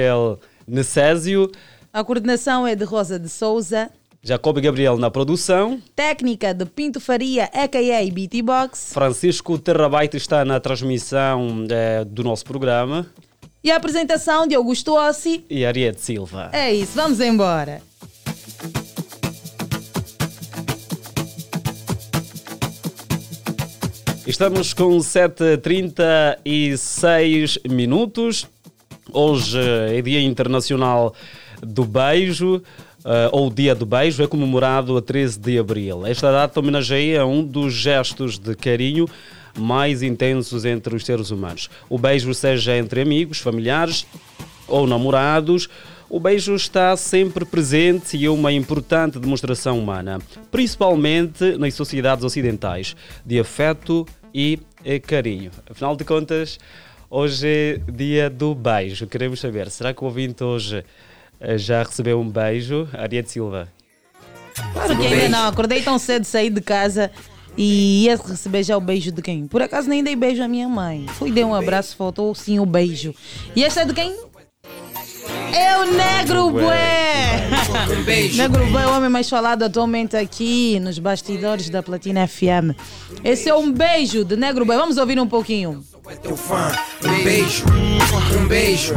Gabriel Necésio. A coordenação é de Rosa de Souza. Jacob Gabriel na produção. Técnica de Pinto Faria, a.k.a. BTBox. Francisco Terrabaita está na transmissão do nosso programa. E a apresentação de Augusto Hossi e Ariete Silva. É isso, vamos embora. Estamos com 7h36. Hoje é Dia Internacional do Beijo, ou Dia do Beijo, é comemorado a 13 de abril. Esta data homenageia um dos gestos de carinho mais intensos entre os seres humanos. O beijo, seja entre amigos, familiares ou namorados, o beijo está sempre presente e é uma importante demonstração humana, principalmente nas sociedades ocidentais, de afeto e carinho. Afinal de contas, hoje é dia do beijo. Queremos saber, será que o ouvinte hoje já recebeu um beijo? Ariete Silva. Claro que ainda não. Acordei tão cedo, saí de casa e ia receber já o beijo de quem? Por acaso nem dei beijo à minha mãe. Fui, dei um abraço, faltou sim o beijo. E esta é de quem? É o Negro Bué. Negro Bué, o homem mais falado atualmente aqui nos bastidores da Platina FM. Esse é um beijo de Negro Bué. Vamos ouvir um pouquinho. É teu fã, um beijo, um beijo,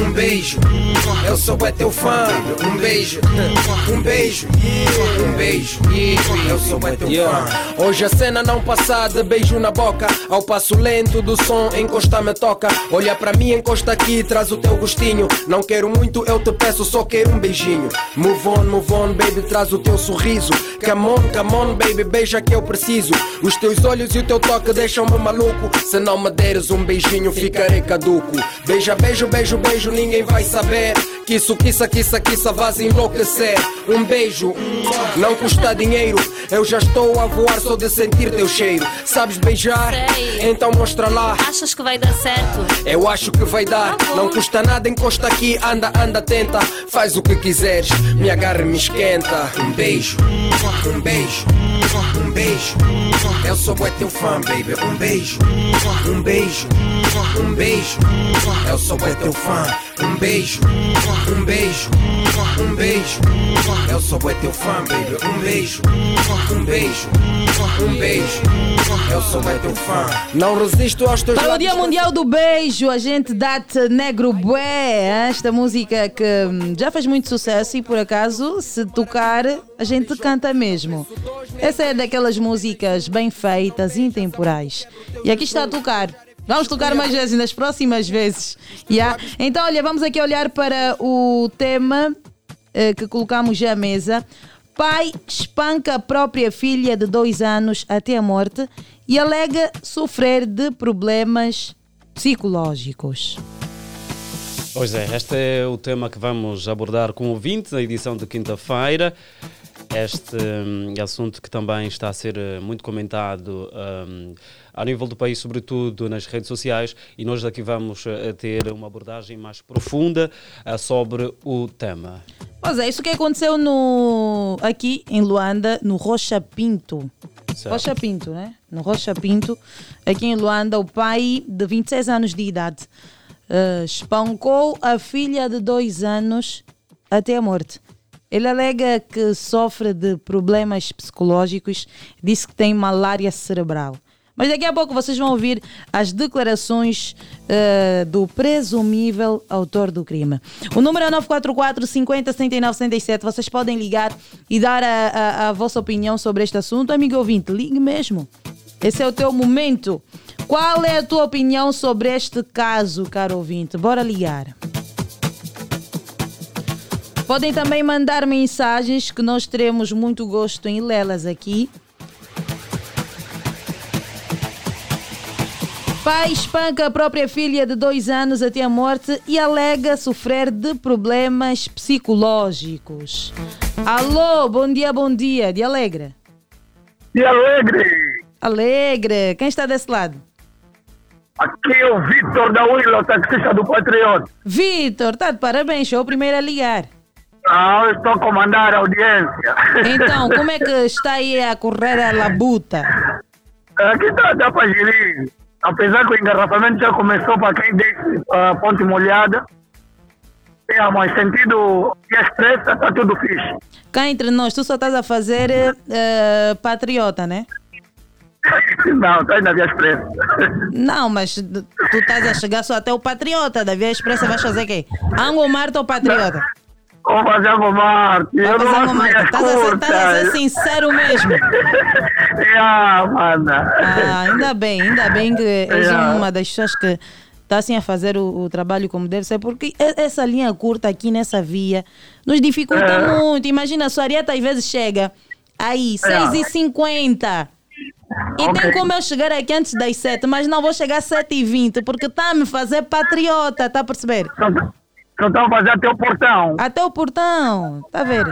um beijo. Eu sou é teu fã, um beijo, um beijo, um beijo. Eu sou é teu fã. Hoje a cena não passa de beijo na boca. Ao passo lento do som, encosta-me, toca. Olha para mim, encosta aqui, traz o teu gostinho. Não quero muito, eu te peço, só quero um beijinho. Move on, baby, traz o teu sorriso. Come on, baby, beija que eu preciso. Os teus olhos e o teu toque deixam-me maluco. Se não me deres um beijinho, ficarei caduco. Beija, beijo, beijo, beijo, ninguém vai saber. Que isso, quissa, quissa, quissa, vás enlouquecer. Um beijo, não custa dinheiro. Eu já estou a voar só de sentir teu cheiro. Sabes beijar? Sei. Então mostra lá. Achas que vai dar certo? Eu acho que vai dar. Tá, não custa nada, encosta aqui, anda, anda, tenta. Faz o que quiseres, me agarra, me esquenta. Um beijo, um beijo, um beijo. Eu sou bué teu fã, baby. Um beijo, um beijo, um beijo. Eu sou bué teu fã. Um beijo, um beijo, um beijo. Eu sou bué teu fã, baby. Um beijo, um beijo, um beijo. Eu sou bué teu fã. Não resisto aos teus. Para o Dia Mundial do Beijo, a gente dá-te Negro Bué. Esta música que já faz muito sucesso e por acaso, se tocar, a gente canta mesmo. Essa é daquelas músicas bem feitas, intemporais. E aqui está a tocar. Vamos tocar mais vezes, nas próximas vezes. Yeah. Então, olha, vamos aqui olhar para o tema que colocamos já à mesa. Pai espanca a própria filha de 2 anos até a morte e alega sofrer de problemas psicológicos. Pois é, este é o tema que vamos abordar com o ouvinte na edição de quinta-feira. Este assunto que também está a ser muito comentado a nível do país, sobretudo nas redes sociais, e nós aqui vamos ter uma abordagem mais profunda sobre o tema. Pois é, isso que aconteceu aqui em Luanda, no Rocha Pinto. Certo. Rocha Pinto, né? No Rocha Pinto, aqui em Luanda, o pai de 26 anos de idade espancou a filha de 2 anos até a morte. Ele alega que sofre de problemas psicológicos, disse que tem malária cerebral. Mas daqui a pouco vocês vão ouvir as declarações do presumível autor do crime. O número é 944-50-7977. Vocês podem ligar e dar a vossa opinião sobre este assunto. Amigo ouvinte, ligue mesmo. Esse é o teu momento. Qual é a tua opinião sobre este caso, caro ouvinte? Bora ligar. Podem também mandar mensagens que nós teremos muito gosto em lê-las aqui. Pai espanca a própria filha de 2 anos até a morte e alega sofrer de problemas psicológicos. Alô, bom dia, de Alegre. De Alegre. Alegre, quem está desse lado? Aqui é o Vitor da Willow, taxista do Patriota. Vitor, tá de parabéns, sou o primeiro a ligar. Ah, eu estou a comandar a audiência. Então, como é que está aí a correr a labuta? Aqui está para gerir. Apesar que o engarrafamento já começou para quem deixa a ponte molhada. É, mas sentido de estresse, está tudo fixe. Cá entre nós, tu só estás a fazer patriota, né? Não, tá na Via Expressa. Não, mas tu estás a chegar só até o Patriota. Da Via Expressa vais fazer quê? Angomarte ou Patriota? Vou fazer Angomarte. Eu não faço minhas curtas. Estás a ser sincero mesmo. Yeah, mano. Ah, ainda bem que és uma das pessoas que está assim a fazer o trabalho como deve ser, porque essa linha curta aqui nessa via nos dificulta muito. Imagina, a sua Arieta às vezes chega aí, 6h50. E okay, tem como eu chegar aqui antes das 7, mas não vou chegar às 7h20, porque está a me fazer patriota, está a perceber? Só estão a fazer até o portão. Até o portão, está a ver?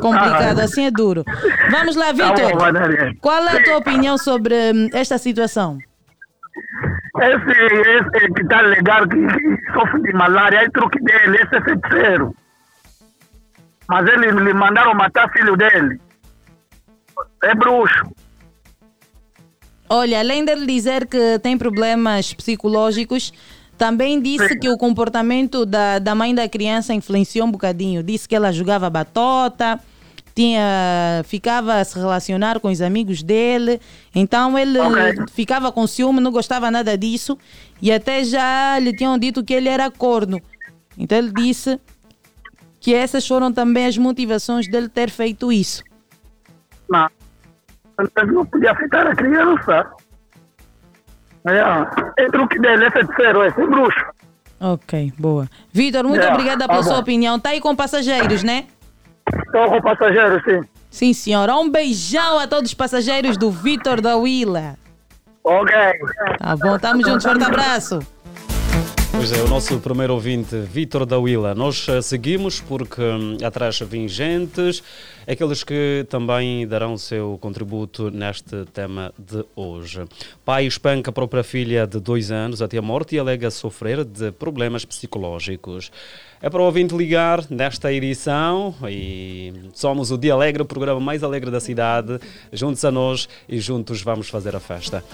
Complicado, assim é duro. Vamos lá, Vitor. Qual é a tua opinião sobre esta situação? Esse que está legal, que sofre de malária, é truque dele, esse é feiticeiro. Mas eles lhe mandaram matar filho dele. É bruxo. Olha, além dele dizer que tem problemas psicológicos, também disse que o comportamento da mãe da criança influenciou um bocadinho. Disse que ela jogava batota, ficava a se relacionar com os amigos dele. Então ele ficava com ciúme, não gostava nada disso. E até já lhe tinham dito que ele era corno. Então ele disse que essas foram também as motivações dele ter feito isso. Não, não podia ficar a criança. É truque dele, é feiticeiro, é sem bruxo. Ok, boa. Vitor, muito obrigada pela sua opinião. Está aí com passageiros, né? Estou com passageiros, sim. Sim, senhora. Um beijão a todos os passageiros do Vitor da Willa. Ok. Tá bom, estamos juntos. Forte abraço. Pois é, o nosso primeiro ouvinte, Vitor da Willa. Nós seguimos porque atrás vêm gentes, aqueles que também darão o seu contributo neste tema de hoje. Pai espanca a própria filha de 2 anos até a morte e alega sofrer de problemas psicológicos. É para o ouvinte ligar nesta edição e somos o Dia Alegre, o programa mais alegre da cidade. Juntos a nós e juntos vamos fazer a festa.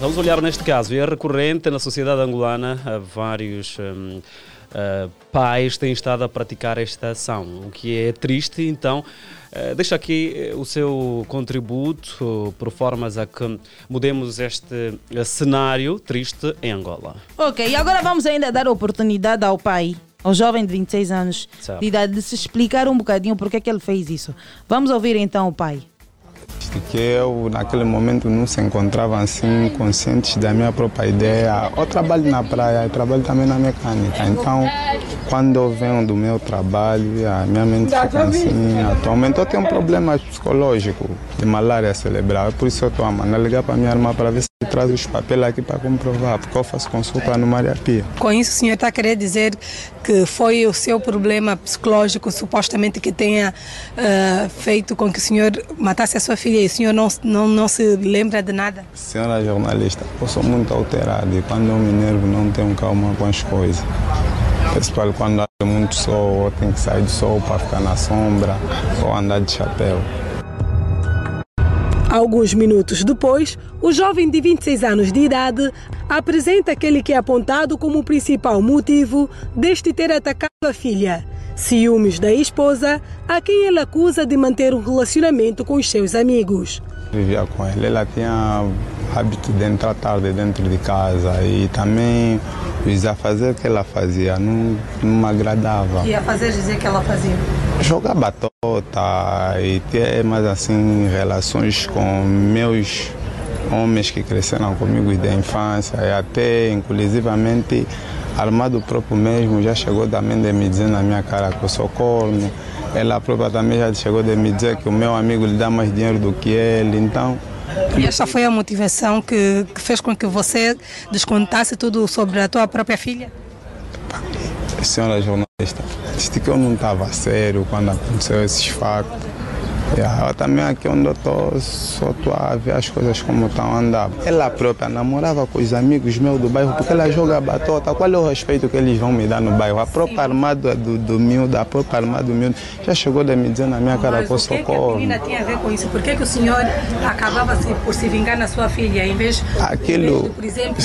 Vamos olhar neste caso, e é recorrente na sociedade angolana, vários pais têm estado a praticar esta ação, o que é triste. Então, deixa aqui o seu contributo por formas a que mudemos este cenário triste em Angola. Ok, e agora vamos ainda dar oportunidade ao pai, ao jovem de 26 anos de idade, de se explicar um bocadinho porque é que ele fez isso. Vamos ouvir então o pai. Que eu naquele momento não se encontrava assim consciente da minha própria ideia. Eu trabalho na praia, eu trabalho também na mecânica, então quando eu venho do meu trabalho a minha mente fica assim. Atualmente eu tenho um problema psicológico de malária cerebral, por isso eu estou a mandar ligar para a minha irmã para ver se traz os papéis aqui para comprovar, porque eu faço consulta no Maria Pia. Com isso o senhor está a querer dizer que foi o seu problema psicológico supostamente que tenha feito com que o senhor matasse a sua filha e o senhor não se lembra de nada? Senhora jornalista, eu sou muito alterado e quando eu me enervo não tenho calma com as coisas. Principalmente quando há muito sol, eu tenho que sair do sol para ficar na sombra ou andar de chapéu. Alguns minutos depois, o jovem de 26 anos de idade apresenta aquele que é apontado como o principal motivo deste ter atacado a filha. Ciúmes da esposa, a quem ele acusa de manter um relacionamento com os seus amigos. Vivia com ele, ela tinha hábito de entrar tarde dentro de casa e também os afazeres que ela fazia não me agradava. E afazeres dizer que ela fazia? Jogar batom. E ter mais assim relações com meus homens que cresceram comigo desde a infância e até inclusivamente armado próprio mesmo, já chegou também de me dizer na minha cara que eu sou corno, ela própria também já chegou de me dizer que o meu amigo lhe dá mais dinheiro do que ele, então... E esta foi a motivação que fez com que você descontasse tudo sobre a tua própria filha? Senhora jornalista, disse que eu não estava sério quando aconteceu esses factos. Eu também aqui onde eu estou, só estou a ver as coisas como estão andando. Ela própria namorava com os amigos meus do bairro, porque ela joga batota. Qual é o respeito que eles vão me dar no bairro? A própria armada do miúdo, a própria armada do miúdo, já chegou de me dizer na minha cara que eu sou corno. Mas o que a menina tinha a ver com isso? Por que o senhor acabava por se vingar na sua filha, em vez de, por exemplo,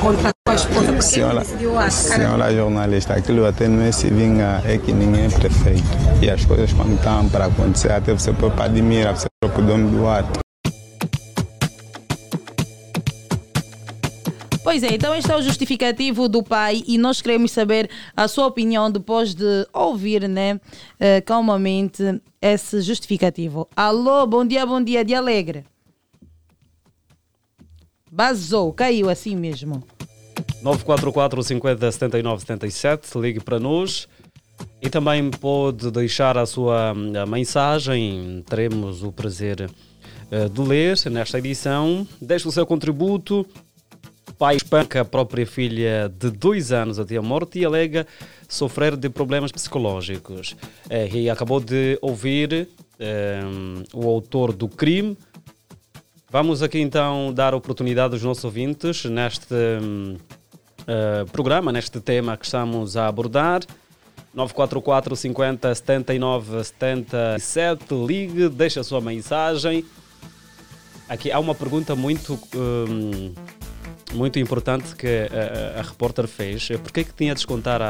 contratar? sua esposa, porque senhora, ele decidiu arcar. Senhora jornalista, aquilo até não é se vinga, é que ninguém é perfeito. E as coisas quando estão para acontecer, até você próprio admira, você próprio dono do ato. Pois é, então este é o justificativo do pai e nós queremos saber a sua opinião depois de ouvir, né, calmamente esse justificativo. Alô, bom dia de Alegre. Basou, caiu assim mesmo. 944-50-7977, ligue para nós e também pode deixar a sua mensagem, teremos o prazer de ler nesta edição. Deixe o seu contributo. Pai espanca a própria filha de 2 anos até a morte e alega sofrer de problemas psicológicos. E acabou de ouvir o autor do crime. Vamos aqui então dar oportunidade aos nossos ouvintes neste programa, neste tema que estamos a abordar. 944 50 79 77, ligue, deixa a sua mensagem. Aqui há uma pergunta muito importante que a repórter fez. Porquê é que tinha de descontar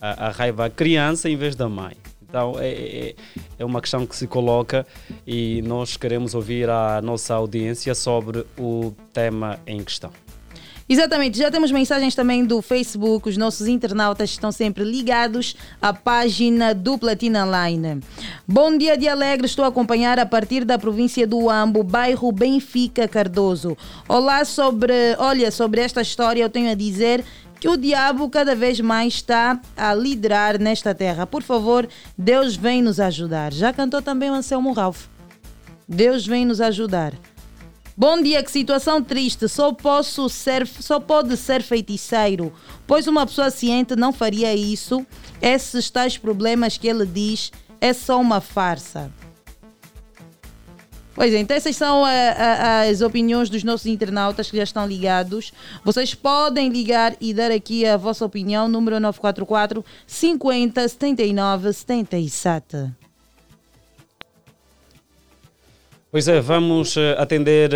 a raiva à criança em vez da mãe? Então é uma questão que se coloca e nós queremos ouvir a nossa audiência sobre o tema em questão. Exatamente, já temos mensagens também do Facebook, os nossos internautas estão sempre ligados à página do Platina Line. Bom dia de Alegre, estou a acompanhar a partir da província do Huambo, bairro Benfica Cardoso. Olá, sobre esta história eu tenho a dizer que o diabo cada vez mais está a liderar nesta terra. Por favor, Deus vem nos ajudar. Já cantou também o Anselmo Ralph. Deus vem nos ajudar. Bom dia, que situação triste, só pode ser feiticeiro, pois uma pessoa ciente não faria isso, esses tais problemas que ele diz é só uma farsa. Pois é, então essas são as opiniões dos nossos internautas que já estão ligados. Vocês podem ligar e dar aqui a vossa opinião, número 944 50 79 77. Pois é, vamos atender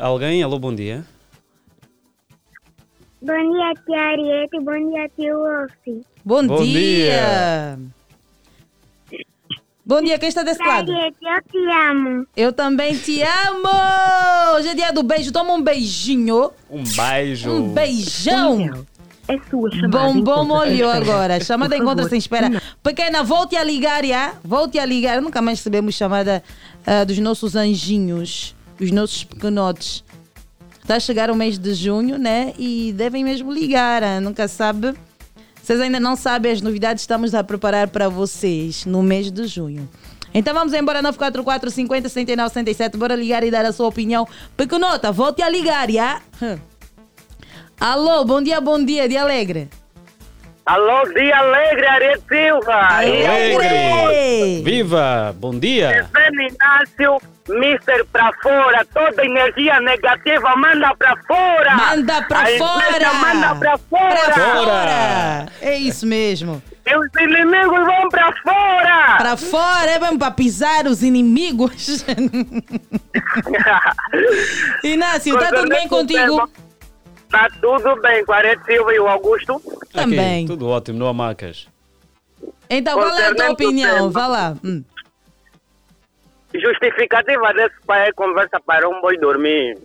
alguém. Alô, bom dia. Bom dia, tia Ariete. Bom dia, tio Hossi. Bom dia. Bom dia, quem está desse lado? Ariete, eu te amo. Eu também te amo. Hoje é dia do beijo. Toma um beijinho. Um beijo. Um beijão. É sua chamada. Bombom molhou agora. Chamada encontra sem espera. Pequena, volte a ligar, já. Volte a ligar. Nunca mais recebemos chamada dos nossos anjinhos, dos nossos pequenotes. Está a chegar o mês de junho, né? E devem mesmo ligar. Nunca sabe. Vocês ainda não sabem as novidades que estamos a preparar para vocês no mês de junho. Então vamos embora, 944 50 79 77. Bora ligar e dar a sua opinião. Pequenota, volte a ligar, já. Alô, bom dia, de Alegre. Alô, de Alegre, Ariete Silva. Alegre. Viva, bom dia. Defende Inácio, Mister pra fora, toda energia negativa manda pra fora. Manda pra a fora. Manda pra fora. É isso mesmo. E os inimigos vão pra fora. Pra fora, é mesmo pra pisar os inimigos. Inácio, está tudo bem contigo? Está tudo bem, com a Ariete Silva e o Augusto? Também. Okay, tudo ótimo, não há macas. Então, qual é a tua opinião? Vá lá. Justificativa desse pai é conversa para um boi dormir.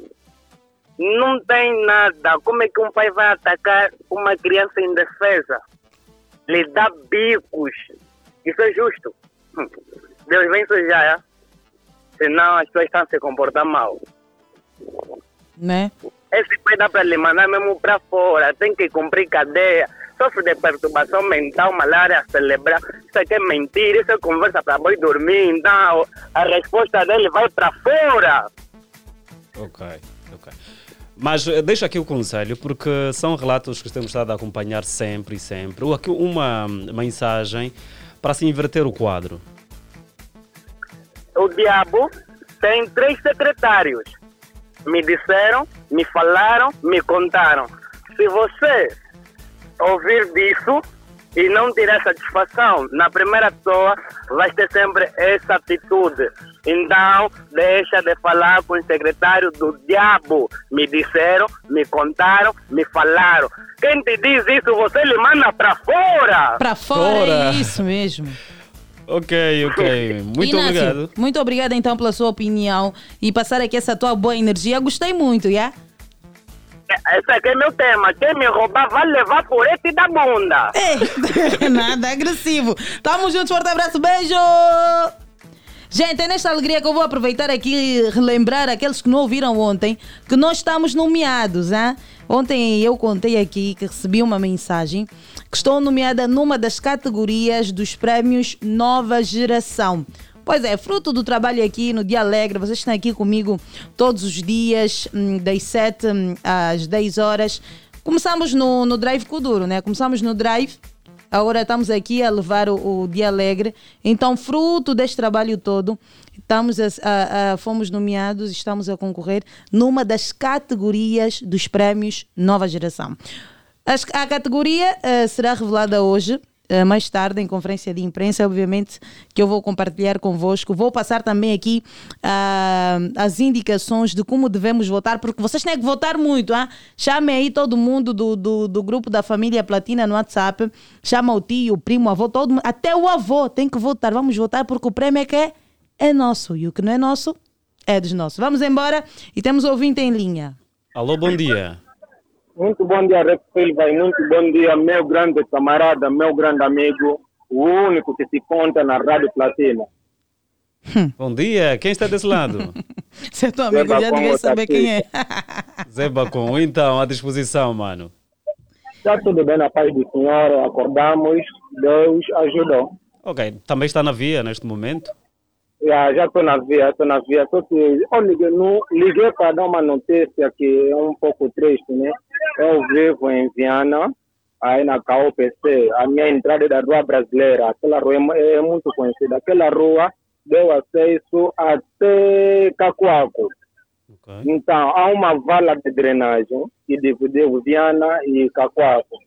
Não tem nada. Como é que um pai vai atacar uma criança indefesa? Lhe dá bicos. Isso é justo. Deus vem sujar, é? Senão as pessoas estão a se comportar mal. Né? Esse pai dá para lhe mandar mesmo para fora, tem que cumprir cadeia, sofre de perturbação mental, malária, celebrar. Isso aqui é mentira, isso é conversa para boi dormir, então a resposta dele vai para fora. Ok. Mas deixa aqui o conselho, porque são relatos que temos estado a acompanhar sempre e sempre. Aqui uma mensagem para se inverter o quadro. O diabo tem 3 secretários. Me disseram, me falaram, me contaram. Se você ouvir disso, e não tirar satisfação. Na primeira pessoa vai ter sempre essa atitude. Então, deixa de falar com o secretário do diabo. Me disseram, me contaram, me falaram. Quem te diz isso, você lhe manda para fora. Para fora, é isso mesmo. Ok. Muito Inácio, obrigado. Muito obrigada, então, pela sua opinião e passar aqui essa tua boa energia. Gostei muito, já? Esse aqui é meu tema. Quem me roubar vai levar por esse da bunda. É, nada agressivo. Tamo juntos, forte abraço, beijo! Gente, é nesta alegria que eu vou aproveitar aqui e relembrar aqueles que não ouviram ontem que nós estamos nomeados, hein? Ontem eu contei aqui que recebi uma mensagem que estou nomeada numa das categorias dos prémios Nova Geração. Pois é, fruto do trabalho aqui no Dia Alegre, vocês estão aqui comigo todos os dias, das 7 às 10 horas. Começamos no Drive Kuduro, né? Começamos no Drive. Agora estamos aqui a levar o Dia Alegre. Então, fruto deste trabalho todo, fomos nomeados, estamos a concorrer numa das categorias dos prémios Nova Geração. A categoria será revelada hoje, mais tarde, em conferência de imprensa, obviamente, que eu vou compartilhar convosco. Vou passar também aqui as indicações de como devemos votar, porque vocês têm que votar muito. Hein? Chamem aí todo mundo do grupo da família Platina no WhatsApp. Chama o tio, o primo, o avô, todo mundo. Até o avô tem que votar. Vamos votar porque o prêmio é que é nosso. E o que não é nosso é dos nossos. Vamos embora e temos ouvinte em linha. Alô, bom dia. Muito bom dia, Ariete Silva, e muito bom dia, meu grande camarada, meu grande amigo, o único que se conta na Rádio Platina. Bom dia, quem está desse lado? Você é teu amigo, Zeba, já ninguém sabe quem é. Zé Bacon, então, à disposição, mano. Está tudo bem, na paz do Senhor, acordamos, Deus ajudou. Ok, também está na via neste momento? Já estou na via, só que eu liguei para dar uma notícia que é um pouco triste, né? Eu vivo em Viana, aí na KOPC, a minha entrada é da Rua Brasileira, aquela rua é muito conhecida, aquela rua deu acesso até Cacuaco. Okay. Então, há uma vala de drenagem que dividiu Viana e Cacuaco.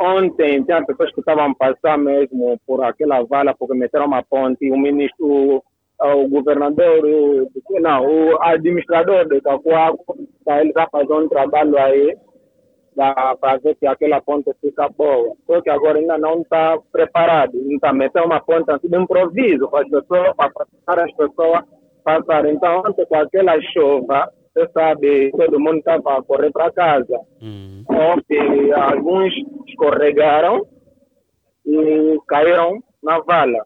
Ontem, tinha pessoas que estavam passando mesmo por aquela vala, porque meteram uma ponte, e o ministro... o governador, o administrador de Cacuaco, ele está fazendo um trabalho aí para fazer que aquela ponte fica boa. Só que agora ainda não está preparado. Então, meter uma ponte assim de improviso para as pessoas passarem. Então, ontem com aquela chuva, você sabe, todo mundo estava a correr para casa. Ontem, alguns escorregaram e caíram na vala.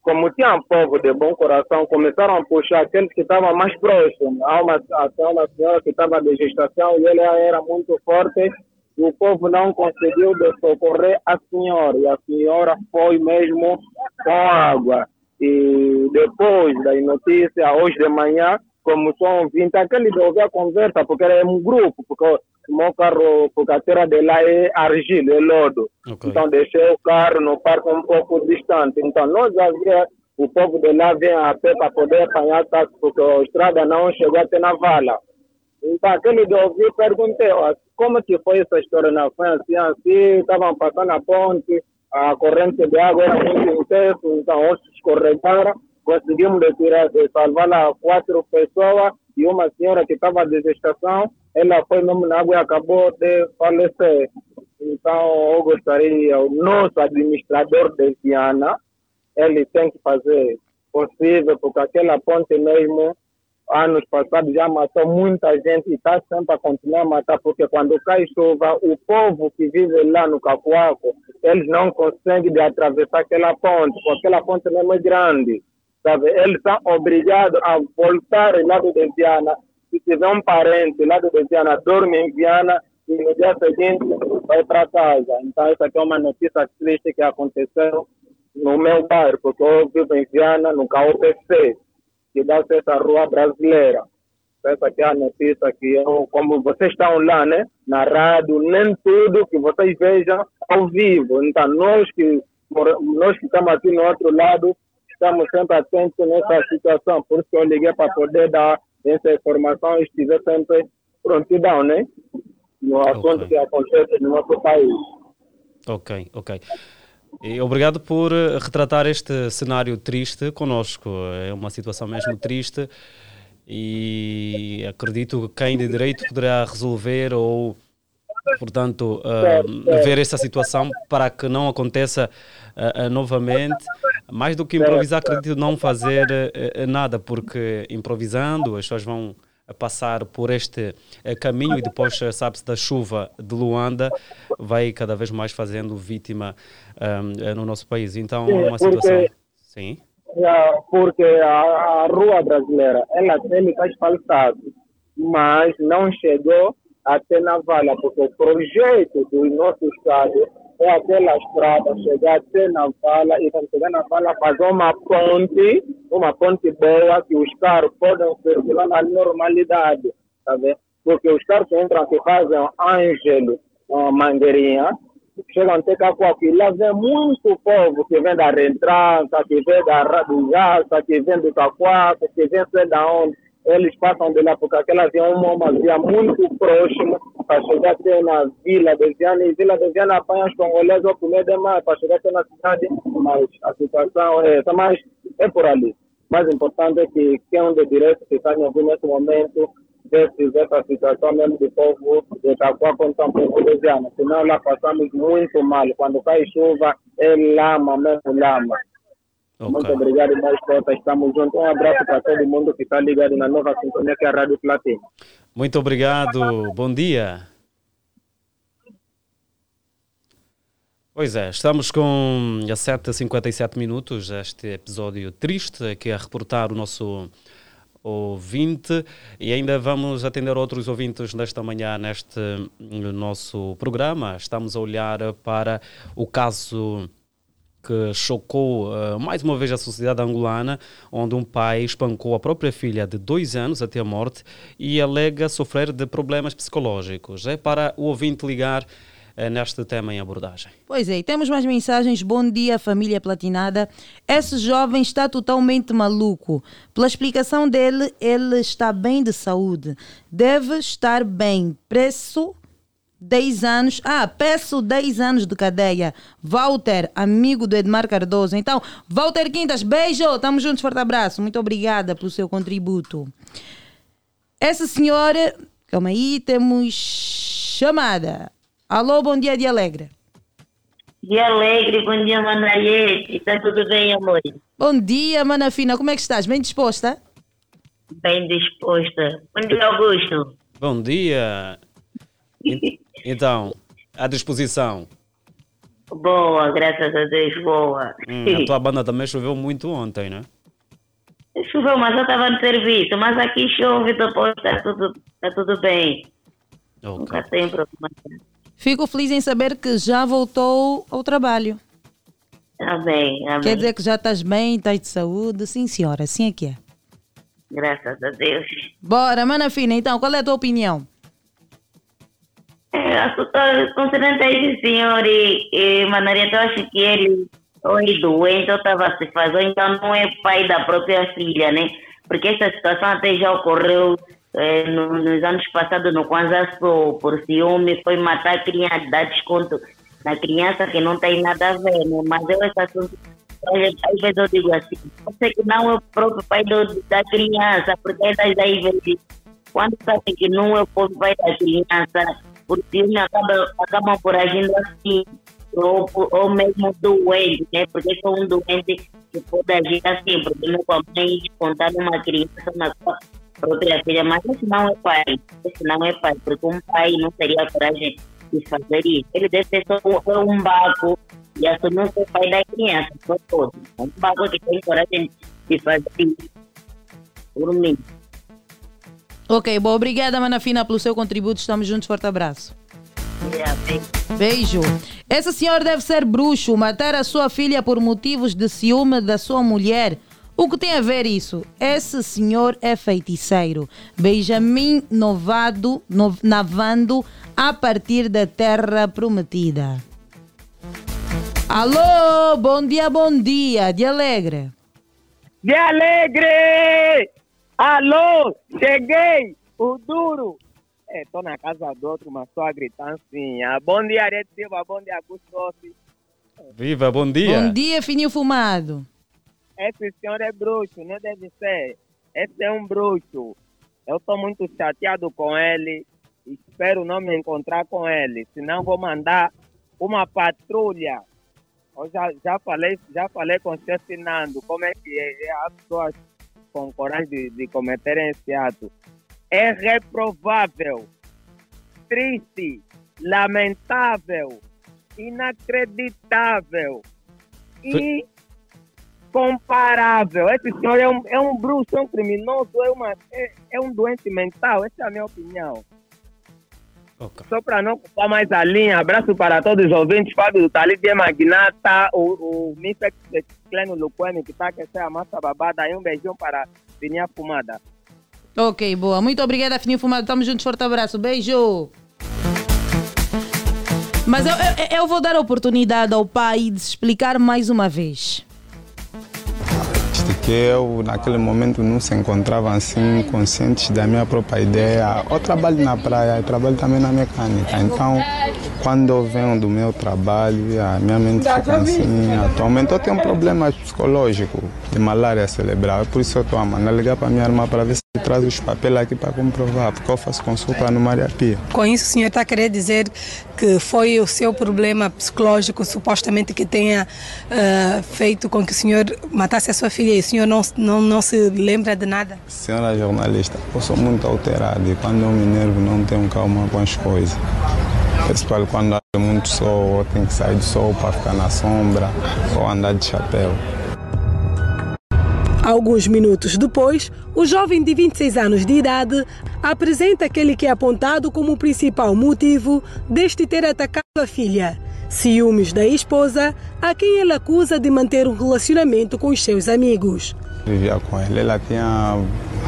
Como tinha um povo de bom coração, começaram a puxar aqueles que estavam mais próximos. Até uma senhora que estava de gestação e ela era muito forte. E o povo não conseguiu socorrer a senhora. E a senhora foi mesmo com água. E depois da notícia, hoje de manhã, começou a ouvir. Então, aquele de ouvir a conversa, porque era um grupo. Porque o meu carro, porque a terra de lá é argila, é lodo. Okay. Então, deixei o carro no parque um pouco distante. Então, nós, o povo de lá vem a pé para poder apanhar táxi, porque a estrada não chegou até na vala. Então, aquele de ouvir, perguntei, como que foi essa história na França? Assim, estavam passando a ponte, a corrente de água era muito intensa, então, hoje escorregaram, conseguimos salvar lá 4 pessoas e uma senhora que estava de gestação. Ela foi mesmo na água e acabou de falecer. Então, eu gostaria, o nosso administrador de Viana, ele tem que fazer possível, porque aquela ponte mesmo, anos passados, já matou muita gente e está sempre a continuar a matar, porque quando cai chuva, o povo que vive lá no Cacuaco, eles não conseguem atravessar aquela ponte, porque aquela ponte mesmo é grande. Sabe? Eles são obrigados a voltar ao lado de Viana. Se tiver um parente lá do Viana, dorme em Viana e no dia seguinte vai para casa. Então, essa aqui é uma notícia triste que aconteceu no meu bairro, porque eu vivo em Viana, no KOPC, que dá essa Rua Brasileira. Essa aqui é a notícia que eu, como vocês estão lá, né, narrado, nem tudo que vocês vejam ao vivo. Então, nós que estamos aqui no outro lado, estamos sempre atentos nessa situação. Por isso que eu liguei para poder dar essa informação, estiver sempre prontidão, né? No assunto que acontece no nosso país. Ok, ok. E obrigado por retratar este cenário triste connosco. É uma situação mesmo triste e acredito que quem de direito poderá resolver ou, portanto, ver esta situação para que não aconteça novamente. Mais do que improvisar, acredito não fazer nada, porque improvisando as pessoas vão passar por este caminho e depois, sabe-se, da chuva de Luanda, vai cada vez mais fazendo vítima no nosso país. Então, sim, é uma situação... Porque, sim? Porque a Rua Brasileira, ela tem que asfaltado, mas não chegou até na Navalha, porque o projeto do nosso Estado é aquela estrada chegar até na Navalha, e quando chegar na Navalha fazer uma ponte boa que os carros podem circular na normalidade, tá vendo? Porque os carros entram que fazem Ângelo, Mangueirinha, chegam até Cacuaco, e lá vem muito povo que vem da Rentrança, que vem da Rabujaça, que vem do Cacuaco, que vem sei da onde. Eles passam de lá, porque aquela via é uma via muito próxima para chegar até na Vila de Viana, e Vila de Viana apanha os congoleses ao primeiro de maio para chegar até na cidade, mas a situação é essa, mas é por ali. O mais importante é que quem é de direito que está nesse momento desse, dessa situação mesmo do povo de Cacuá contra o povo de Viana, senão lá passamos muito mal. Quando cai chuva, é lama, mesmo lama. Okay. Muito obrigado, mais conta. Estamos juntos. Um abraço para todo mundo que está ligado na nova sintonia, que é a Rádio Platina. Muito obrigado. Bom dia. Pois é, estamos com 7h57 minutos. Este episódio triste que é reportar o nosso ouvinte, e ainda vamos atender outros ouvintes nesta manhã, neste nosso programa. Estamos a olhar para o caso que chocou mais uma vez a sociedade angolana, onde um pai espancou a própria filha de 2 anos até a morte e alega sofrer de problemas psicológicos. É para o ouvinte ligar neste tema em abordagem. Pois é, temos mais mensagens. Bom dia, família platinada. Esse jovem está totalmente maluco. Pela explicação dele, ele está bem de saúde. Deve estar bem. Preço... 10 anos, peço 10 anos de cadeia. Walter, amigo do Edmar Cardoso. Então, Walter Quintas, beijo, estamos juntos, forte abraço. Muito obrigada pelo seu contributo. Essa senhora, calma aí, temos chamada. Alô, bom dia de Alegre. De Alegre, bom dia, Mana Ariete. Está tudo bem, amor? Bom dia, Mana Fina, como é que estás? Bem disposta? Bem disposta. Bom dia, Augusto. Bom dia. Então, à disposição. Boa, graças a Deus, boa. A tua banda também choveu muito ontem, né? Choveu, mas eu estava no serviço. Mas aqui chove, depois está tudo bem. Okay. Nunca tem problema. Fico feliz em saber que já voltou ao trabalho. Amém, amém. Quer dizer que já estás bem, estás de saúde? Sim, senhora, assim é que é. Graças a Deus. Bora, Mana Fina, então, qual é a tua opinião? Concernente a esse senhor e Manareta, eu acho que ele ou é doente ou estava se fazendo, então não é pai da própria filha, né? Porque essa situação até já ocorreu nos anos passados no Kwanzaa Sol, por ciúme, foi matar a criança, dar desconto na criança que não tem nada a ver, né? Mas eu esse assunto, às vezes eu digo assim, eu sei que não é o próprio pai da criança, porque às vezes, quando sabe que não é o próprio pai da criança, porque acabam por agindo assim, ou mesmo doente, né? Porque são um doente que pode agir assim, porque não convém descontar numa criança na própria filha, mas esse não é pai, porque um pai não teria coragem de fazer isso. Ele deve ser só um baco e assumir o seu pai da criança, só todo. Um baco que tem coragem de fazer isso, por mim. Ok, bom, obrigada, Mana Fina, pelo seu contributo. Estamos juntos, forte abraço. Beijo. Essa senhora deve ser bruxo, matar a sua filha por motivos de ciúme da sua mulher. O que tem a ver isso? Esse senhor é feiticeiro. Benjamin Navando, a partir da Terra Prometida. Alô, bom dia, de Alegre. De Alegre! Alô, cheguei, o duro, Estou na casa do outro, mas só a gritancinha. Bom dia, Ariete Silva. Bom dia, Augusto Hossi. Viva, bom dia. Bom dia, fininho fumado. Esse senhor é bruxo, não deve ser. Esse é um bruxo. Eu estou muito chateado com ele. Espero não me encontrar com ele. Senão vou mandar uma patrulha. Eu já falei com o chefe Nando. Como é que as pessoas com coragem de cometerem esse ato? É reprovável, triste, lamentável, inacreditável e incomparável. Esse senhor é um bruxo, é um criminoso, é um doente mental. Essa é a minha opinião. Okay. Só para não ocupar mais a linha, abraço para todos os ouvintes, Fábio do Talib de Magnata, o Mifex Cleno Luquene, que está aquecendo a massa babada, e um beijão para Fininha Fumada. Ok, boa. Muito obrigada, Fininho Fumado. Estamos juntos. Forte abraço. Beijo. Mas eu vou dar a oportunidade ao pai de explicar mais uma vez. Que eu, naquele momento, não se encontrava assim, consciente da minha própria ideia. Eu trabalho na praia, eu trabalho também na mecânica. Então, quando eu venho do meu trabalho, a minha mente fica assim. Atualmente, eu tenho um problema psicológico de malária cerebral. Por isso, eu estou a mandar ligar para minha irmã para ver se traz os papéis aqui para comprovar, porque eu faço consulta no Maria Pia. Com isso, o senhor está querendo dizer que foi o seu problema psicológico, supostamente, que tenha feito com que o senhor matasse a sua filha? E o senhor não se lembra de nada? Senhora jornalista, eu sou muito alterado e quando eu me enervo não tenho calma com as coisas. Principalmente quando há muito sol, eu tenho que sair do sol para ficar na sombra ou andar de chapéu. Alguns minutos depois, o jovem de 26 anos de idade apresenta aquele que é apontado como o principal motivo deste ter atacado a filha. Ciúmes da esposa, a quem ele acusa de manter um relacionamento com os seus amigos. Vivia com ele, ela tinha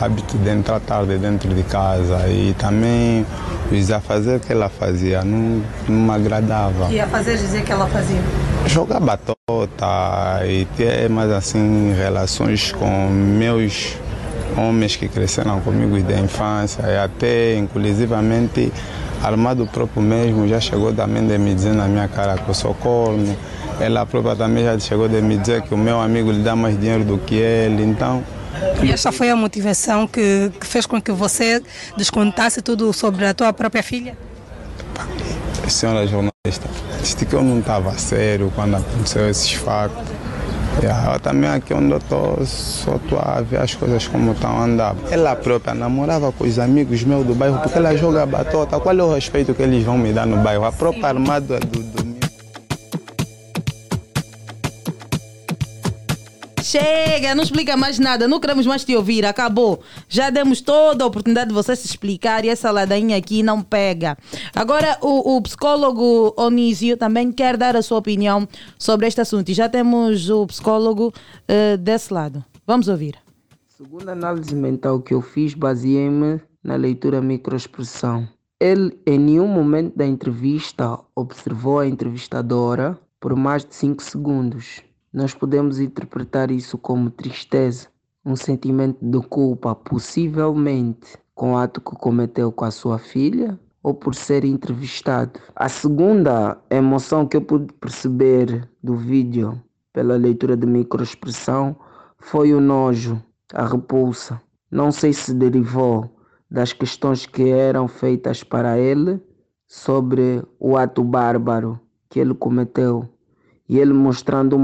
hábito de entrar tarde dentro de casa e também os afazeres que ela fazia não me agradava. E afazeres dizer que ela fazia? Jogar batota e ter mais assim relações com meus homens que cresceram comigo desde a infância e até inclusivamente armado próprio mesmo, já chegou também de me dizer na minha cara que eu sou corno. Ela própria também já chegou de me dizer que o meu amigo lhe dá mais dinheiro do que ele, então... E essa foi a motivação que fez com que você descontasse tudo sobre a tua própria filha? Senhora jornalista, disse que eu não estava sério quando aconteceu esses factos. Eu também aqui onde eu estou, só estou a ver as coisas como estão andando. Ela própria namorava com os amigos meus do bairro, porque ela joga batota. Qual é o respeito que eles vão me dar no bairro? A própria armada do meu. Chega, não explica mais nada, não queremos mais te ouvir, acabou. Já demos toda a oportunidade de você se explicar e essa ladainha aqui não pega. Agora o psicólogo Onísio também quer dar a sua opinião sobre este assunto. E já temos o psicólogo desse lado. Vamos ouvir. Segundo a análise mental que eu fiz, baseei-me na leitura microexpressão. Ele em nenhum momento da entrevista observou a entrevistadora por mais de 5 segundos. Nós podemos interpretar isso como tristeza, um sentimento de culpa, possivelmente com o ato que cometeu com a sua filha ou por ser entrevistado. A segunda emoção que eu pude perceber do vídeo, pela leitura de microexpressão, foi o nojo, a repulsa. Não sei se derivou das questões que eram feitas para ele sobre o ato bárbaro que ele cometeu. E ele mostrando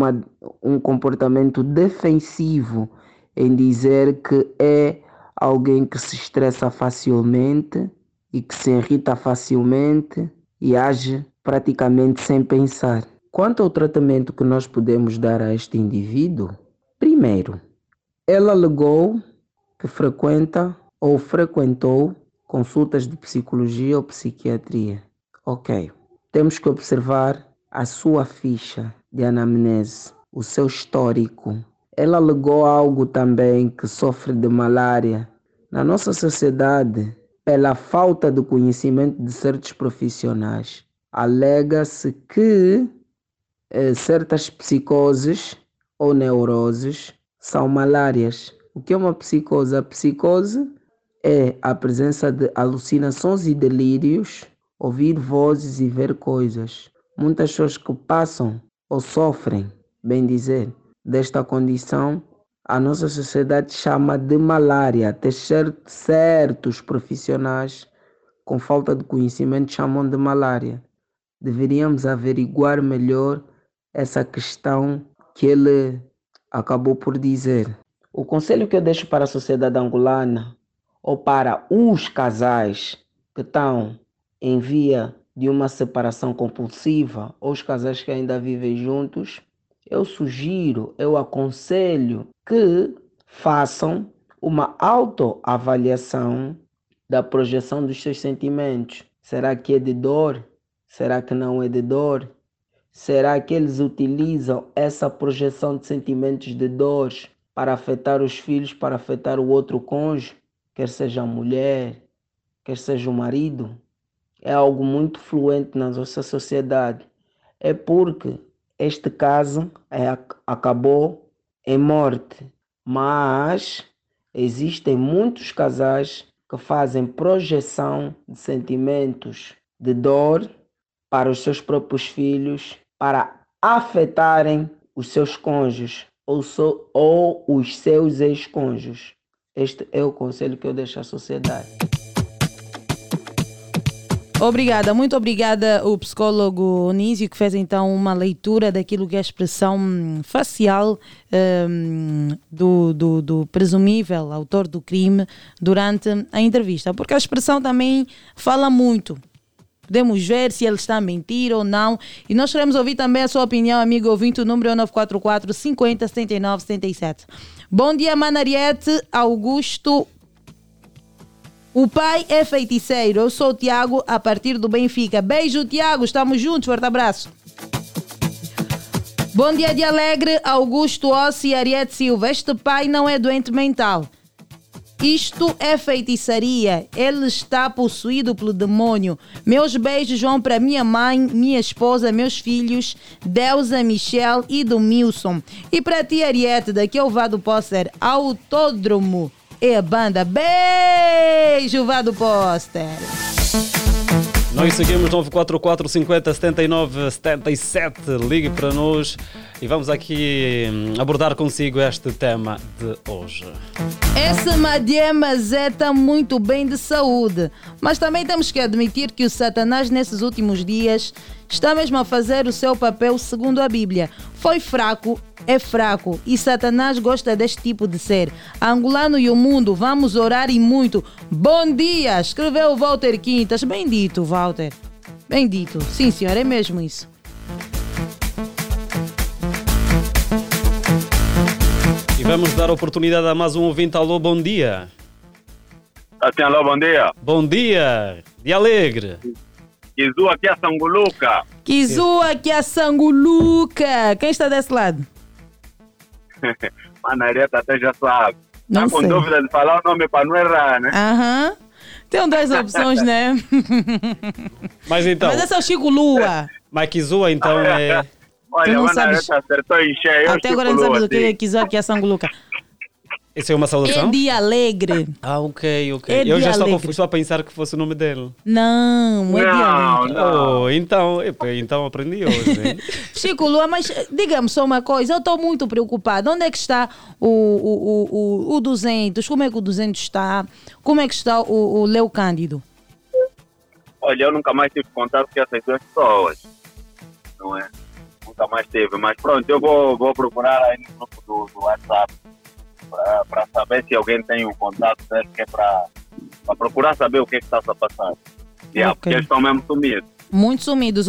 um comportamento defensivo em dizer que é alguém que se estressa facilmente e que se irrita facilmente e age praticamente sem pensar. Quanto ao tratamento que nós podemos dar a este indivíduo, primeiro, ela alegou que frequenta ou frequentou consultas de psicologia ou psiquiatria. Ok, temos que observar a sua ficha de anamnese, o seu histórico. Ela alegou algo também que sofre de malária. Na nossa sociedade, pela falta de conhecimento de certos profissionais, alega-se que certas psicoses ou neuroses são malárias. O que é uma psicose? A psicose é a presença de alucinações e delírios, ouvir vozes e ver coisas. Muitas pessoas que passam ou sofrem, bem dizer, desta condição, a nossa sociedade chama de malária. Até certos profissionais com falta de conhecimento chamam de malária. Deveríamos averiguar melhor essa questão que ele acabou por dizer. O conselho que eu deixo para a sociedade angolana ou para os casais que estão em via de uma separação compulsiva ou os casais que ainda vivem juntos, eu sugiro, eu aconselho que façam uma autoavaliação da projeção dos seus sentimentos. Será que é de dor? Será que não é de dor? Será que eles utilizam essa projeção de sentimentos de dor para afetar os filhos, para afetar o outro cônjuge, quer seja a mulher, quer seja o marido? É algo muito fluente na nossa sociedade. É porque este caso acabou em morte, mas existem muitos casais que fazem projeção de sentimentos de dor para os seus próprios filhos, para afetarem os seus cônjuges ou os seus ex-cônjuges. Este é o conselho que eu deixo à sociedade. Obrigada, muito obrigada o psicólogo Onísio, que fez então uma leitura daquilo que é a expressão facial do presumível autor do crime durante a entrevista, porque a expressão também fala muito. Podemos ver se ele está a mentir ou não. E nós queremos ouvir também a sua opinião, amigo ouvinte. O número é 944 50 79 77. Bom dia, Manariete Augusto. O pai é feiticeiro. Eu sou o Tiago, a partir do Benfica. Beijo, Tiago. Estamos juntos. Forte abraço. Bom dia de Alegre, Augusto Hossi e Ariete Silva. Este pai não é doente mental. Isto é feitiçaria. Ele está possuído pelo demônio. Meus beijos vão para minha mãe, minha esposa, meus filhos, Deusa, Michelle e Domilson. E para ti, Ariete, daqui ao Vado Póster, Autódromo e a banda. Beijo, Vado Póster. Nós seguimos 944 50 79 77. Ligue para nós e vamos aqui abordar consigo este tema de hoje. Essa Madiema Zé está muito bem de saúde, mas também temos que admitir que o Satanás nesses últimos dias está mesmo a fazer o seu papel segundo a Bíblia. Foi fraco, é fraco, e Satanás gosta deste tipo de ser. Angolano e o mundo, vamos orar e muito. Bom dia, escreveu Walter Quintas. Bendito, Walter. Bendito. Sim, senhor, é mesmo isso. E vamos dar oportunidade a mais um ouvinte. Alô, bom dia. Até alô, bom dia. Bom dia, de Alegre. Kizua que a Sanguluca. Kizua que a Sanguluca. Quem está desse lado? Manareta até já sabe. Não tá com sei. Dúvida de falar o nome para não errar, né? Aham. Tem duas opções, né? Mas então. Mas esse é o Chico Lua. Mas Kizua então é. Olha, Manareta acertou em cheio. Até agora não sabemos o que é Kizua que a Sanguluca. Esse é uma saudação? Edi Alegre. Ah, ok. Edi eu já estou a pensar que fosse o nome dele. Não, Edi Alegre. Não. Oh, então aprendi hoje. Chico Lua, mas diga-me só uma coisa. Eu estou muito preocupada. Onde é que está o 200? Como é que o 200 está? Como é que está o Léo Cândido? Olha, eu nunca mais tive contato com essas duas pessoas. Não é? Nunca mais tive. Mas pronto, eu vou procurar aí no grupo do WhatsApp. Para saber se alguém tem um contato, né? Que é para procurar saber o que está a passar. Yeah, okay. Porque eles estão mesmo sumidos. Muito sumidos.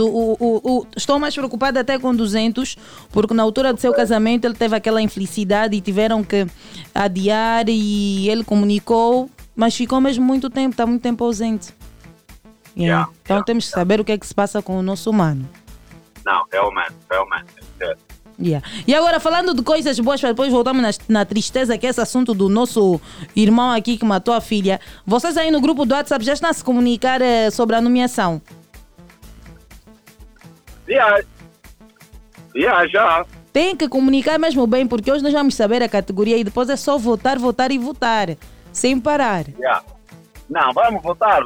Estou mais preocupada até com 200, porque na altura do seu casamento ele teve aquela infelicidade e tiveram que adiar e ele comunicou, mas ficou mesmo muito tempo, está muito tempo ausente. Yeah. Então temos que saber o que é que se passa com o nosso humano. Não, realmente. Yeah. E agora, falando de coisas boas, para depois voltarmos na tristeza, que é esse assunto do nosso irmão aqui que matou a filha. Vocês aí no grupo do WhatsApp já estão a se comunicar sobre a nomeação? Já. Tem que comunicar mesmo bem, porque hoje nós vamos saber a categoria e depois é só votar, votar e votar, sem parar. Yeah. Não, vamos votar,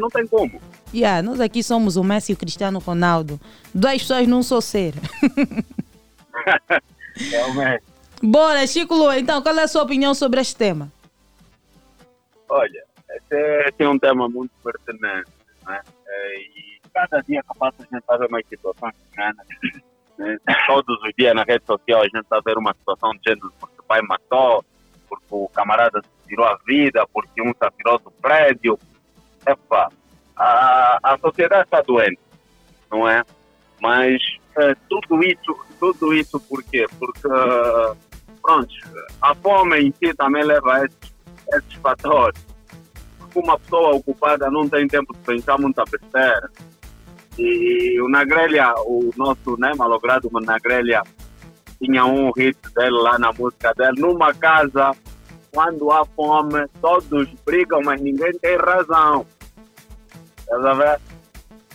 não tem como. Yeah, nós aqui somos o Messi e o Cristiano Ronaldo. 2 pessoas num só ser. Realmente. Bora, Chico Lua, então, qual é a sua opinião sobre este tema? Olha, esse é um tema muito pertinente, né? E cada dia que passa a gente está vendo mais situações, né? Todos os dias na rede social a gente está vendo uma situação de gente porque o pai matou, porque o camarada tirou a vida, porque um se atirou do prédio. Epa, a sociedade está doente, não é? Mas tudo isso por quê? Porque, pronto, a fome em si também leva a esses fatores. Porque uma pessoa ocupada não tem tempo de pensar muita besteira. E o Nagrelha, o nosso, né, malogrado Nagrelha, tinha um hit dele lá na música dele. Numa casa, quando há fome, todos brigam, mas ninguém tem razão. Estás a ver?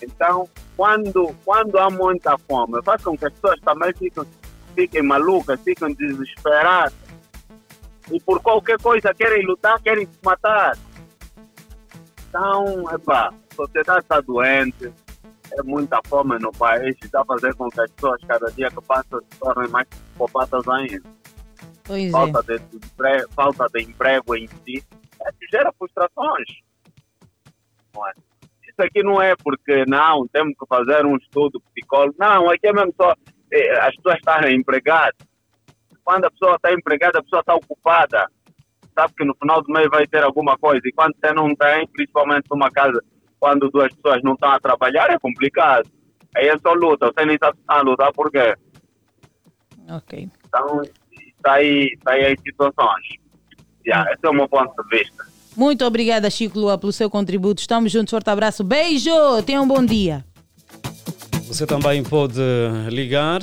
Então, quando há muita fome, faz com que as pessoas também fiquem malucas, fiquem desesperadas. E por qualquer coisa querem lutar, querem se matar. Então, a sociedade está doente, é muita fome no país, está a fazer com que as pessoas, cada dia que passam, se tornem mais psicopatas ainda. Pois é. Falta de emprego em si, gera frustrações. Não é? Isso aqui não é porque, não, temos que fazer um estudo psicólogo. Não, aqui é mesmo só as pessoas estarem empregadas. Quando a pessoa está empregada, a pessoa está ocupada. Sabe que no final do mês vai ter alguma coisa. E quando você não tem, principalmente numa casa, quando duas pessoas não estão a trabalhar, é complicado. Aí é só luta. Você nem está a lutar por quê? Ok. Então, está aí as situações. Yeah, esse é o meu ponto de vista. Muito obrigada, Chico Lua, pelo seu contributo. Estamos juntos. Forte abraço. Beijo. Tenha um bom dia. Você também pode ligar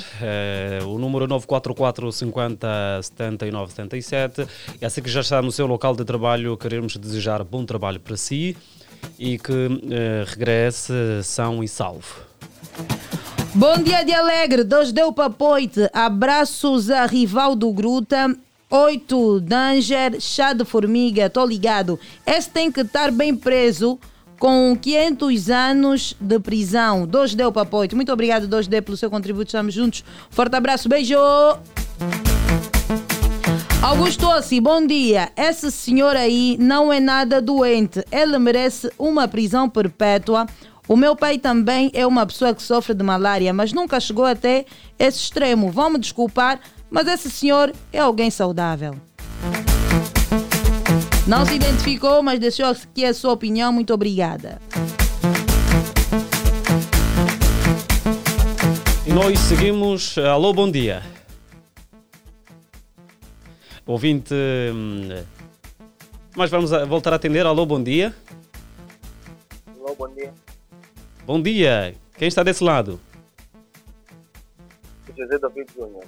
o número 944 50 79 77. E assim que já está no seu local de trabalho, queremos desejar bom trabalho para si e que regresse são e salvo. Bom dia de Alegre, Deus deu papoite. Abraços a Rivaldo Gruta. 8, Danger, Chá de Formiga, tô ligado. Esse tem que estar bem preso com 500 anos de prisão. 2D o Papoito. Muito obrigado, 2D, pelo seu contributo. Estamos juntos. Forte abraço. Beijo. Augusto Hossi, bom dia. Esse senhor aí não é nada doente. Ele merece uma prisão perpétua. O meu pai também é uma pessoa que sofre de malária, mas nunca chegou até esse extremo. Vão me desculpar, mas esse senhor é alguém saudável. Não se identificou, mas deixou aqui a sua opinião. Muito obrigada. E nós seguimos. Alô, bom dia. Ouvinte. Mas vamos voltar a atender. Alô, bom dia. Alô, bom dia. Bom dia. Quem está desse lado? José David Júnior.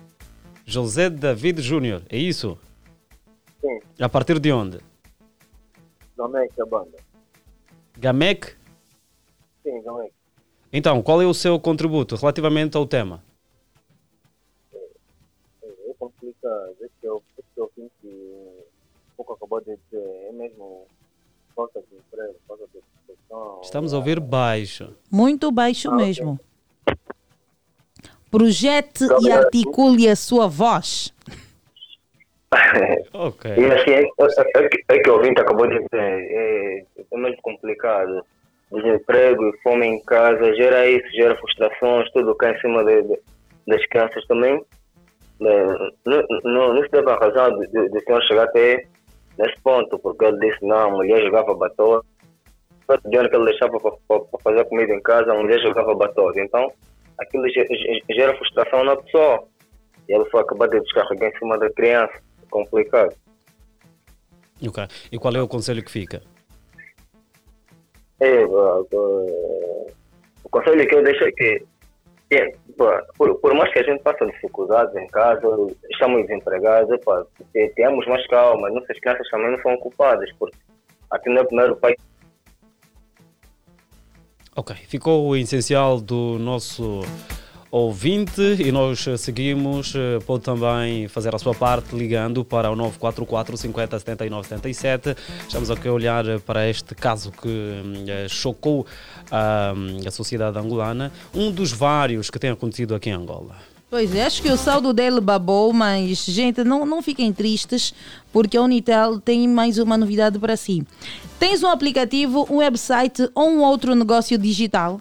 José David Júnior, é isso? Sim. A partir de onde? Gamek, a banda. Gamek? Sim, Gamek. Então, qual é o seu contributo relativamente ao tema? É complicado. Eu penso que o pouco acabou de dizer. É mesmo falta de emprego, falta de educação. Estamos a ouvir baixo. Muito baixo mesmo. Okay. Projete e articule a sua voz. Okay. E assim, é que o ouvinte acabou de dizer, é muito complicado. Desemprego e fome em casa gera isso, gera frustrações, tudo cai em cima das crianças também. Não se deve a razão do senhor chegar até nesse ponto, porque ele disse, não, a mulher jogava batola. Só de onde que ele deixava para fazer comida em casa, a mulher jogava batola. Então, aquilo gera frustração na pessoa. E ela foi acabar de descarregar em cima da criança. É complicado. Ok. E qual é o conselho que fica? O conselho que eu deixo é que, por mais que a gente passe dificuldades em casa, estamos desempregados, tenhamos mais calma. Nossas crianças também não são ocupadas, porque aqui não é o primeiro pai. Ok, ficou o essencial do nosso ouvinte, e nós seguimos. Pode também fazer a sua parte ligando para o 944 50 79 77. Estamos aqui a olhar para este caso que chocou a sociedade angolana, um dos vários que tem acontecido aqui em Angola. Pois é, acho que o saldo dele babou, mas, gente, não fiquem tristes, porque a Unitel tem mais uma novidade para si. Tens um aplicativo, um website ou um outro negócio digital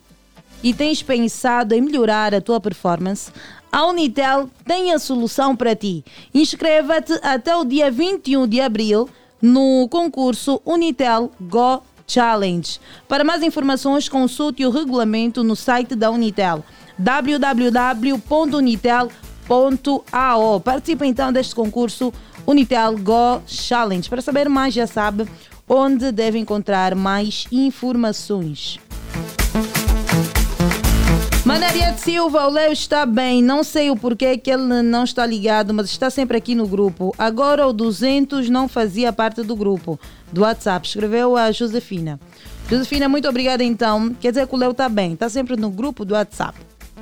e tens pensado em melhorar a tua performance? A Unitel tem a solução para ti. Inscreva-te até o dia 21 de abril no concurso Unitel Go Challenge. Para mais informações, consulte o regulamento no site da Unitel. www.unitel.ao. Participa então deste concurso Unitel Go Challenge. Para saber mais, já sabe onde deve encontrar mais informações. Mano Ariete Silva, o Léo está bem, não sei o porquê que ele não está ligado, mas está sempre aqui no grupo. Agora o 200 não fazia parte do grupo do WhatsApp, escreveu a Josefina. Josefina, muito obrigada então, quer dizer que o Léo está bem, está sempre no grupo do WhatsApp.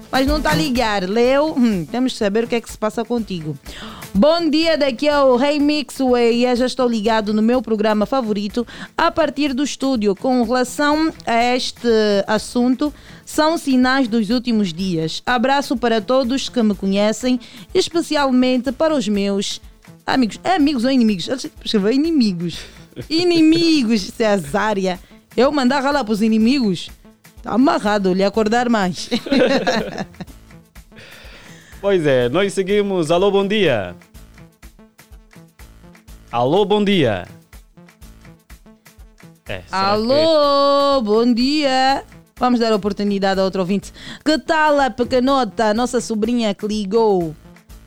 Mas não está a ligar, Leo. Temos de saber o que é que se passa contigo. Bom dia, daqui é o Rei Mixway. Eu já estou ligado no meu programa favorito a partir do estúdio. Com relação a este assunto, são sinais dos últimos dias. Abraço para todos que me conhecem, especialmente para os meus amigos. É amigos ou inimigos? Escreveu inimigos. Inimigos, isso é a Zária. Eu mandava lá para os inimigos. Amarrado, lhe acordar mais. Pois é, nós seguimos. Alô, bom dia. Alô, bom dia. Alô, bom dia. Vamos dar oportunidade a outro ouvinte. Que tal a pequenota, nossa sobrinha que ligou?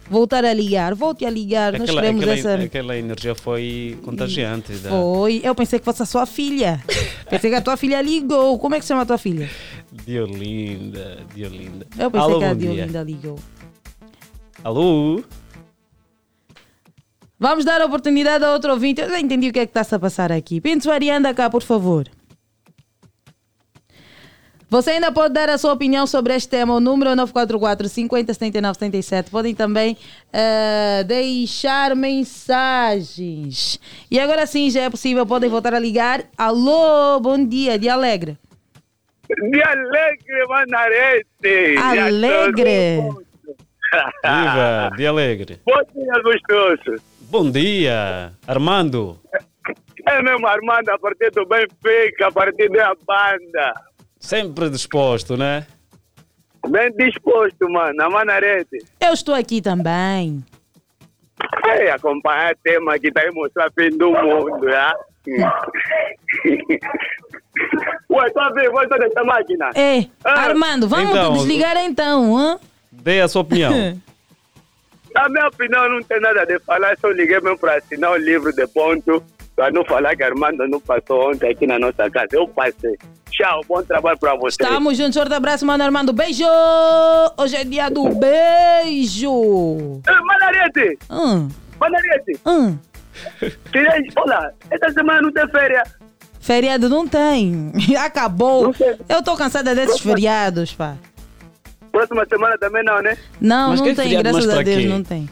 Voltar a ligar, volte a ligar. Aquela, nós queremos essa... aquela energia foi contagiante. Foi, eu pensei que fosse a sua filha. Pensei que a tua filha ligou. Como é que se chama a tua filha? Diolinda. Eu pensei, alô, que a Diolinda ligou. Alô? Vamos dar a oportunidade a outro ouvinte. Eu já entendi o que é que está-se a passar aqui. Pinto, anda cá, por favor. Você ainda pode dar a sua opinião sobre este tema. O número é 944-50-7977. Podem também deixar mensagens. E agora sim, já é possível. Podem voltar a ligar. Alô, bom dia, de Alegre. De Alegre, Manarete. Alegre. Viva, de Alegre. Bom dia, Augusto. Bom dia, Armando. É mesmo, Armando, a partir do Benfica, a partir da banda. Sempre disposto, né? Bem disposto, mano. A Manarete. Eu estou aqui também. Ei, acompanhar tema que está aí mostrando do mundo, né? Ué, só vem, volta dessa máquina. Ei, Armando, vamos então, desligar então, hã? Dê a sua opinião. A minha opinião não tem nada de falar, só liguei mesmo para assinar o livro de ponto, para não falar que Armando não passou ontem aqui na nossa casa. Eu passei. Tchau, bom trabalho para você. Estamos juntos, forte abraço, mano Armando. Beijo! Hoje é dia do beijo. Manarete! Manarete! Olá, essa semana não tem férias. Feriado não tem. Acabou. Não tem. Eu estou cansada desses feriados, pá. Próxima semana também não, né? Não, mas não tem, graças a Deus, não tem.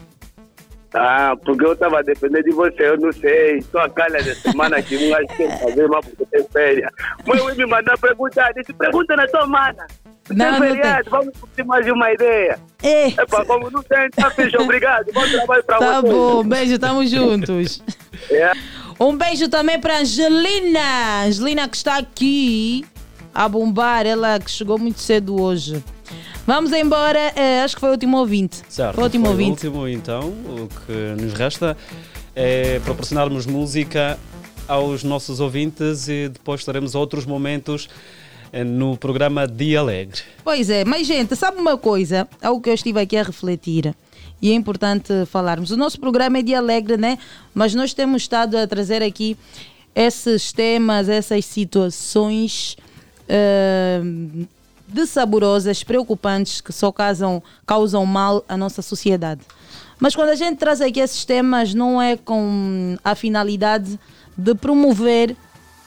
Ah, porque eu estava a depender de você, eu não sei. Só a calha da semana que não acho que tem fazer, mas porque tem férias. Mas eu me mandar perguntar, disse, pergunta na tua mana. Não tem feriado, vamos ter mais uma ideia. Epa, como não tem, tá fechado, obrigado. Bom trabalho pra vocês. Tá bom, beijo, tamo juntos. Um beijo também pra Angelina. Angelina que está aqui a bombar, ela que chegou muito cedo hoje. Vamos embora, acho que foi o último ouvinte. Certo, foi o último ouvinte. O último, então, o que nos resta é proporcionarmos música aos nossos ouvintes e depois teremos outros momentos no programa Dia Alegre. Pois é, mas gente, sabe uma coisa? Algo que eu estive aqui a refletir e é importante falarmos. O nosso programa é Dia Alegre, né? Mas nós temos estado a trazer aqui esses temas, essas situações... de saborosas, preocupantes, que só causam mal à nossa sociedade. Mas quando a gente traz aqui esses temas, não é com a finalidade de promover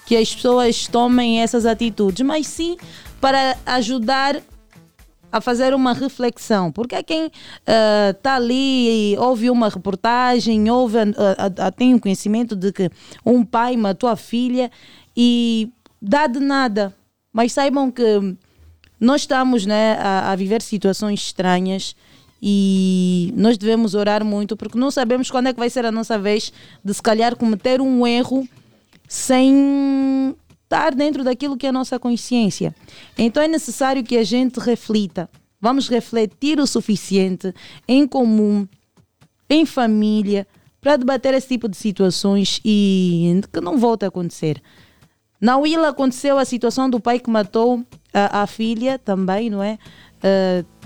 que as pessoas tomem essas atitudes, mas sim para ajudar a fazer uma reflexão, porque é quem está ali, ouve uma reportagem, ouve, tem o conhecimento de que um pai matou a filha e dá de nada. Mas saibam que nós estamos, né, a viver situações estranhas e nós devemos orar muito, porque não sabemos quando é que vai ser a nossa vez de se calhar cometer um erro sem estar dentro daquilo que é a nossa consciência. Então é necessário que a gente reflita. Vamos refletir o suficiente em comum, em família, para debater esse tipo de situações e que não volte a acontecer. Na Uila aconteceu a situação do pai que matou a filha também, não é?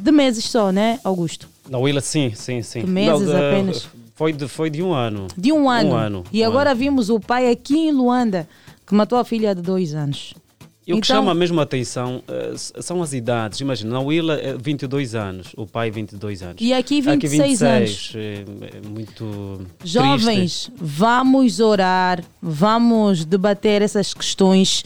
De meses só, né, Augusto? Na Uila, sim. De meses apenas. Foi de um ano. De um ano. E agora vimos o pai aqui em Luanda que matou a filha de 2 anos. E o que chama mesmo a atenção são as idades. Imagina, na Uila, 22 anos, o pai 22 anos. E aqui 26 anos. É muito jovens, triste. Vamos orar, vamos debater essas questões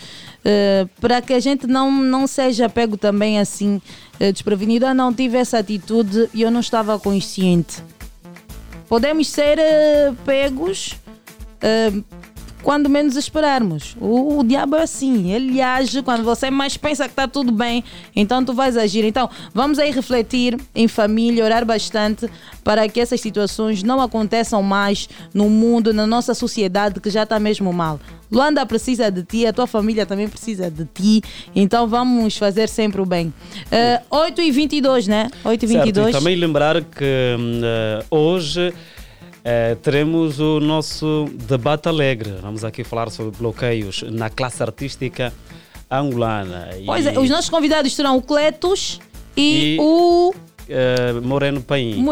para que a gente não seja pego também assim desprevenido. Ah, não tive essa atitude e eu não estava consciente. Podemos ser pegos quando menos esperarmos. O diabo é assim, ele age quando você mais pensa que está tudo bem, então tu vais agir. Então vamos aí refletir em família, orar bastante para que essas situações não aconteçam mais no mundo, na nossa sociedade que já está mesmo mal. Luanda precisa de ti, a tua família também precisa de ti, então vamos fazer sempre o bem. 8h22, né? 8h22. Certo, e também lembrar que hoje teremos o nosso debate alegre. Vamos aqui falar sobre bloqueios na classe artística angolana. Pois é, os nossos convidados serão o Cletus e o Moreno Paim.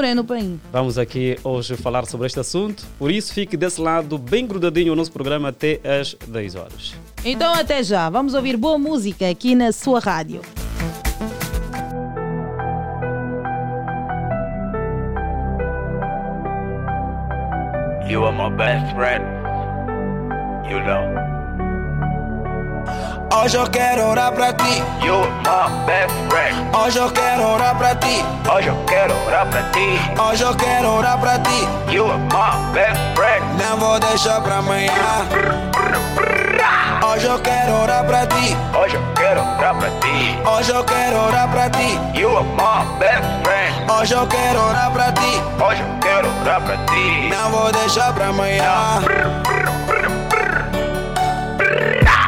Vamos aqui hoje falar sobre este assunto. Por isso, fique desse lado bem grudadinho o nosso programa até às 10 horas. Então, até já. Vamos ouvir boa música aqui na sua rádio. You are my best friend, you know. Hoje eu quero orar pra ti. You are my best friend. Hoje eu quero orar pra ti. Hoje eu quero orar pra ti. Hoje eu quero orar pra ti. You are my best friend. Não vou deixar pra amanhã. Hoje eu quero orar pra ti. Hoje eu quero orar pra ti. Hoje eu quero orar pra ti. You are my best friend. Hoje eu quero orar pra ti. Hoje eu quero orar pra ti. Não vou deixar pra amanhã.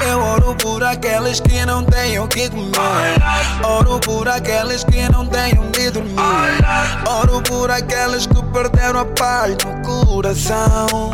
Eu oro por aqueles que não têm o que comer. Oro por aqueles que não têm onde dormir. Oro por aqueles que perderam a paz no coração.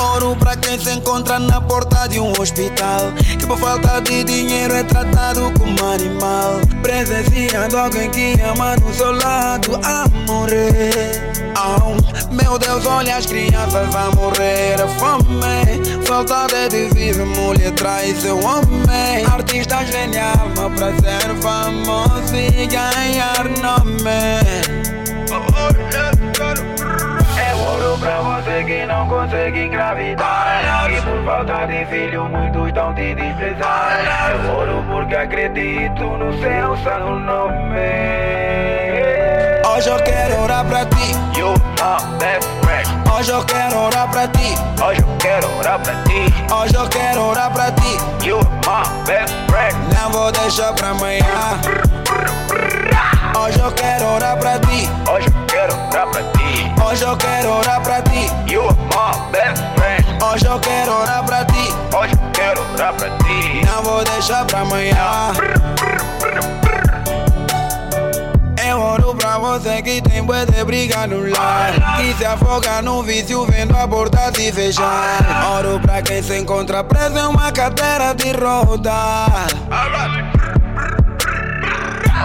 Oro pra quem se encontra na porta de um hospital, que por falta de dinheiro é tratado como animal, presenciando alguém que ama do seu lado a morrer. Oh, meu Deus, olha, as crianças a morrer a fome. Falta de divisa, mulher trai seu homem. Artistas vendem alma pra ser famoso e ganhar nome. Oro pra você que não consegue engravidar, e por falta de filho muitos estão te desprezar. Eu oro porque acredito no seu santo nome. Hoje eu quero orar pra ti. You are my best friend. Hoje eu quero orar pra ti. Hoje eu quero orar pra ti. Hoje eu quero orar pra ti. You are my best friend. Não vou deixar pra amanhã. Hoje eu quero orar pra ti. Hoje eu quero orar pra ti. Hoje eu quero orar pra ti. You are my best friend. Hoje eu quero orar pra ti. Hoje eu quero orar pra ti. Não vou deixar pra amanhã. Eu oro pra você que tem bué de briga no lar, que se afoga no vício vendo a porta se fechar. Oro pra quem se encontra preso em uma cadeira de rodar.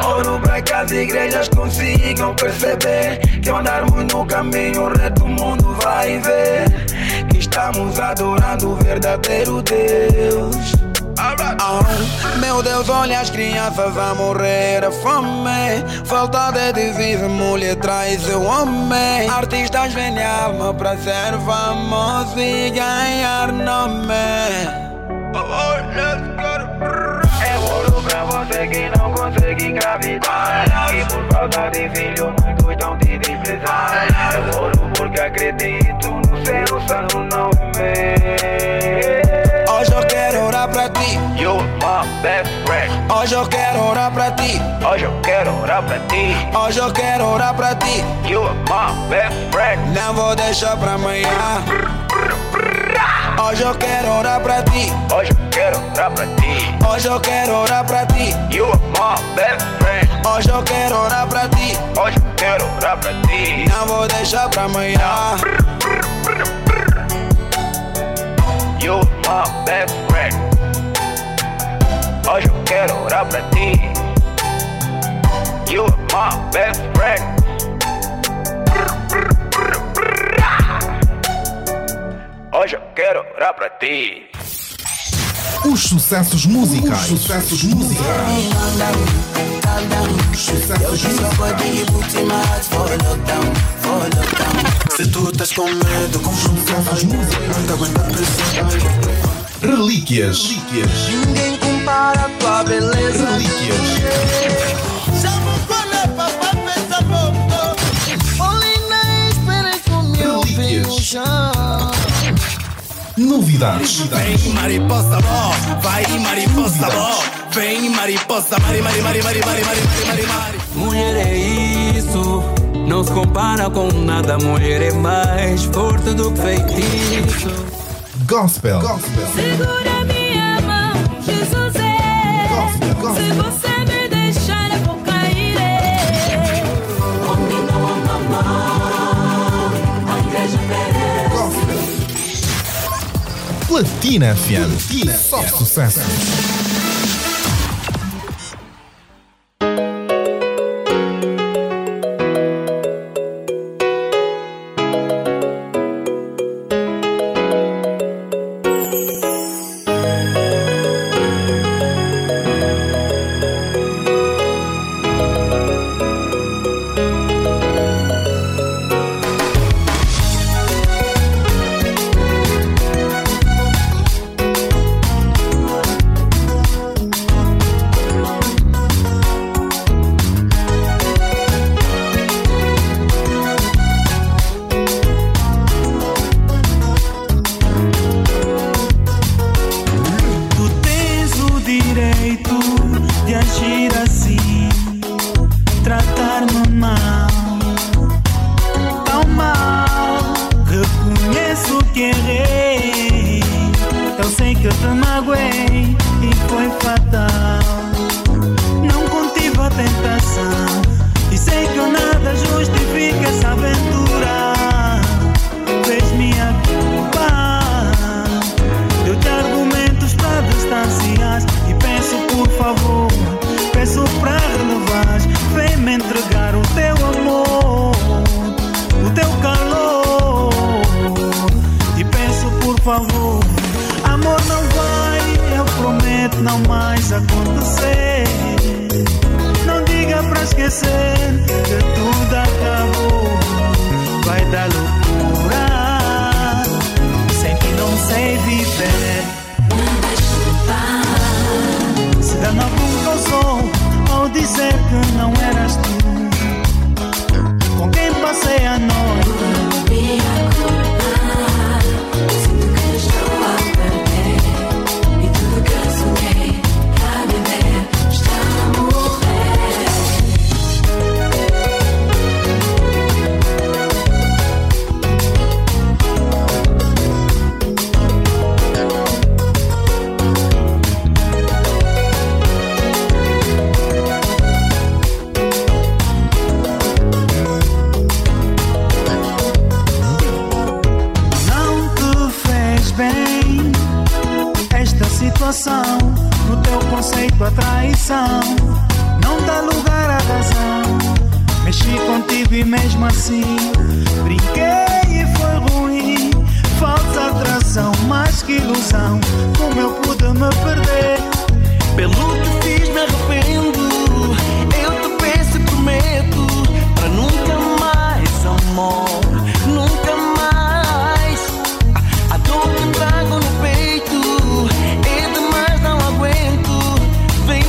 Oro pra que as igrejas consigam perceber que ao andarmos no caminho reto o mundo vai ver que estamos adorando o verdadeiro Deus. Oh, meu Deus, olha, as crianças a morrer a fome. Falta de divisa, mulher trai seu homem. Artistas vendem alma pra ser famoso e ganhar nome. Eu oro pra você que não consegue engravidar, e por falta de filho muitos estão te desprezar. Eu oro porque acredito no seu santo nome. Hoje eu quero orar pra ti, you're my best friend. Hoje eu quero orar pra ti, hoje eu quero orar pra ti, hoje eu quero orar pra ti, you're my best friend. Não vou deixar pra amanhã. Hoje eu quero orar pra ti, hoje eu quero orar pra ti, hoje eu quero orar pra ti, you are my best friend. Hoje eu quero orar pra ti, hoje eu quero orar pra ti, não vou deixar pra amanhã. You are my best friend. Hoje eu quero orar pra ti, you are my best friend. Hoje eu quero orar pra ti. Os sucessos musicais. Os sucessos musicais. Os sucessos musicais. Se tu estás com medo, com sucessos musicais, não te aguenta pressão. Relíquias. Relíquias. Ninguém compara a tua beleza. Relíquias. Já vou falar pra pensar pouco. Olha, espere comigo. Relíquias. Novidades. Vem mariposa bom, vai mariposa bom, vem mariposa, mari, mari, mari, mari, mari, mari, mari, mari. Mulher é isso, não se compara com nada, mulher é mais forte do que feitiço. Gospel. Gospel. Segura minha mão, Jesus é. Gospel. Gospel. Se você me deixar eu vou cair. A igreja merece. Gospel. Platina FM. Platina. Só sucesso. Vem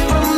pra mim.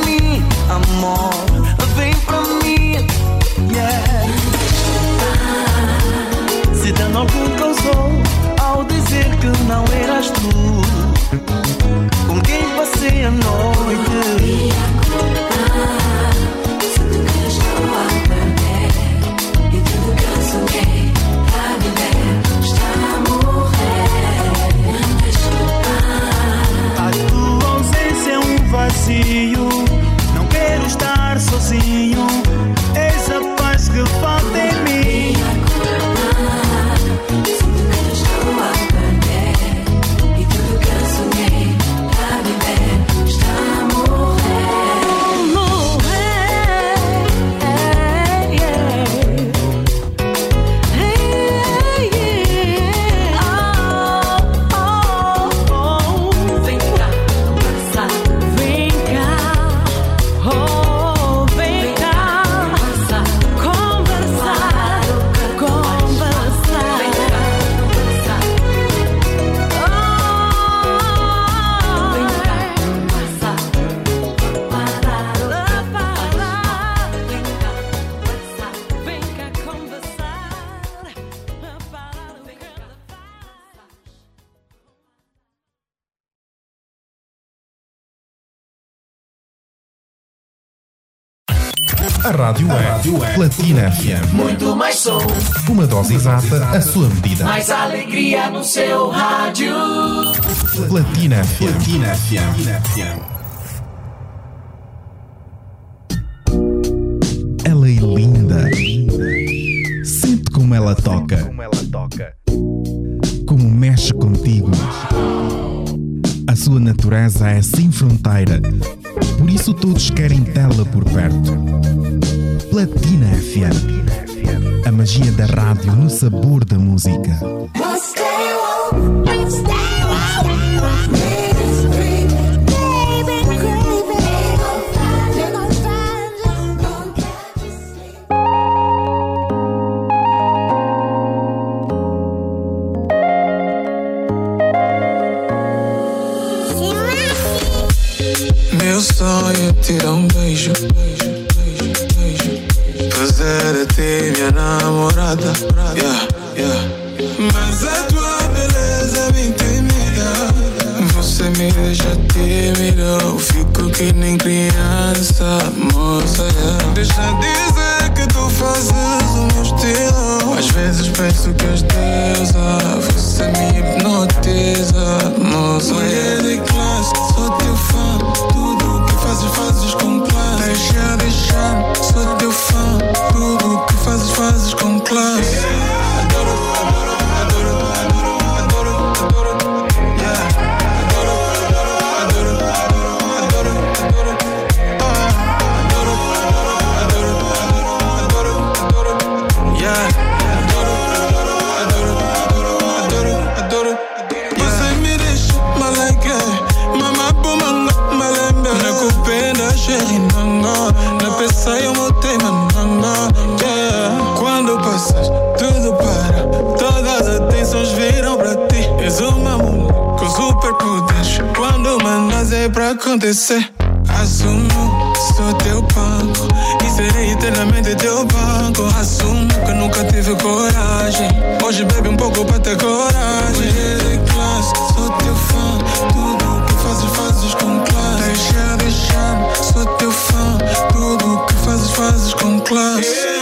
A Rádio é Platina FM. Muito mais som. Uma dose exata à sua medida. Mais alegria no seu rádio. Platina FM. Ela é linda. Sente como ela toca. Como mexe contigo. A sua natureza é sem fronteira. Por isso todos querem tê-la por perto. Platina FM. A magia da rádio no sabor da música. Meu sonho é te dar um beijo, fazer de ti minha namorada, mas a tua beleza me intimida. Você me deixa tímida, eu fico que nem criança, moça, Deixa dizer que tu fazes o meu estilo. Às vezes penso que és deusa, você me hipnotiza, moça, Mulher de classe, sou teu fã. Fazes com classe. Deixa, sou teu fã. Tudo o que fazes com classe. Quando passas, tudo para. Todas as atenções viram para ti. És uma mulher com superpoderes. Quando mandas é para acontecer. Assumo, sou teu banco e serei eternamente teu banco. Assumo que nunca tive coragem. Hoje bebe um pouco para ter coragem. Mulher de classe, sou teu fã. Tudo o que fazes com classe. Deixa-me, sou teu fã. Tudo o que fazes com classe. Yeah.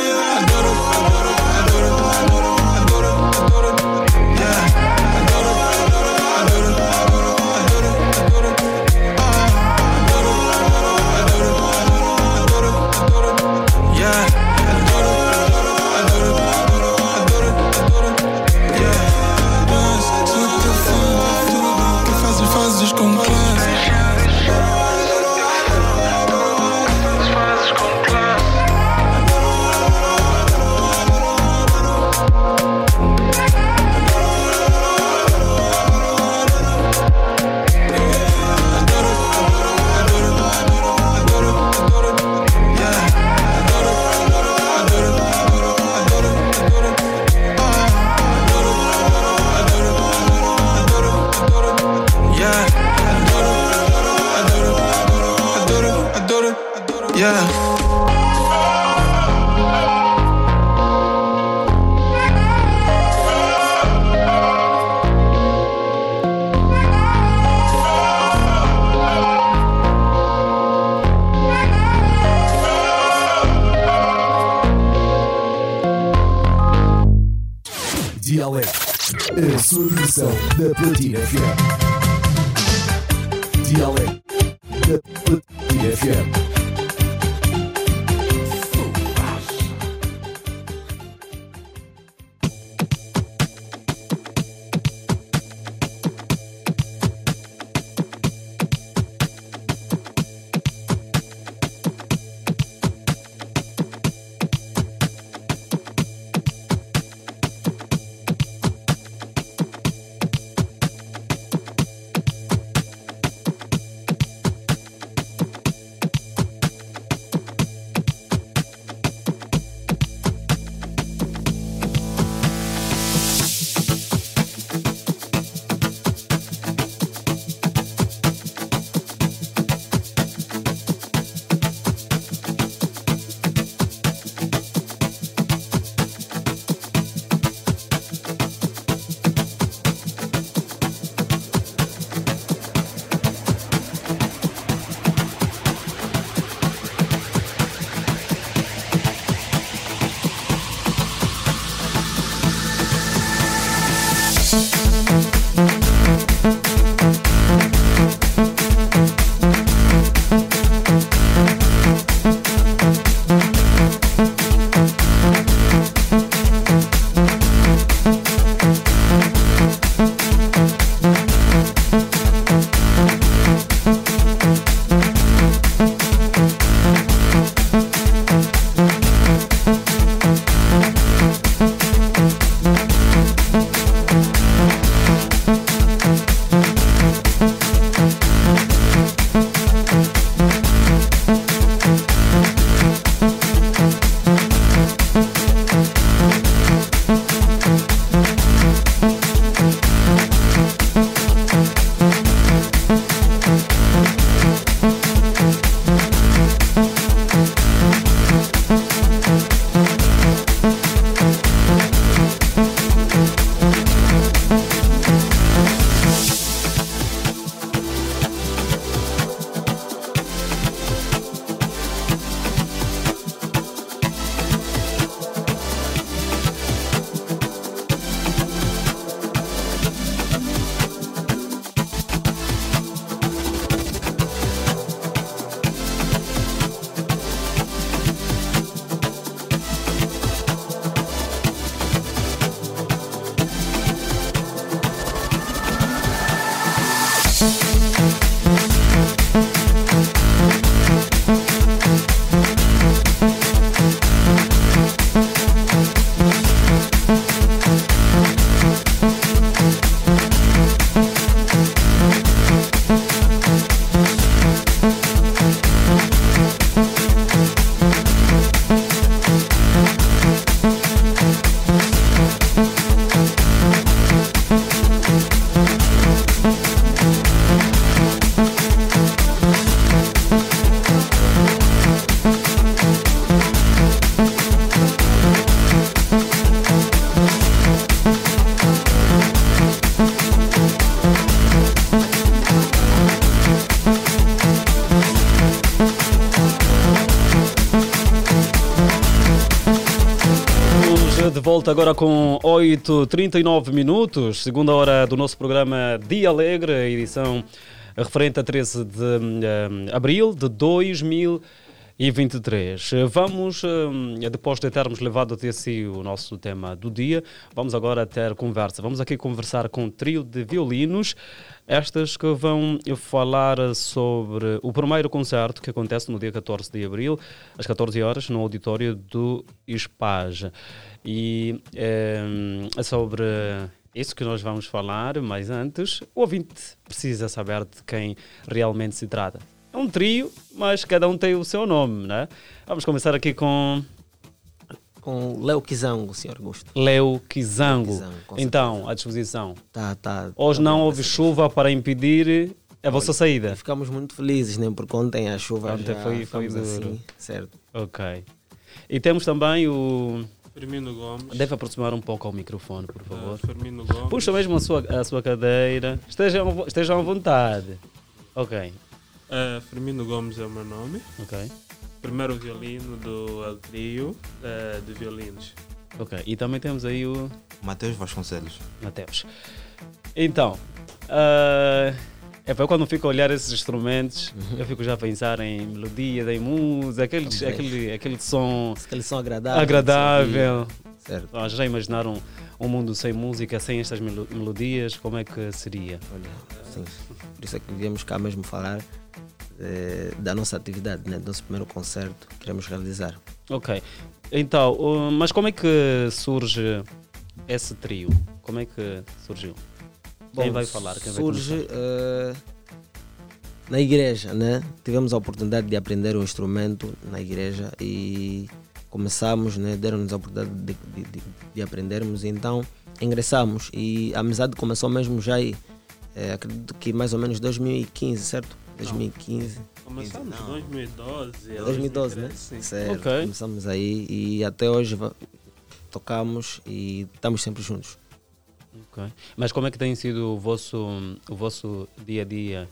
A sua versão da Platina FM. Dialeto da Platina FM. tarde, de volta agora com 8h39 minutos, segunda hora do nosso programa Dia Alegre, edição referente a 13 de abril de 2023. Vamos, depois de termos levado até si o nosso tema do dia, vamos agora ter conversa. Vamos aqui conversar com um trio de violinos, estas que vão falar sobre o primeiro concerto que acontece no dia 14 de abril, às 14 horas, no auditório do ISPAJ. E é sobre isso que nós vamos falar, mas antes, o ouvinte precisa saber de quem realmente se trata. É um trio, mas cada um tem o seu nome, né? Vamos começar aqui com Léo Kizango, Sr. Augusto. Léo Kizango. Então, à disposição. Tá, hoje não houve chuva para impedir a vossa saída. Ficamos muito felizes, né? Porque ontem a chuva foi duro. Assim, certo. Ok. E temos também o Firmino Gomes. Deve aproximar um pouco ao microfone, por favor. Firmino Gomes. Puxa mesmo a sua cadeira. Estejam à vontade. Ok. Firmino Gomes é o meu nome. Okay. Primeiro violino do El Trio de Violins. Ok, e também temos aí o Mateus Vasconcelos. Então, quando eu fico a olhar esses instrumentos, eu fico já a pensar em melodia, em música, aquele som agradável. Certo. Ah, já imaginaram um mundo sem música, sem estas melodias, como é que seria? Olha, sim. Por isso é que viemos cá mesmo falar da nossa atividade, né? Do nosso primeiro concerto que queremos realizar. Ok, então, mas como é que surge esse trio? Como é que surgiu? Bom, quem vai falar? Na igreja, né? Tivemos a oportunidade de aprender um instrumento na igreja e começámos, né? Deram-nos a oportunidade de aprendermos, então ingressámos e a amizade começou mesmo já aí. Acredito que mais ou menos 2015, certo? 2015. Começamos em 2012. 2012, né? Sim. Certo, okay. Começamos aí e até hoje tocamos e estamos sempre juntos. Okay. Mas como é que tem sido o vosso dia-a-dia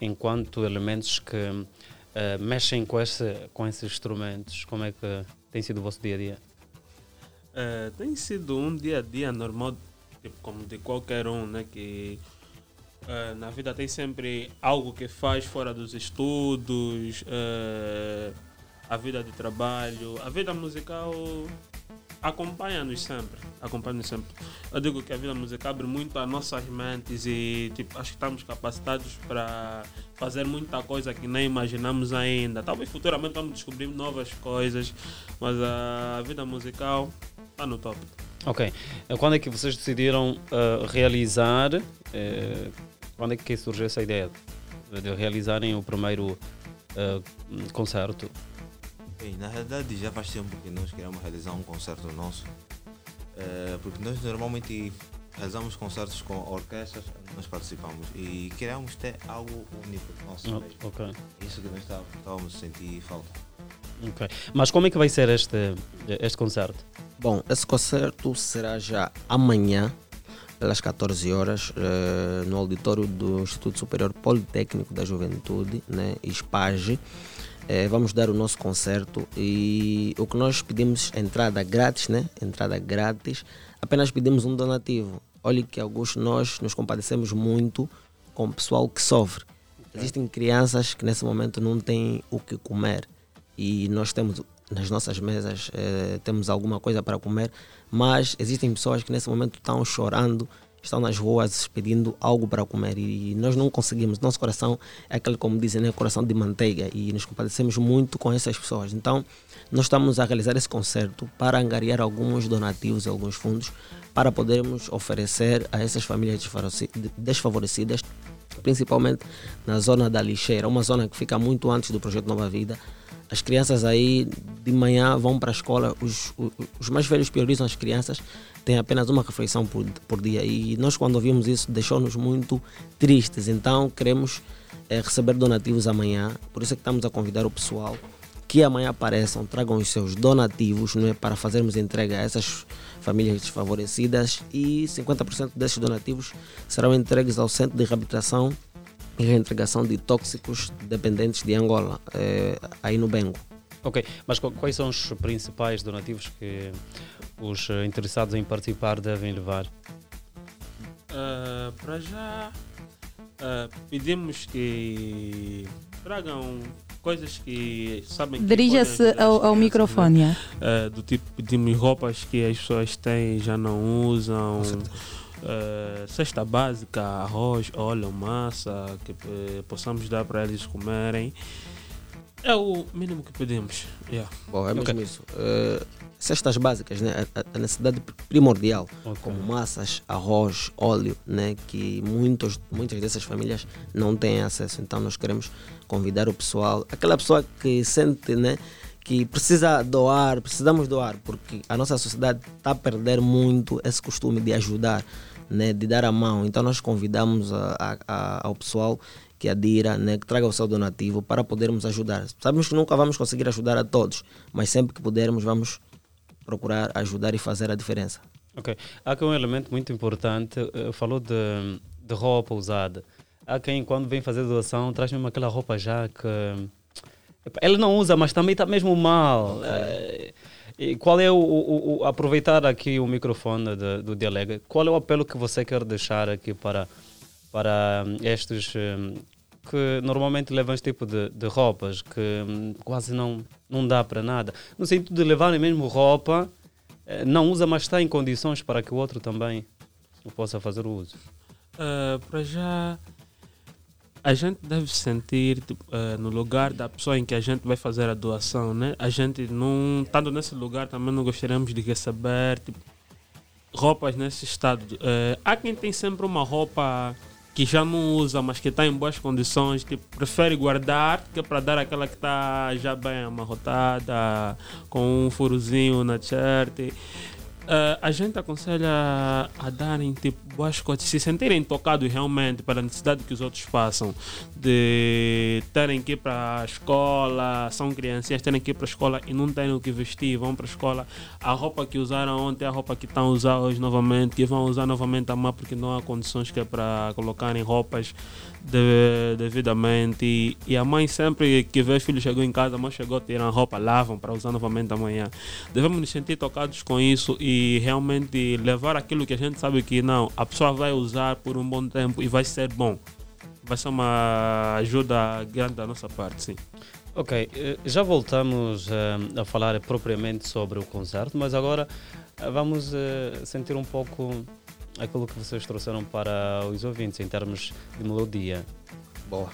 enquanto elementos que mexem com esses instrumentos? Como é que tem sido o vosso dia-a-dia? Tem sido um dia-a-dia normal, tipo, como de qualquer um, né? Que na vida tem sempre algo que faz fora dos estudos, a vida de trabalho, a vida musical acompanha-nos sempre. Eu digo que a vida musical abre muito as nossas mentes e tipo, acho que estamos capacitados para fazer muita coisa que nem imaginamos ainda. Talvez futuramente vamos descobrir novas coisas, mas a vida musical está no top. Ok. Quando é que vocês decidiram realizar, quando é que surgiu essa ideia de realizarem o primeiro concerto? Bem, na realidade já faz tempo que nós queremos realizar um concerto nosso, porque nós normalmente realizamos concertos com orquestras, nós participamos e queremos ter algo único nosso mesmo. Okay. Isso que nós estávamos a sentir falta. Ok. Mas como é que vai ser este concerto? Bom, esse concerto será já amanhã, pelas 14 horas, no auditório do Instituto Superior Politécnico da Juventude, né, ISPAJ. Vamos dar o nosso concerto e o que nós pedimos é entrada grátis, né? Entrada grátis. Apenas pedimos um donativo. Olha que, Augusto, nós nos compadecemos muito com o pessoal que sofre. Okay. Existem crianças que nesse momento não têm o que comer e nós temos nas nossas mesas temos alguma coisa para comer, mas existem pessoas que nesse momento estão chorando, estão nas ruas pedindo algo para comer e nós não conseguimos. Nosso coração é aquele, como dizem, né, coração de manteiga e nos compadecemos muito com essas pessoas. Então, nós estamos a realizar esse concerto para angariar alguns donativos e alguns fundos para podermos oferecer a essas famílias desfavorecidas, principalmente na zona da Lixeira, uma zona que fica muito antes do Projeto Nova Vida. As crianças aí de manhã vão para a escola, os mais velhos priorizam as crianças, têm apenas uma refeição por dia e nós quando ouvimos isso deixou-nos muito tristes, então queremos receber donativos amanhã, por isso é que estamos a convidar o pessoal que amanhã apareçam, tragam os seus donativos, não é, para fazermos entrega a essas famílias desfavorecidas e 50% desses donativos serão entregues ao Centro de Reabilitação e Reintegração de Tóxicos Dependentes de Angola, aí no Bengo. Ok, mas quais são os principais donativos que os interessados em participar devem levar? Para já, pedimos que tragam coisas que sabem que dirija-se ao microfone, né? Do tipo, pedimos roupas que as pessoas têm e já não usam, cesta básica, arroz, óleo, massa, que possamos dar para eles comerem. É o mínimo que pedimos. Yeah. Bom, é mesmo isso. Cestas básicas, né? A necessidade primordial, okay, como massas, arroz, óleo, né? Que muitas dessas famílias não têm acesso. Então nós queremos convidar o pessoal, aquela pessoa que sente, né, que precisa doar, precisamos doar, porque a nossa sociedade está a perder muito esse costume de ajudar, né, de dar a mão. Então nós convidamos ao pessoal que adira, né, que traga o seu donativo para podermos ajudar. Sabemos que nunca vamos conseguir ajudar a todos, mas sempre que pudermos vamos procurar ajudar e fazer a diferença. Ok. Há aqui um elemento muito importante. Falou de roupa usada. Há quem, quando vem fazer doação, traz mesmo aquela roupa já que ele não usa, mas também está mesmo mal. Okay. E qual é o aproveitar aqui o microfone do Dialega, qual é o apelo que você quer deixar aqui para estes que normalmente levam este tipo de roupas que quase não dá para nada, no sentido de levarem mesmo roupa, não usa, mas está em condições para que o outro também possa fazer o uso? Para já, a gente deve se sentir no lugar da pessoa em que a gente vai fazer a doação, né? A gente, não estando nesse lugar, também não gostaríamos de receber roupas nesse estado. Há quem tem sempre uma roupa que já não usa, mas que está em boas condições, que prefere guardar, que é para dar aquela que está já bem amarrotada, com um furozinho na t-shirt. A gente aconselha a darem boas coisas, se sentirem tocados realmente pela necessidade que os outros passam, de terem que ir para a escola, são crianças, terem que ir para a escola e não terem o que vestir, vão para a escola, a roupa que usaram ontem, a roupa que estão a usar hoje novamente, que vão usar novamente amanhã, porque não há condições que é para colocarem roupas devidamente. E a mãe, sempre que vê o filho chegou em casa, a mãe chegou, tiram a roupa, lavam para usar novamente amanhã. Devemos nos sentir tocados com isso e realmente levar aquilo que a gente sabe que não, a pessoa vai usar por um bom tempo e vai ser bom. Vai ser uma ajuda grande da nossa parte, sim. Ok, já voltamos a falar propriamente sobre o concerto, mas agora vamos sentir um pouco aquilo que vocês trouxeram para os ouvintes em termos de melodia. Boa.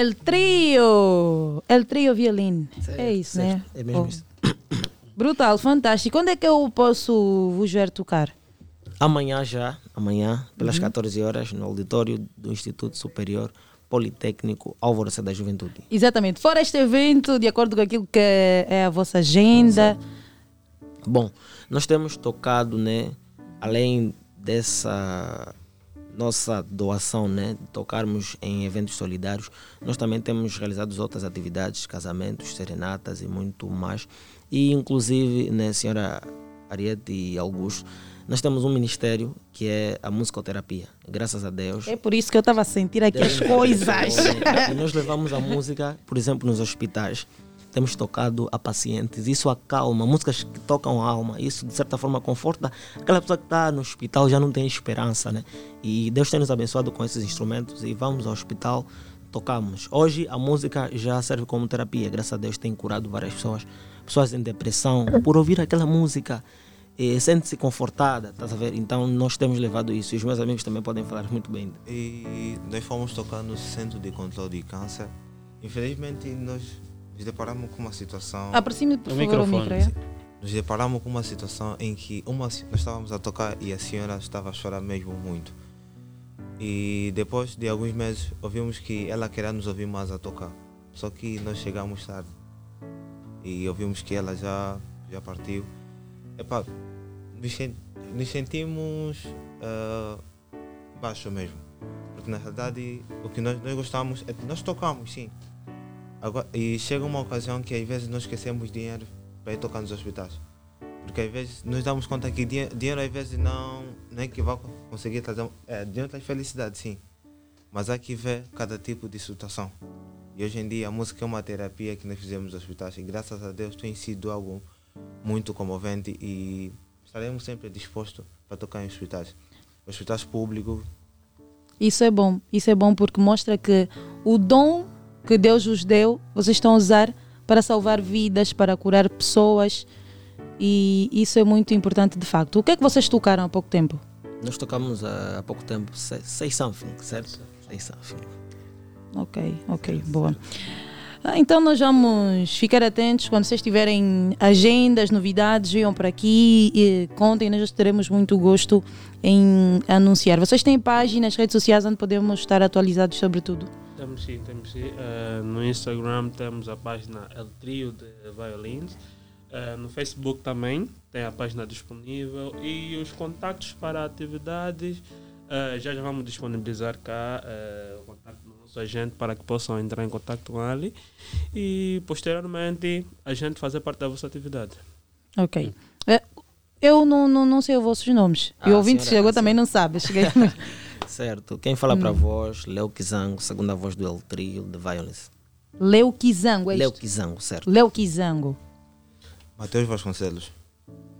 El Trio Violin. É isso, certo, né? É mesmo isso. Brutal, fantástico. Quando é que eu posso vos ver tocar? Amanhã já, pelas 14 horas, no auditório do Instituto Superior Politécnico da Juventude. Exatamente. Fora este evento, de acordo com aquilo que é a vossa agenda... Exato. Bom, nós temos tocado, né, além dessa nossa doação, né, de tocarmos em eventos solidários, nós também temos realizado outras atividades, casamentos, serenatas e muito mais. E, inclusive, né, senhora Ariete e Augusto, nós temos um ministério que é a musicoterapia, graças a Deus. É por isso que eu estava a sentir aqui as coisas. E nós levamos a música, por exemplo, nos hospitais. Temos tocado a pacientes, isso acalma, músicas que tocam a alma, isso de certa forma conforta aquela pessoa que está no hospital, já não tem esperança, né? E Deus tem nos abençoado com esses instrumentos e vamos ao hospital, tocamos. Hoje a música já serve como terapia, graças a Deus tem curado várias pessoas em depressão, por ouvir aquela música. Sente-se confortada, estás a ver? Então nós temos levado isso e os meus amigos também podem falar muito bem. E nós fomos tocar no Centro de Controle de Câncer. Infelizmente nós nos deparamos com uma situação... Aproxime, por favor, o microfone. Nos deparamos com uma situação em que nós estávamos a tocar e a senhora estava a chorar mesmo muito. E depois de alguns meses ouvimos que ela queria nos ouvir mais a tocar. Só que nós chegamos tarde e ouvimos que ela já partiu. Epá, nos sentimos baixo mesmo, porque na verdade o que nós gostamos é que nós tocamos, sim. Agora, e chega uma ocasião que às vezes nós esquecemos dinheiro para ir tocar nos hospitais, porque às vezes nos damos conta que dinheiro às vezes não é que vai conseguir trazer, dinheiro traz felicidade, sim, mas há que ver cada tipo de situação. E hoje em dia a música é uma terapia que nós fizemos nos hospitais e graças a Deus tem sido algo muito comovente e estaremos sempre dispostos para tocar em hospitais públicos. Isso é bom porque mostra que o dom que Deus vos deu, vocês estão a usar para salvar vidas, para curar pessoas e isso é muito importante de facto. O que é que vocês tocaram há pouco tempo? Nós tocamos há pouco tempo Say Something, certo? Say Something. Ok, boa. Então nós vamos ficar atentos. Quando vocês tiverem agendas, novidades, venham para aqui e contem, nós teremos muito gosto em anunciar. Vocês têm páginas, redes sociais onde podemos estar atualizados sobre tudo? Temos sim. No Instagram temos a página El Trio de Violins, no Facebook também tem a página disponível e os contactos para atividades já vamos disponibilizar cá o contacto a gente para que possam entrar em contato com ele e posteriormente a gente fazer parte da vossa atividade. Ok. Eu não sei os vossos nomes. E o ouvinte chegou também não sabe. Certo. Quem fala para vós, Léo Kizango, segunda voz do El Trio de Violins. Léo Kizango, é isso? Léo Kizango, certo. Léo Kizango. Mateus Vasconcelos.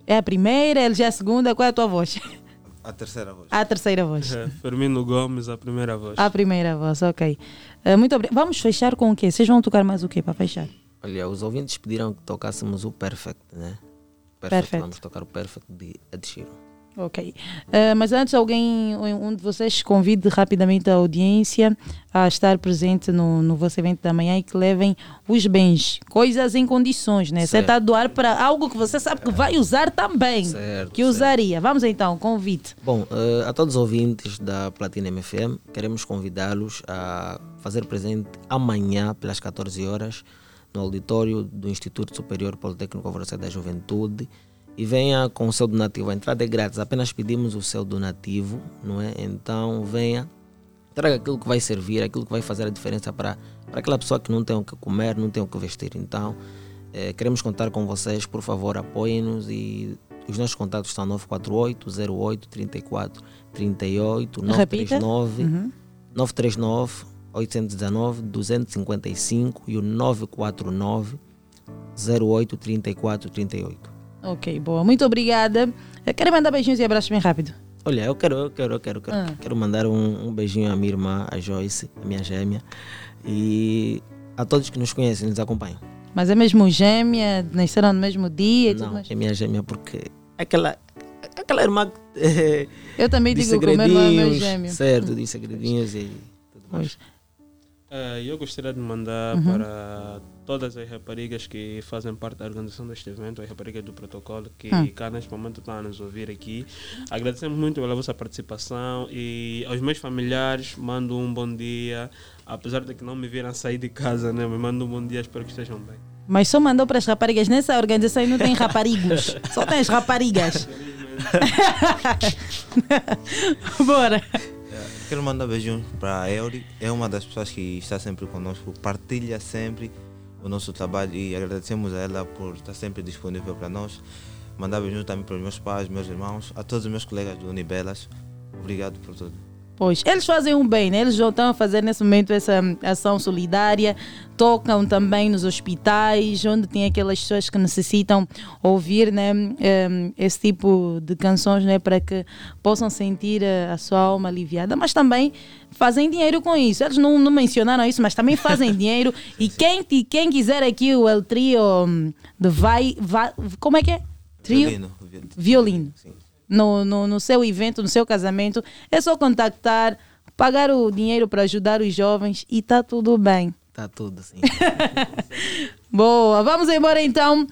É a primeira, ele já é a segunda. Qual é a tua voz? A terceira voz. Firmino Gomes, a primeira voz. A primeira voz, ok. Muito obrigado. Vamos fechar com o quê? Vocês vão tocar mais o quê para fechar? Olha, os ouvintes pediram que tocássemos o Perfect, né? Perfect. Vamos tocar o Perfect de Ed Sheeran. Ok. Mas antes, um de vocês convide rapidamente a audiência a estar presente no vosso evento da manhã e que levem os bens, coisas em condições, né? Certo. Você está a doar para algo que você sabe que vai usar também, certo, que usaria. Vamos então, convite. Bom, a todos os ouvintes da Platina MFM, queremos convidá-los a fazer presente amanhã pelas 14 horas no auditório do Instituto Superior Politécnico da Juventude e venha com o seu donativo. A entrada é grátis, apenas pedimos o seu donativo, não é? Então venha, traga aquilo que vai servir, aquilo que vai fazer a diferença para aquela pessoa que não tem o que comer, não tem o que vestir. Então, queremos contar com vocês, por favor, apoiem-nos e os nossos contatos estão 948-08-34-38, 939-819-255 e o 949-08-34-38. Ok, boa. Muito obrigada. Quero mandar beijinhos e abraços bem rápido. Olha, quero mandar um beijinho à minha irmã, a Joyce, a minha gêmea, e a todos que nos conhecem, nos acompanham. Mas é mesmo gêmea? Nasceram no mesmo dia? Não, é minha gêmea porque aquela irmã que eu também digo que o meu irmão é meu gêmeo. Certo, de segredinhos e tudo mais. Eu gostaria de mandar para todas as raparigas que fazem parte da organização deste evento, as raparigas do protocolo que cá neste momento estão a nos ouvir aqui. Agradecemos muito pela vossa participação e aos meus familiares mando um bom dia, apesar de que não me viram sair de casa, né? Me mando um bom dia, espero que estejam bem. Mas só mandou para as raparigas, nessa organização não tem raparigos, só tem as raparigas. Bora. Quero mandar beijinhos para a Eury, é uma das pessoas que está sempre conosco, partilha sempre o nosso trabalho e agradecemos a ela por estar sempre disponível para nós. Mandar beijinhos também para os meus pais, meus irmãos, a todos os meus colegas do Unibelas. Obrigado por tudo. Pois, eles fazem um bem, né? Eles já estão a fazer nesse momento essa ação solidária, tocam também nos hospitais, onde tem aquelas pessoas que necessitam ouvir, né, esse tipo de canções, né, para que possam sentir a sua alma aliviada, mas também fazem dinheiro com isso. Eles não mencionaram isso, mas também fazem dinheiro. E quem quiser aqui o El Trio de como é que é? Trio? Violino. Sim. No seu evento, no seu casamento, é só contactar, pagar o dinheiro para ajudar os jovens e está tudo bem. Está tudo, sim. Boa, vamos embora então.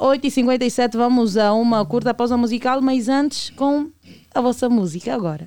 8h57, vamos a uma curta pausa musical, mas antes com a vossa música agora.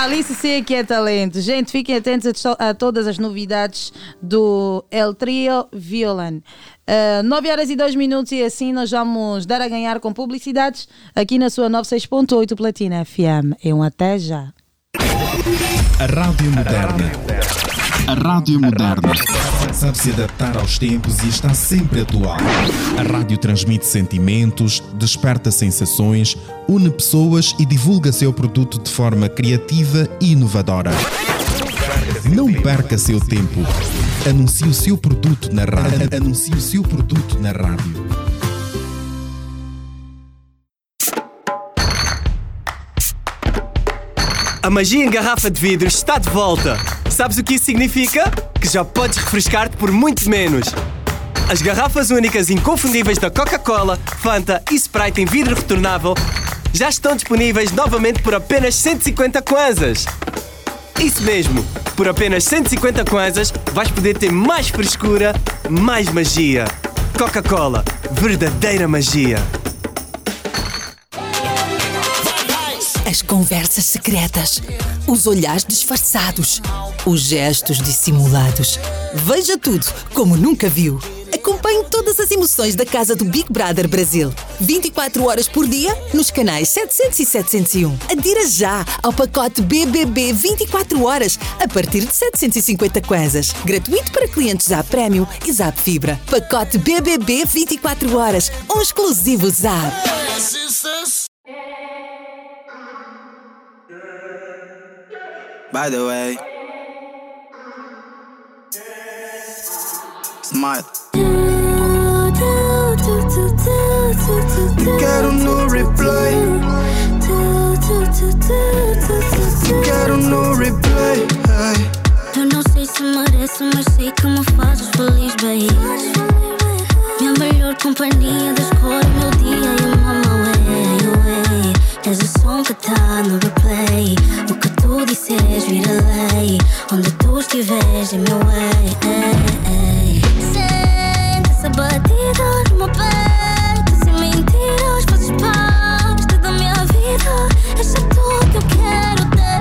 Pessoal, isso sim que é talento. Gente, fiquem atentos a todas as novidades do El Trio Violin. 9 horas e 2 minutos, e assim nós vamos dar a ganhar com publicidades aqui na sua 96.8 Platina FM. É um até já. A Rádio Moderna. A Rádio Moderna sabe se adaptar aos tempos e está sempre atual. A rádio transmite sentimentos, desperta sensações, une pessoas e divulga seu produto de forma criativa e inovadora. Não perca seu tempo. Anuncie o seu produto na rádio. Anuncie o seu produto na rádio. A magia em garrafa de vidro está de volta. Sabes o que isso significa? Que já podes refrescar-te por muito menos. As garrafas únicas e inconfundíveis da Coca-Cola, Fanta e Sprite em vidro retornável já estão disponíveis novamente por apenas 150 kwanzas. Isso mesmo, por apenas 150 kwanzas vais poder ter mais frescura, mais magia. Coca-Cola, verdadeira magia. As conversas secretas, os olhares disfarçados, os gestos dissimulados. Veja tudo como nunca viu. Acompanhe todas as emoções da casa do Big Brother Brasil. 24 horas por dia nos canais 700 e 701. Adira já ao pacote BBB 24 horas a partir de 750 kwanzas. Gratuito para clientes Zap Premium e Zap Fibra. Pacote BBB 24 horas, um exclusivo Zap. By the way, smart. Quero no replay. Quero no replay. Eu não sei se mereço, mas sei que me fazes feliz, baby. Minha melhor companhia, descobri meu dia e mama away. És o som que tá no replay. O que tu disseres vira lei. Onde tu estiveres é meu way. Sente essa batida no meu peito. Sem mentiras, fazes parte da minha vida. És tu que eu quero ter.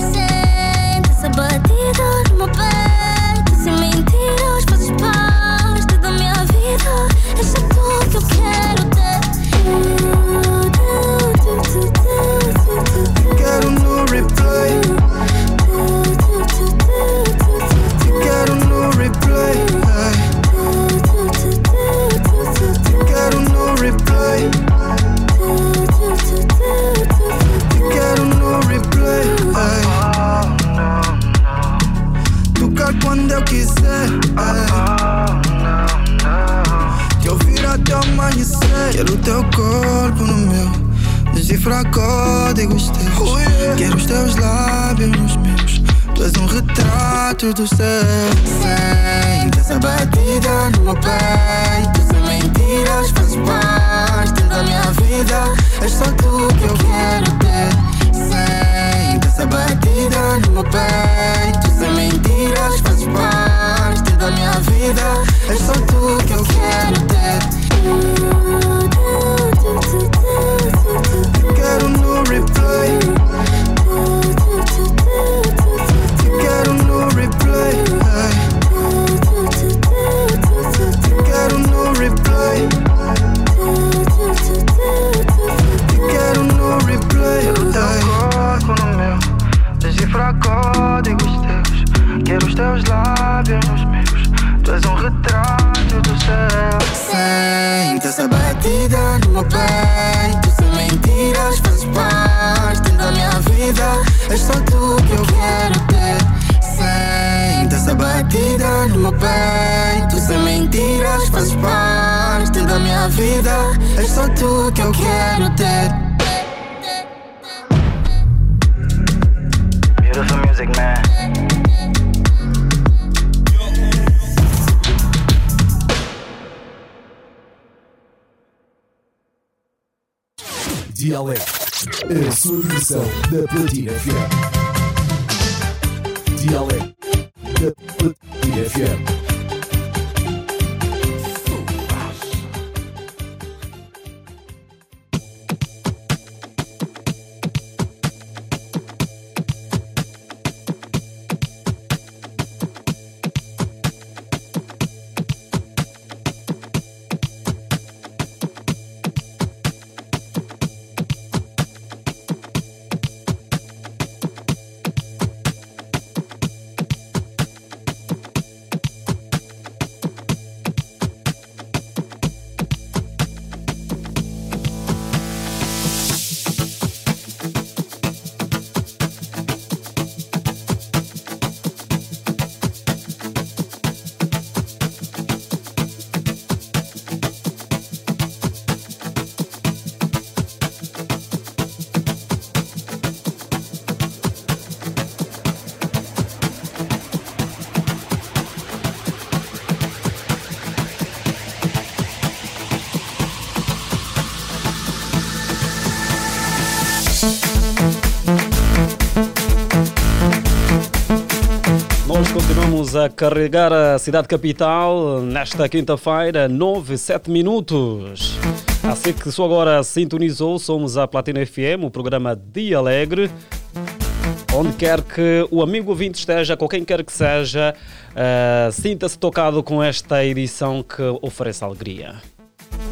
Sente essa batida no meu peito. Sem mentiras, fazes parte da minha vida. És tu que eu quero ter. Quero no replay. Quero no replay. Quero no replay. Quero no replay. Tocar quando eu quiser. Te ouvir até amanhecer. Quero o teu corpo no meu. Decifra códigos teus. Quero os teus lábios nos meus. Tu és um retrato do céu. Sente essa batida no meu peito. Sem mentiras, fazes parte da minha vida. És só tu que eu quero ter. Sente essa batida no meu peito. Sem mentiras, fazes parte da minha vida. És só tu que eu quero ter. Quero no replay. Quero no replay. Quero no replay. Quero no replay. Quero o teu corpo no meu. Decifrar códigos teus. Quero os teus lábios nos meus. Tu és um retrato do céu. Sente essa batida no meu peito. Sem mentiras, fazes parte da minha vida. És só tu que eu quero ter. Sente essa batida no meu peito. Sem mentiras, fazes parte da minha vida. És só tu que eu quero ter. Beautiful music, man. Dialect, a sua versão da Platina FM. Dialect, da Platina FM. Continuamos a carregar a cidade capital nesta quinta-feira, 9:07. Assim que só agora sintonizou, somos a Platina FM, o programa Dia Alegre. Onde quer que o amigo ouvinte esteja, com quem quer que seja, sinta-se tocado com esta edição que oferece alegria.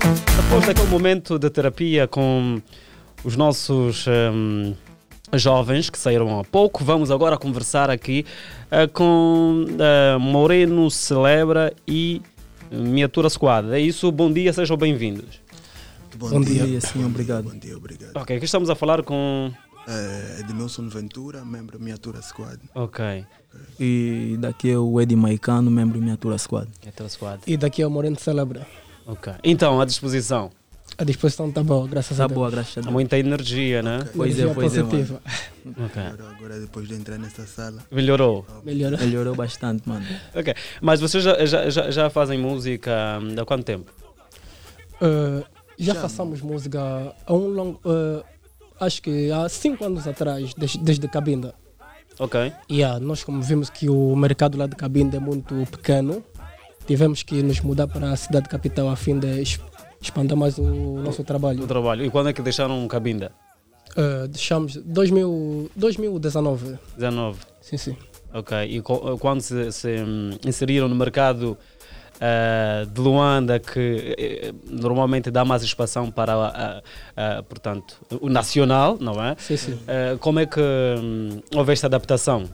Depois daquele momento de terapia com os nossos jovens que saíram há pouco, vamos agora conversar aqui com Moreno Celebra e Miniatura Squad. É isso, bom dia, sejam bem-vindos. Bom dia, sim, obrigado. Bom dia, obrigado. Ok, aqui estamos a falar com... Edmilson Ventura, membro Miniatura Squad. Ok. E daqui é o Edi Maicano, membro Miniatura Squad. E daqui é o Moreno Celebra. Ok. Então, à disposição? A disposição está boa, graças a Deus. Há muita energia, né? Okay. Pois é, positiva. Okay. Agora, depois de entrar nesta sala... Melhorou bastante, mano. Ok. Mas vocês já fazem música há quanto tempo? Já façamos música há um longo... acho que há 5 anos atrás, desde Cabinda. Ok. Nós, como vimos que o mercado lá de Cabinda é muito pequeno, tivemos que nos mudar para a cidade capital a fim de expandir mais o nosso trabalho. E quando é que deixaram Cabinda? Deixamos 2019. 19? Sim. Ok. E quando se inseriram no mercado de Luanda, que normalmente dá mais expansão para portanto, o nacional, não é? Sim. Como é que houve esta adaptação?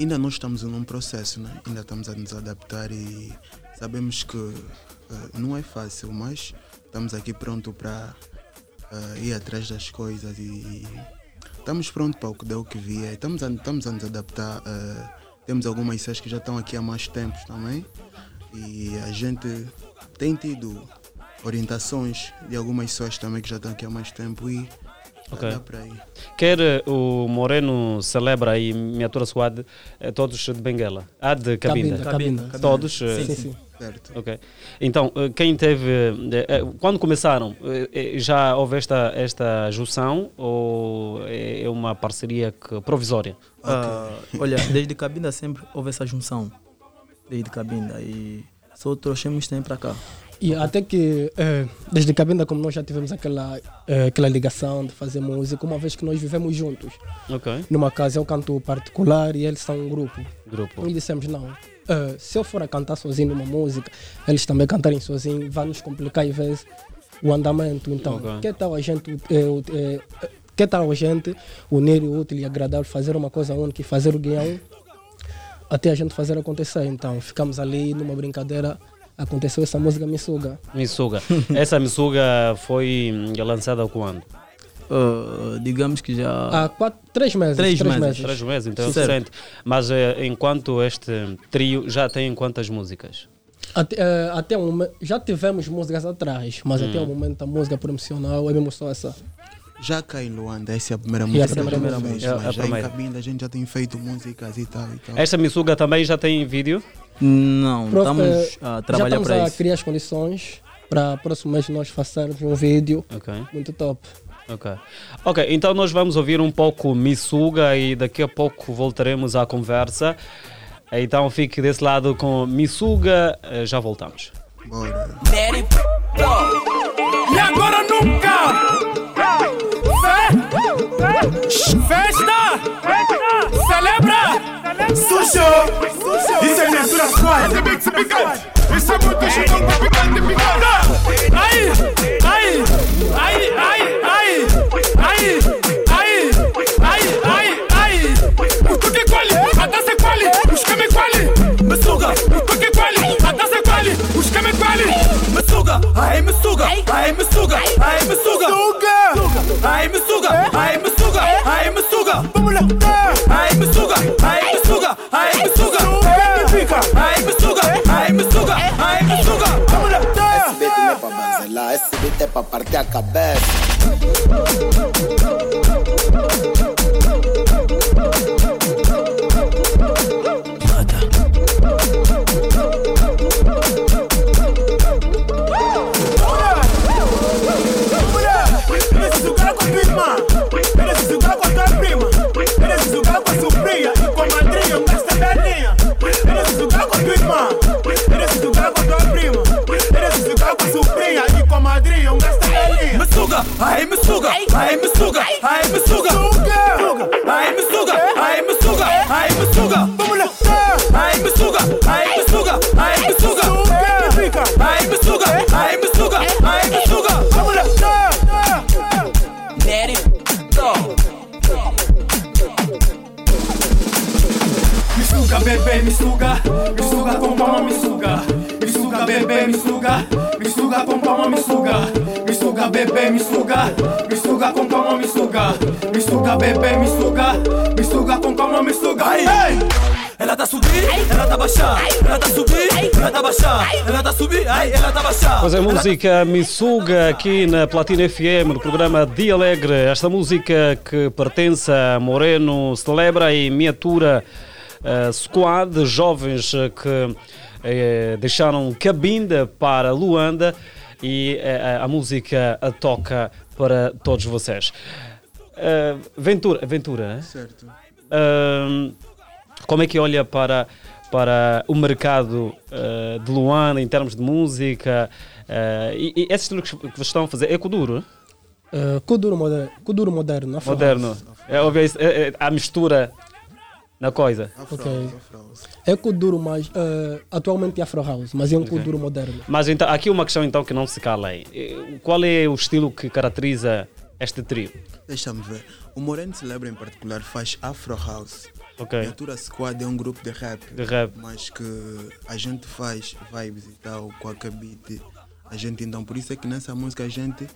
Ainda não estamos num processo, né? Ainda estamos a nos adaptar e sabemos que não é fácil, mas estamos aqui pronto para ir atrás das coisas e estamos prontos para o que der, o que vier. Estamos a nos adaptar. Temos algumas séries que já estão aqui há mais tempos também. E a gente tem tido orientações de algumas pessoas também que já estão aqui há mais tempo e okay. Dá para ir. Quer o Moreno Celebra e Miniatura Squad, todos de Benguela? De Cabinda? Cabinda. Todos? Sim. Certo. Okay. Então, quem teve... Quando começaram, já houve esta junção ou é uma parceria provisória? Okay. Olha, desde Cabinda sempre houve essa junção. Desde Cabinda e só trouxemos tempo para cá. E até que desde Cabinda, como nós já tivemos aquela ligação de fazer música, uma vez que nós vivemos juntos. Okay. Numa casa, eu canto particular e eles são um grupo. E dissemos, se eu for a cantar sozinho uma música, eles também cantarem sozinho, vai nos complicar às vezes o andamento. Então, okay. Que tal a gente unir o útil e agradável, fazer uma coisa única e fazer o guião até a gente fazer acontecer. Então, ficamos ali numa brincadeira, aconteceu essa música Missuga. Essa Missuga foi lançada quando? Digamos que já... Há 3 meses. Três meses, então recente. Mas enquanto este trio já tem quantas músicas? Já tivemos músicas atrás, mas até o momento a música promocional é mesmo só essa. Já cá em Luanda, essa é a primeira música. Em Cabinda a gente já tem feito músicas e tal. Esta Missuga também já tem vídeo? Não, estamos a trabalhar para isso. Estamos a criar as condições para próximo mês nós fazermos um vídeo muito top. Ok, então nós vamos ouvir um pouco Missuga e daqui a pouco voltaremos à conversa. Então fique desse lado com Missuga, já voltamos. Bora. E agora nunca! Festa! Celebra! Sujo! Isso é Miniatura Squad! Esse é picante! Esse é muito chutão com picante! Ai! O tu que colhe, a dança é colhe! Os que me colhe! Missuga! O tu que colhe, a dança é colhe! Os que me colhe! Missuga! Ai, Missuga! Vamos lá! Ai, Missuga! Quem me pica? Ai, Missuga! Vamos lá! Esse beat não é pra bazelar, esse beat é pra partir a cabeça. Prima, eres su gago, su fría y comadre, un castellano. Mas é música Missuga aqui na Platina FM, no programa Dia Alegre. Esta música que pertence a Moreno Celebra e Miniatura Squad, jovens que deixaram Cabinda para Luanda, e a música a toca para todos vocês. Ventura, certo. Como é que olha para o mercado de Luanda em termos de música? E esses truques que vocês estão a fazer é Kuduro? Kuduro moderno, afro. Moderno. É óbvio, a mistura na coisa. Afro, okay. Afro. É Kuduro, mas atualmente é Afro House, mas é um Kuduro moderno. Mas então, aqui uma questão então que não se cala aí. Qual é o estilo que caracteriza este trio? Deixa-me ver. O Moreno Celebra em particular faz Afro House. Okay. Miniatura Squad é um grupo de rap, mas que a gente faz vibes e tal, com a beat. A gente então, por isso é que nessa música a gente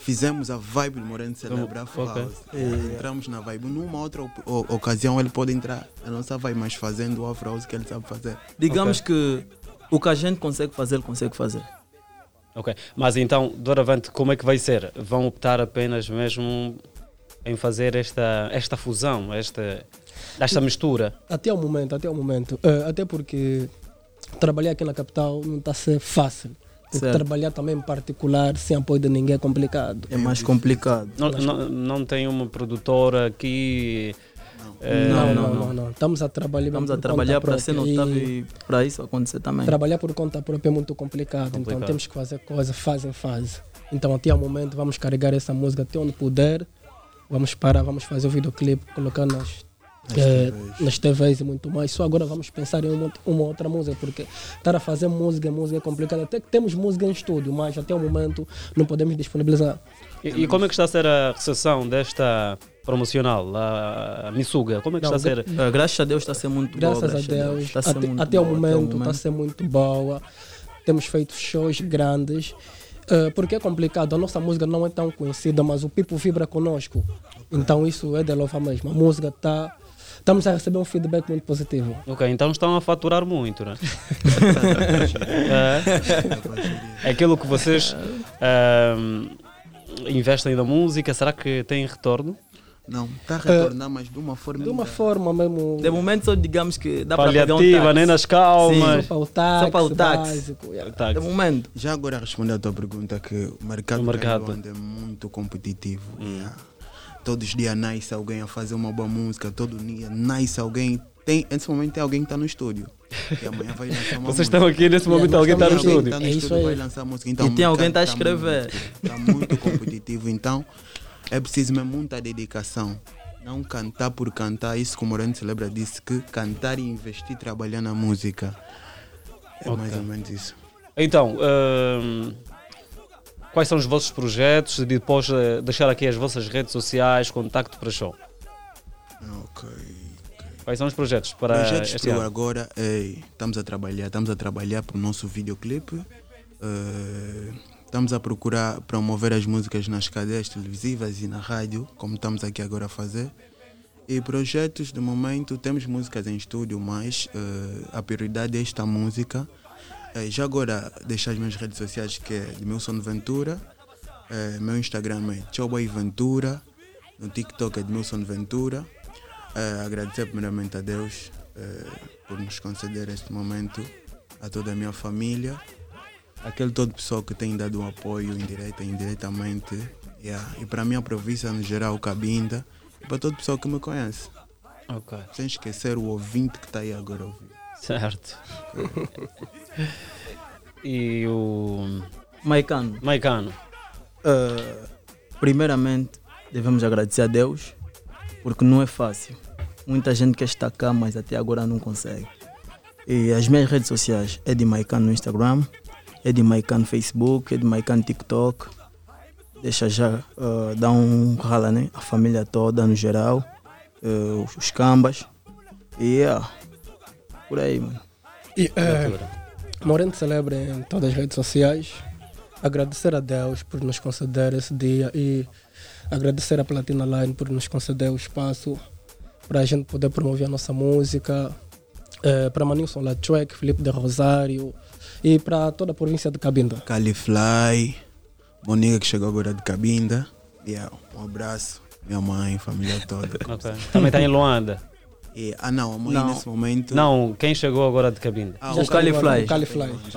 fizemos a vibe do Moreno Celebra Afro House. Entramos na vibe. Numa outra ocasião ele pode entrar na nossa vibe, mas fazendo o Afro House que ele sabe fazer. Digamos que o que a gente consegue fazer, ele consegue fazer. Ok, mas então, doravante, como é que vai ser? Vão optar apenas mesmo em fazer esta fusão, esta mistura? Até o momento. Até porque trabalhar aqui na capital não está a ser fácil. Porque trabalhar também em particular, sem apoio de ninguém, é complicado. É mais complicado. Não tem uma produtora aqui... Não. Estamos a trabalhar para ser notável e para isso acontecer também. Trabalhar por conta própria é muito complicado. Então temos que fazer coisa fase em fase. Então até ao momento vamos carregar essa música até onde puder. Vamos fazer o videoclipe, colocar nas TVs e muito mais. Só agora vamos pensar em uma outra música, porque estar a fazer música é complicado. Até que temos música em estúdio, mas até o momento não podemos disponibilizar. E como é que está a ser a recepção desta promocional, a Missuga? Como é que está a ser? Graças a Deus está a ser muito boa. Até o momento está a ser muito boa. Temos feito shows grandes. Porque é complicado, a nossa música não é tão conhecida, mas o people vibra conosco. Então isso é de louvar mesmo. A música está... Estamos a receber um feedback muito positivo. Ok, então estão a faturar muito, né? É aquilo que vocês investem na música, será que tem retorno? Não, está a retornar, mas de uma forma... De uma forma mesmo... De momento só digamos que dá para pegar um táxi. Paliativa, nem nas calmas. Sim, só para o táxi básico. Yeah. De momento. Já agora respondendo à tua pergunta, que o mercado é muito competitivo. Yeah. Todos os dias nasce alguém a fazer uma boa música, todo dia nasce alguém... Nesse momento tem alguém que está no estúdio. E amanhã vai lançar uma música. Vocês estão aqui nesse momento, alguém está no estúdio. Tá no estúdio vai lançar música. Então, e tem alguém que está a escrever. Está muito competitivo, então... É preciso mesmo muita dedicação. Não cantar por cantar. Isso que o Moreno Celebra disse, que cantar e investir, trabalhar na música. É mais ou menos isso. Então, quais são os vossos projetos? E depois deixar aqui as vossas redes sociais, contacto para show. Ok. Quais são os projetos para este ano? Agora, estamos a trabalhar para o nosso videoclipe. Estamos a procurar promover as músicas nas cadeias televisivas e na rádio, como estamos aqui agora a fazer. E projetos, de momento, temos músicas em estúdio, mas a prioridade é esta música. Já agora, deixar as minhas redes sociais, que é Edmilson Ventura. Meu Instagram é @chowboyventura. No TikTok é Edmilson Ventura. Agradecer primeiramente a Deus por nos conceder este momento, a toda a minha família. Aquele todo pessoal que tem dado um apoio indireta e indiretamente, e para a minha província no geral, Cabinda, e para todo pessoal que me conhece. Okay. Sem esquecer o ouvinte que está aí agora a ouvir. Certo. E o... Maicano. Primeiramente, devemos agradecer a Deus, porque não é fácil. Muita gente quer destacar, mas até agora não consegue. E as minhas redes sociais, Edi Maicano no Instagram, Edi Maicano no Facebook, Edi Maicano no TikTok. Deixa já dar um rala, né? A família toda no geral, os cambas. E por aí, mano. E Moreno Celebra em todas as redes sociais. Agradecer a Deus por nos conceder esse dia e agradecer a Platina Line por nos conceder o espaço para a gente poder promover a nossa música, para Manilson Lachuek, Felipe de Rosário e para toda a província de Cabinda. Califly, Boniga que chegou agora de Cabinda. Yeah, um abraço, minha mãe, família toda. Okay. Também está em Luanda. Não, a mãe não, nesse momento... Não, quem chegou agora de Cabinda? O Califly.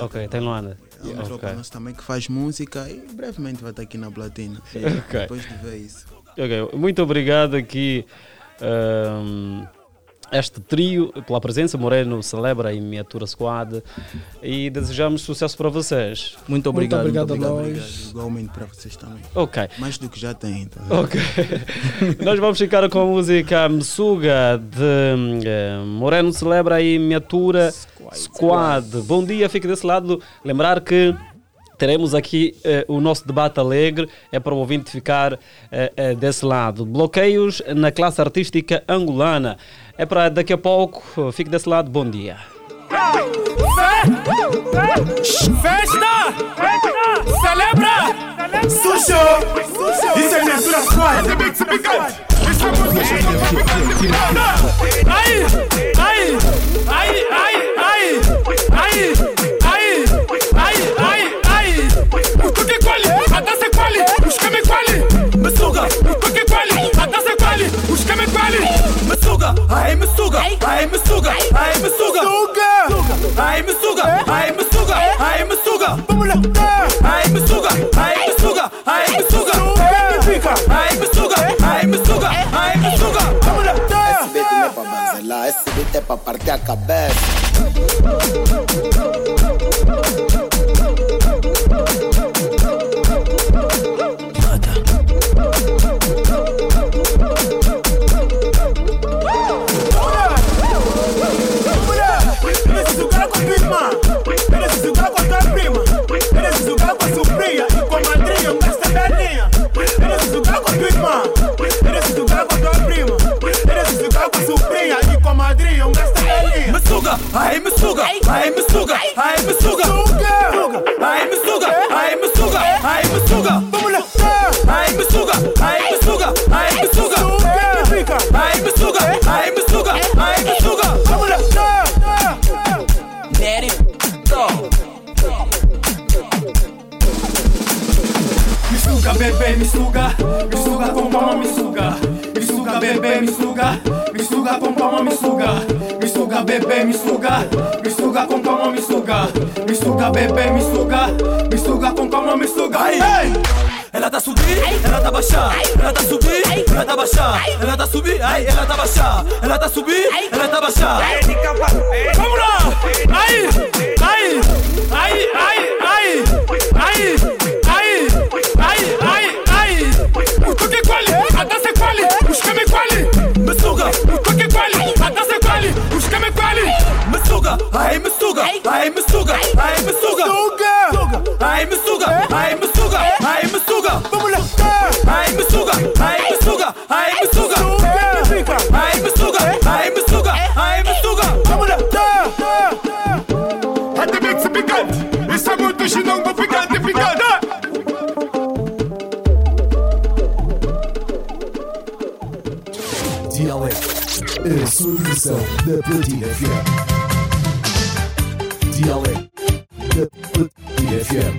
Ok, está em Luanda. É uma tropa nossa também que faz música e brevemente vai estar aqui na Platina. Okay. Depois de ver isso. Okay. Muito obrigado aqui este trio pela presença. Moreno Celebra e Miniatura Squad. E desejamos sucesso para vocês. Muito obrigado. Muito obrigado a nós. Igualmente para vocês também. Ok. Mais do que já tem. Então. Ok. Nós vamos ficar com a música Messuga de Moreno Celebra e Miniatura Squad. Bom dia, fique desse lado. Lembrar que teremos aqui o nosso debate alegre, é para o ouvinte ficar desse lado. Bloqueios na classe artística angolana. É para daqui a pouco, fique desse lado, bom dia. Festa! Celebra! Sujo! Isso é Miniatura Squad! Aí, o toque quali, a dança quali, os came quali, me suga, o toque quali, a dança quali, os came quali, me suga, ai me suga, ai me suga, ai me suga, ai me suga, ai me suga, ai me suga, vamos lá, ai me suga, ai me suga, ai me suga, ai me suga, ai me suga, ai me suga, vamos lá. Esse beat não é pra bazelar, esse beat é pra partir a cabeça. Ai me suga, ai me suga, ai me suga, ai me suga, ai me suga, ai me suga, vamos lá, ai me suga, ai me suga, ai me suga, ai me suga, ai me suga, ai me suga, vamos lá, let it go. Me suga, bebê, me suga com palma, me suga, bebê, me suga com palma, me suga. Bebê, me suga com calma, me suga, bebê, me suga com calma, me suga. Ai, ela tá subir, ela tá baixar, ela tá subir, ela tá baixar, ela tá subir, ai, ela tá baixar, ela tá subir, ela tá baixar. Vamos lá, ai, ai, ai, ai, ai, ai, ai, ai, ai, ai. O toque quali, a dança é quali, os caminhos quali, me suga, o toque quali, a dança é quali. Ai me suga, ai me suga, ai me suga, ai me suga, ai me suga, ai me suga, vamos lá, ai me suga, ai me suga, ai me suga, ai me suga, ai me suga, ai me suga, vamos lá. Até bem que se picante, isso é muito xinongo picante, picante. Dialeto, a solução da Platina FM. Dialeto da Platina FM.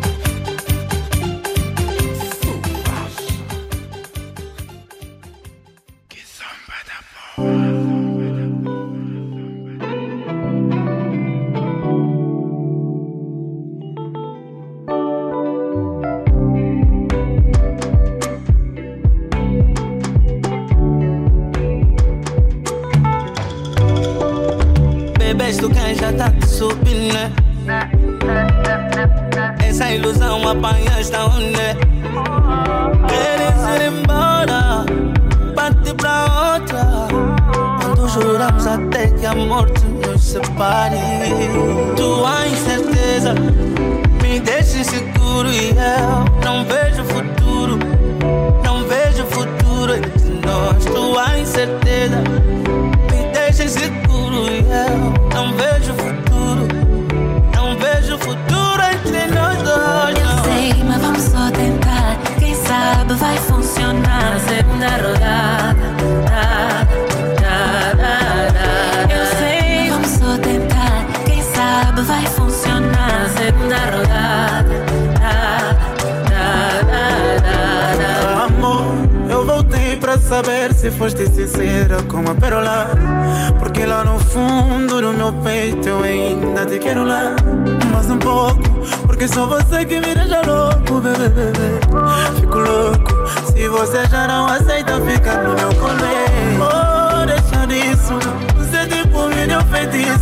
Bebês do cães já tá subindo, né? Essa ilusão apanhas da onda. Queres ir embora, parte pra outra. Quando Juramos até que a morte nos separe. Tua incerteza me deixa inseguro e eu não vejo futuro. Não vejo futuro entre nós. Tua incerteza me deixa inseguro e eu não vejo futuro. Não vejo futuro entre nós dois. Eu sei, mas vamos só tentar. Quem sabe vai funcionar. Segunda rodada, eu sei, vamos só tentar. Quem sabe vai funcionar. Segunda rodada, amor, eu voltei pra saber se foste sincera como a pérola. Porque lá no fundo do meu peito eu ainda te quero lá. Mas um pouco, porque só você que me deixa louco, bebê. Fico louco, se você já não aceita ficar no meu colete. Isso, você tipo me deu feitiço.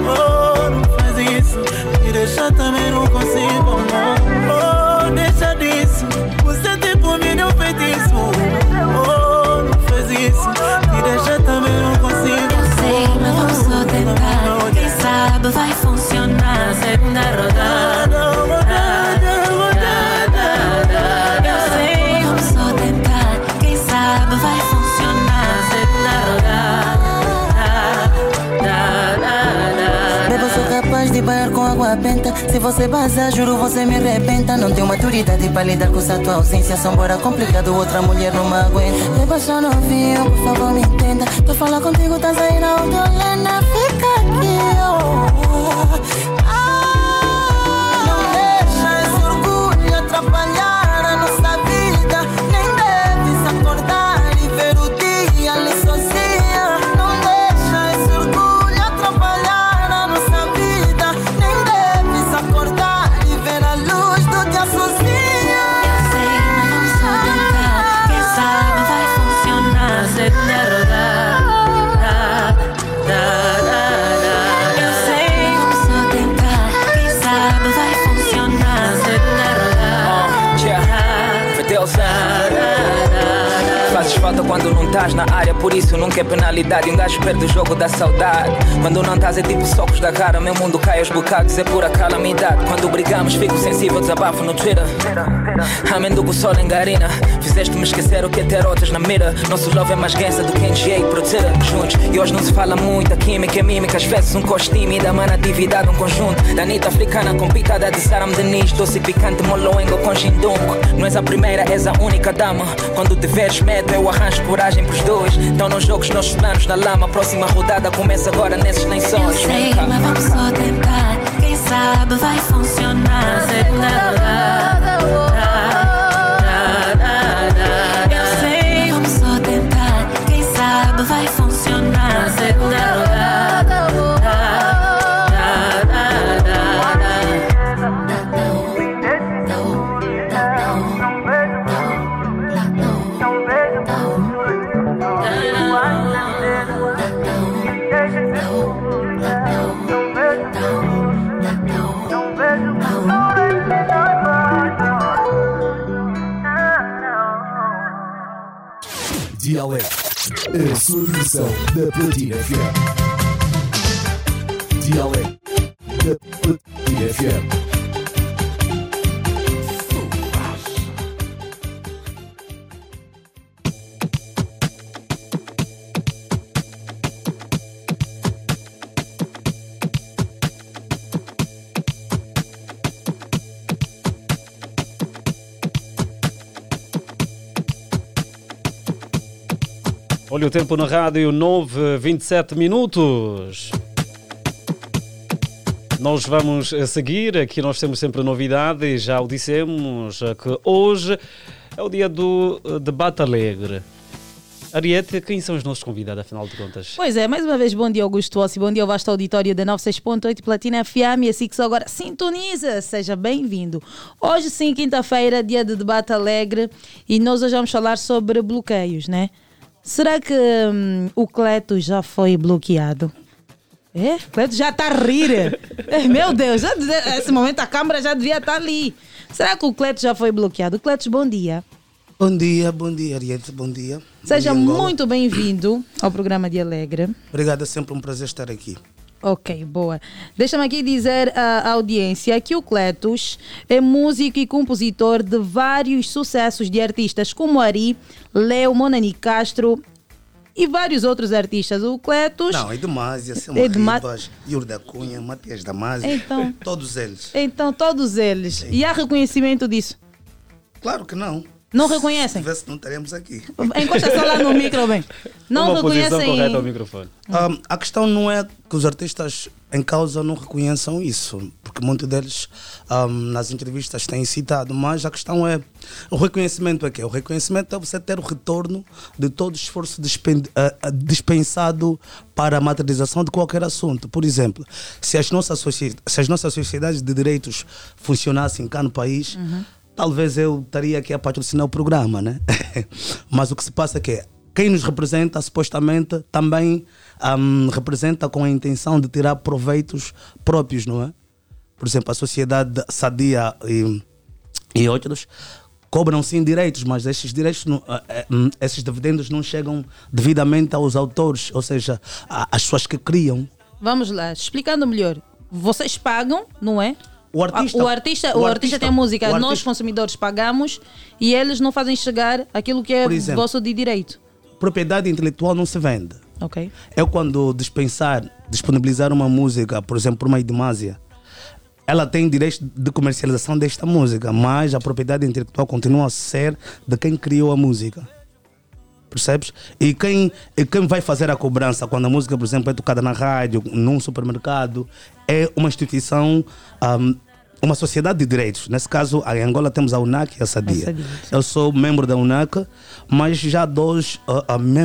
Oh, não faz isso. Me deixar também não consigo, não. Oh, deixa disso. Você tipo me deu feitiço. Oh, não faz isso. Me deixar também não consigo. Eu sei, mas vamos só tentar. Quem sabe vai funcionar. Segunda rodada, rodada. Eu sei, vamos só tentar. Quem sabe vai funcionar. De banhar com água benta. Se você bazar, juro, você me arrebenta. Não tenho maturidade para lidar com essa tua ausência. Sambora complicado, outra mulher não me aguenta. Me baixou no vinho, por favor me entenda. Tô falando contigo, tá saindo a autolena. Fica aqui, oh. Não deixa esse orgulho atrapalhar a nossa vida. Nem deves acordar e ver o dia ali sozinha. Não deixa esse orgulho atrapalhar. Falta quando não estás na área, por isso nunca é penalidade. Um gajo perde o jogo da saudade. Quando não estás é tipo socos da cara. Meu mundo cai aos bocados, é pura calamidade. Quando brigamos fico sensível, desabafo no Twitter. Amém do que o sol engarina. Fizeste-me esquecer o que é ter outras na mira. Nosso love é mais guença do que NGA e produzir juntos. E hoje não se fala muito, a química é mímica. Às vezes um costo tímida, mas na atividade um conjunto. Da Anitta africana com pitada de Saram Diniz. Doce picante, moloengo com gindungo. Não és a primeira, és a única dama. Quando tiveres medo eu arranjo coragem pros dois. Estão nos jogos, nossos planos na lama. Próxima rodada começa agora nesses lençóis. Eu sei, mas vamos só tentar. Quem sabe vai funcionar. Segunda rodada. Eu sei, vamos só tentar. Quem sabe vai funcionar. Segunda rodada. A sua versão da Platina FM. Dialeto da Platina FM. Olha o tempo na rádio, 9:27 minutos. Nós vamos a seguir, aqui nós temos sempre novidade e já o dissemos que hoje é o dia do debate alegre. Ariete, quem são os nossos convidados, afinal de contas? Pois é, mais uma vez, bom dia, Augusto Hossi, bom dia ao vasto auditório da 96.8 Platina FM e assim que só agora sintoniza, seja bem-vindo. Hoje sim, quinta-feira, dia de debate alegre e nós hoje vamos falar sobre bloqueios, né? Será que o Cleto já foi bloqueado? É? O Cleto já está a rir. Meu Deus, já, nesse momento a câmara já devia estar ali. Será que o Cleto já foi bloqueado? Cleto, bom dia. Bom dia, Ariete, bom dia. Seja muito bem-vindo ao programa de Alegre. Obrigado, é sempre um prazer estar aqui. Ok, boa. Deixa-me aqui dizer à audiência que o Cletus é músico e compositor de vários sucessos de artistas como Ari, Léo, Monani Castro e vários outros artistas. O Cletus... Não, Edmásia, Selma Ribas, Yuri da Cunha, Matias Damasio, então, todos eles. Então, todos eles. Sim. E há reconhecimento disso? Claro que não. Não reconhecem? Se tivesse, não estaremos aqui. Encosta só lá no micro, bem. Não uma reconhecem. Posição correta ao microfone. A questão não é que os artistas em causa não reconheçam isso, porque muitos deles nas entrevistas têm citado, mas a questão é o reconhecimento. É que o reconhecimento é você ter o retorno de todo o esforço dispensado para a materialização de qualquer assunto. Por exemplo, se as nossas sociedades de direitos funcionassem cá no país, talvez eu estaria aqui a patrocinar o programa, né? Mas o que se passa é que quem nos representa, supostamente, também representa com a intenção de tirar proveitos próprios, não é? Por exemplo, a sociedade SADIA e outros cobram sim direitos, mas esses direitos, esses dividendos não chegam devidamente aos autores, ou seja, às pessoas que criam. Vamos lá, explicando melhor. Vocês pagam, não é? O artista tem música, nós consumidores pagamos e eles não fazem chegar aquilo que é vosso de direito. Propriedade intelectual não se vende. Okay. Eu quando disponibilizar uma música, por exemplo, por uma Edmásia, ela tem direito de comercialização desta música, mas a propriedade intelectual continua a ser de quem criou a música. Percebes? E quem vai fazer a cobrança quando a música, por exemplo, é tocada na rádio, num supermercado, é uma instituição, uma sociedade de direitos. Nesse caso, em Angola temos a UNAC e a SADIA. Eu sou membro da UNAC, mas já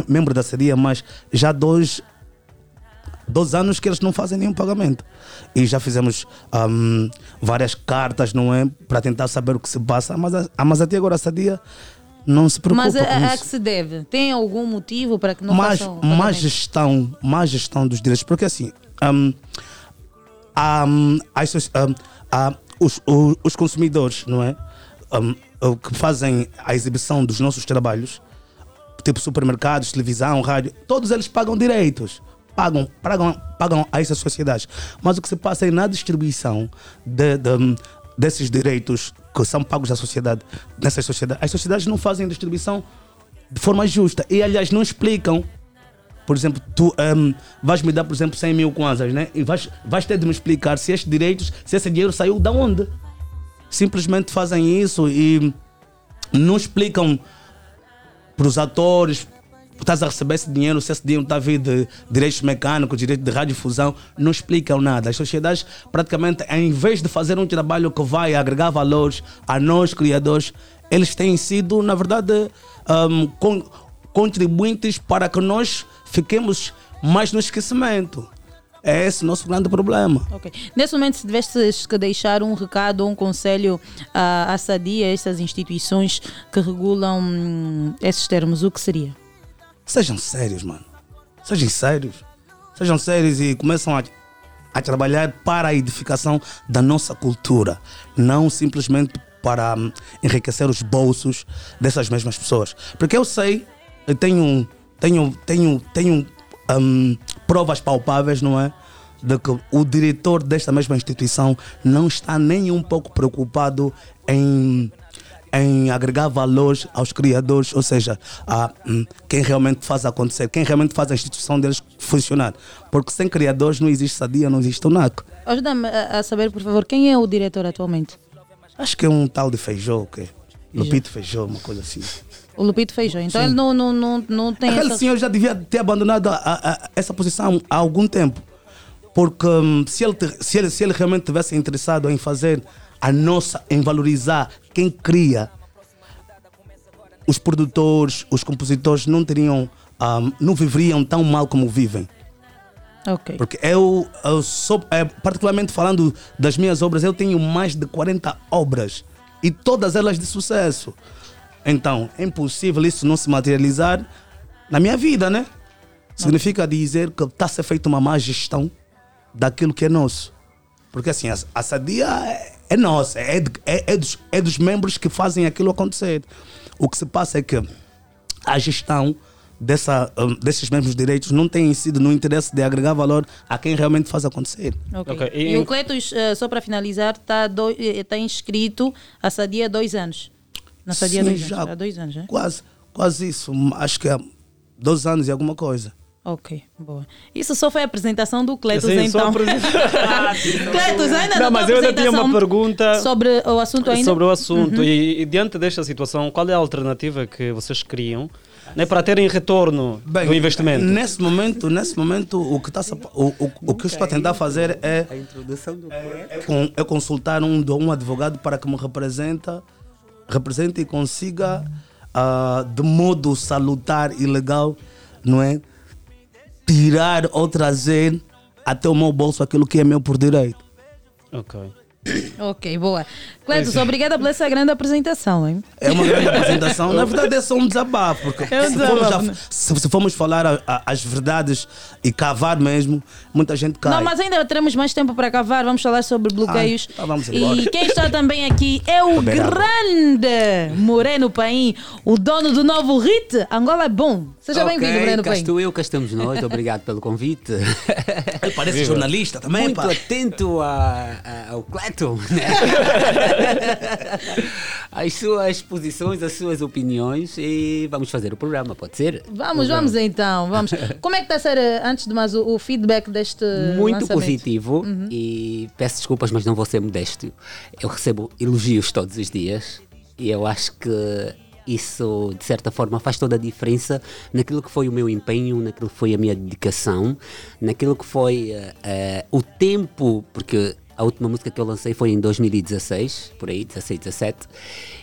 membro da SADIA, mas já dois anos que eles não fazem nenhum pagamento. E já fizemos várias cartas, não é? Para tentar saber o que se passa, mas até agora a SADIA não se preocupa. Mas é que se deve. Tem algum motivo para que não façam pagamento? Má gestão dos direitos. Porque assim, os consumidores, não é? Que fazem a exibição dos nossos trabalhos, tipo supermercados, televisão, rádio, todos eles pagam direitos. Pagam a essas sociedades. Mas o que se passa é na distribuição desses direitos que são pagos à sociedade, nessas sociedades. As sociedades não fazem distribuição de forma justa e, aliás, não explicam. Por exemplo, tu vais me dar, por exemplo, 100 mil kwanzas, né? E vais ter de me explicar se esse dinheiro saiu de onde. Simplesmente fazem isso e não explicam para os atores que estás a receber esse dinheiro, se esse dinheiro está a vir de direitos mecânicos, direito de radiodifusão. Não explicam nada. As sociedades, praticamente, em vez de fazer um trabalho que vai agregar valores a nós, criadores, eles têm sido, na verdade, contribuintes para que nós fiquemos mais no esquecimento. É esse o nosso grande problema. Okay. Nesse momento, se tivesses que deixar um recado ou um conselho à SADIA, a essas instituições que regulam esses termos, o que seria? Sejam sérios, mano. Sejam sérios e começam a trabalhar para a edificação da nossa cultura. Não simplesmente para enriquecer os bolsos dessas mesmas pessoas. Porque eu sei... Eu tenho provas palpáveis, não é? De que o diretor desta mesma instituição não está nem um pouco preocupado em agregar valores aos criadores, ou seja, a quem realmente faz acontecer, quem realmente faz a instituição deles funcionar. Porque sem criadores não existe SADIA, não existe UNAC. Ajuda-me a saber, por favor, quem é o diretor atualmente? Acho que é um tal de Feijó, okay? Lupito Feijó, uma coisa assim. O Lupito Feijó, então sim. Ele não tem aquele essa... senhor já devia ter abandonado essa posição há algum tempo. Porque se ele realmente tivesse interessado em fazer em valorizar quem cria, os produtores, os compositores não teriam, não viveriam tão mal como vivem. Okay. Porque eu sou, particularmente falando das minhas obras, eu tenho mais de 40 obras e todas elas de sucesso. Então, é impossível isso não se materializar na minha vida, né? Significa dizer que está a ser feita uma má gestão daquilo que é nosso. Porque assim, a SADIA é nossa, é dos membros que fazem aquilo acontecer. O que se passa é que a gestão desses mesmos direitos não tem sido no interesse de agregar valor a quem realmente faz acontecer. Okay. E o Cletus, só para finalizar, está inscrito a SADIA há 2 anos. Na SADIA há 2 anos, né? Quase isso. Acho que há 2 anos e alguma coisa. Ok, boa. Isso só foi a apresentação do Cletus, então. Cletus, ainda não, mas eu ainda tinha uma pergunta sobre o assunto ainda. Sobre o assunto. Uhum. E diante desta situação, qual é a alternativa que vocês criam, né, para terem retorno do investimento? Nesse momento, o que eu estou a tentar fazer é consultar um advogado para que me represente e consiga, de modo salutar e legal, não é? Tirar ou trazer até o meu bolso aquilo que é meu por direito. Ok, boa. Cletus, obrigada por essa grande apresentação, hein? É uma grande apresentação. Na verdade é só um desabafo, porque se formos falar as verdades e cavar mesmo, muita gente cai. Não, mas ainda teremos mais tempo para cavar. Vamos falar sobre bloqueios. Vamos embora. E quem está também aqui é o grande Moreno Paim, o dono do novo hit Angola é Bom. Seja bem-vindo, Moreno Paim. Cá estamos nós. Obrigado pelo convite. Ele parece jornalista também. Muito atento ao Cleto, né? As suas posições, as suas opiniões, e vamos fazer o programa, pode ser? Vamos então, vamos. Como é que está a ser, antes de mais, o feedback deste muito lançamento? Positivo, e peço desculpas, mas não vou ser modesto. Eu recebo elogios todos os dias e eu acho que isso, de certa forma, faz toda a diferença naquilo que foi o meu empenho, naquilo que foi a minha dedicação, naquilo que foi o tempo, porque a última música que eu lancei foi em 2016, por aí, 16, 17.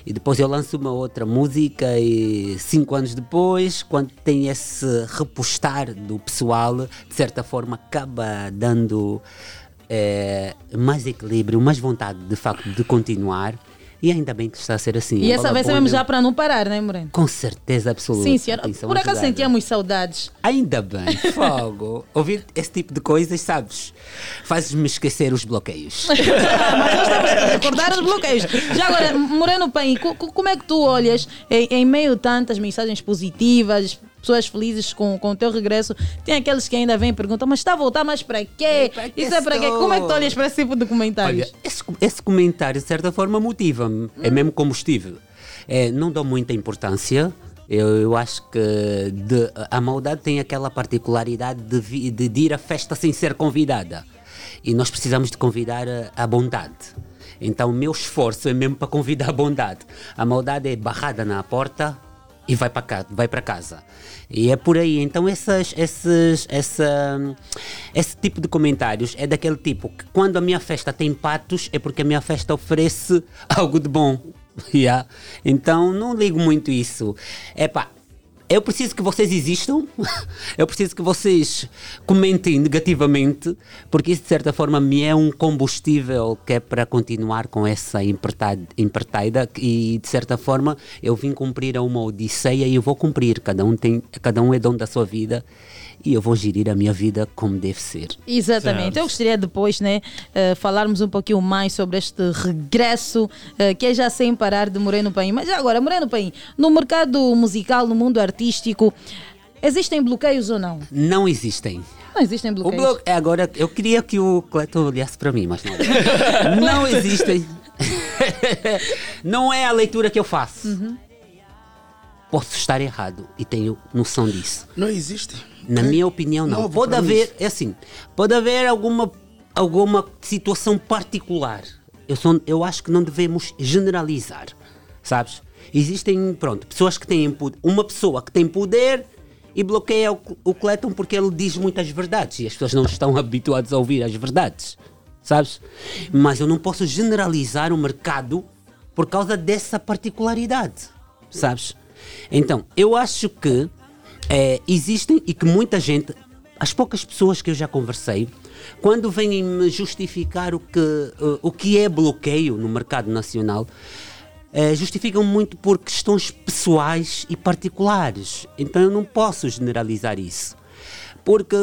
E depois eu lanço uma outra música e 5 anos depois, quando tem esse repostar do pessoal, de certa forma acaba dando mais equilíbrio, mais vontade, de facto, de continuar. E ainda bem que está a ser assim. E essa vez mesmo já para não parar, não é, Moreno? Com certeza absoluta. Sim, senhora. Por acaso sentíamos saudades. Ainda bem, fogo. Ouvir esse tipo de coisas, sabes, fazes-me esquecer os bloqueios. Mas nós estamos a recordar os bloqueios. Já agora, Moreno Paim, como é que tu olhas em meio a tantas mensagens positivas, pessoas felizes com o teu regresso? Tem aqueles que ainda vêm e perguntam, mas está a voltar, mas para quê? Isso é para quê? Como é que tu olhas para esse tipo de comentários? Olha, esse comentário, de certa forma, motiva-me. É mesmo combustível. Não dou muita importância. Eu acho que a maldade tem aquela particularidade de ir à festa sem ser convidada. E nós precisamos de convidar a bondade. Então, o meu esforço é mesmo para convidar a bondade. A maldade é barrada na porta e vai para casa. E é por aí. Então esse tipo de comentários é daquele tipo que, quando a minha festa tem patos, é porque a minha festa oferece algo de bom. Yeah. Então não ligo muito isso. Eu preciso que vocês existam, eu preciso que vocês comentem negativamente, porque isso de certa forma me é um combustível que é para continuar com essa empreitada, e de certa forma eu vim cumprir uma odisseia e eu vou cumprir, cada um é dono da sua vida. E eu vou gerir a minha vida como deve ser. Exatamente. Certo. Eu gostaria depois, né, falarmos um pouquinho mais sobre este regresso, que é já sem parar, de Moreno Paim. Mas agora, Moreno Paim, no mercado musical, no mundo artístico, existem bloqueios ou não? Não existem. Não existem bloqueios. Agora, eu queria que o Cleto olhasse para mim, mas não. Não existem. Não é a leitura que eu faço. Uhum. Posso estar errado e tenho noção disso. Não existe. Na minha opinião, não. Pode haver, pode haver alguma situação particular. Eu acho que não devemos generalizar, sabes? Existem, pessoas que têm poder. Uma pessoa que tem poder e bloqueia o Cleton porque ele diz muitas verdades e as pessoas não estão habituadas a ouvir as verdades, sabes? Mas eu não posso generalizar o mercado por causa dessa particularidade, sabes? Então, eu acho que existem, e que muita gente, as poucas pessoas que eu já conversei, quando vêm me justificar o que é bloqueio no mercado nacional, justificam muito por questões pessoais e particulares. Então eu não posso generalizar isso, porque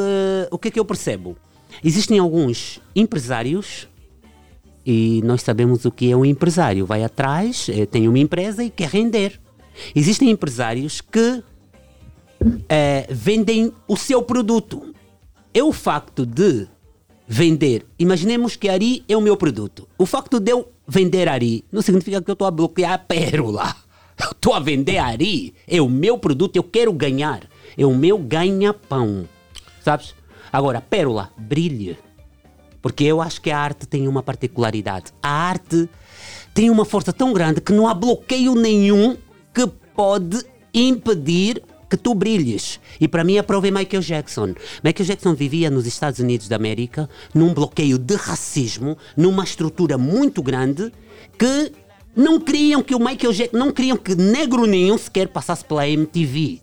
o que é que eu percebo? Existem alguns empresários, e nós sabemos o que é um empresário, vai atrás, tem uma empresa e quer render. Existem empresários que vendem o seu produto. É o facto de vender. Imaginemos que Ari é o meu produto. O facto de eu vender Ari não significa que eu estou a bloquear a pérola. Eu estou a vender Ari. É o meu produto, eu quero ganhar. É o meu ganha-pão. Sabes? Agora, pérola, brilhe. Porque eu acho que a arte tem uma particularidade. A arte tem uma força tão grande que não há bloqueio nenhum que pode impedir que tu brilhes. E para mim a prova é Michael Jackson. Michael Jackson vivia nos Estados Unidos da América num bloqueio de racismo, numa estrutura muito grande, que não queriam que o Michael Jackson, não queriam que negro nenhum sequer passasse pela MTV.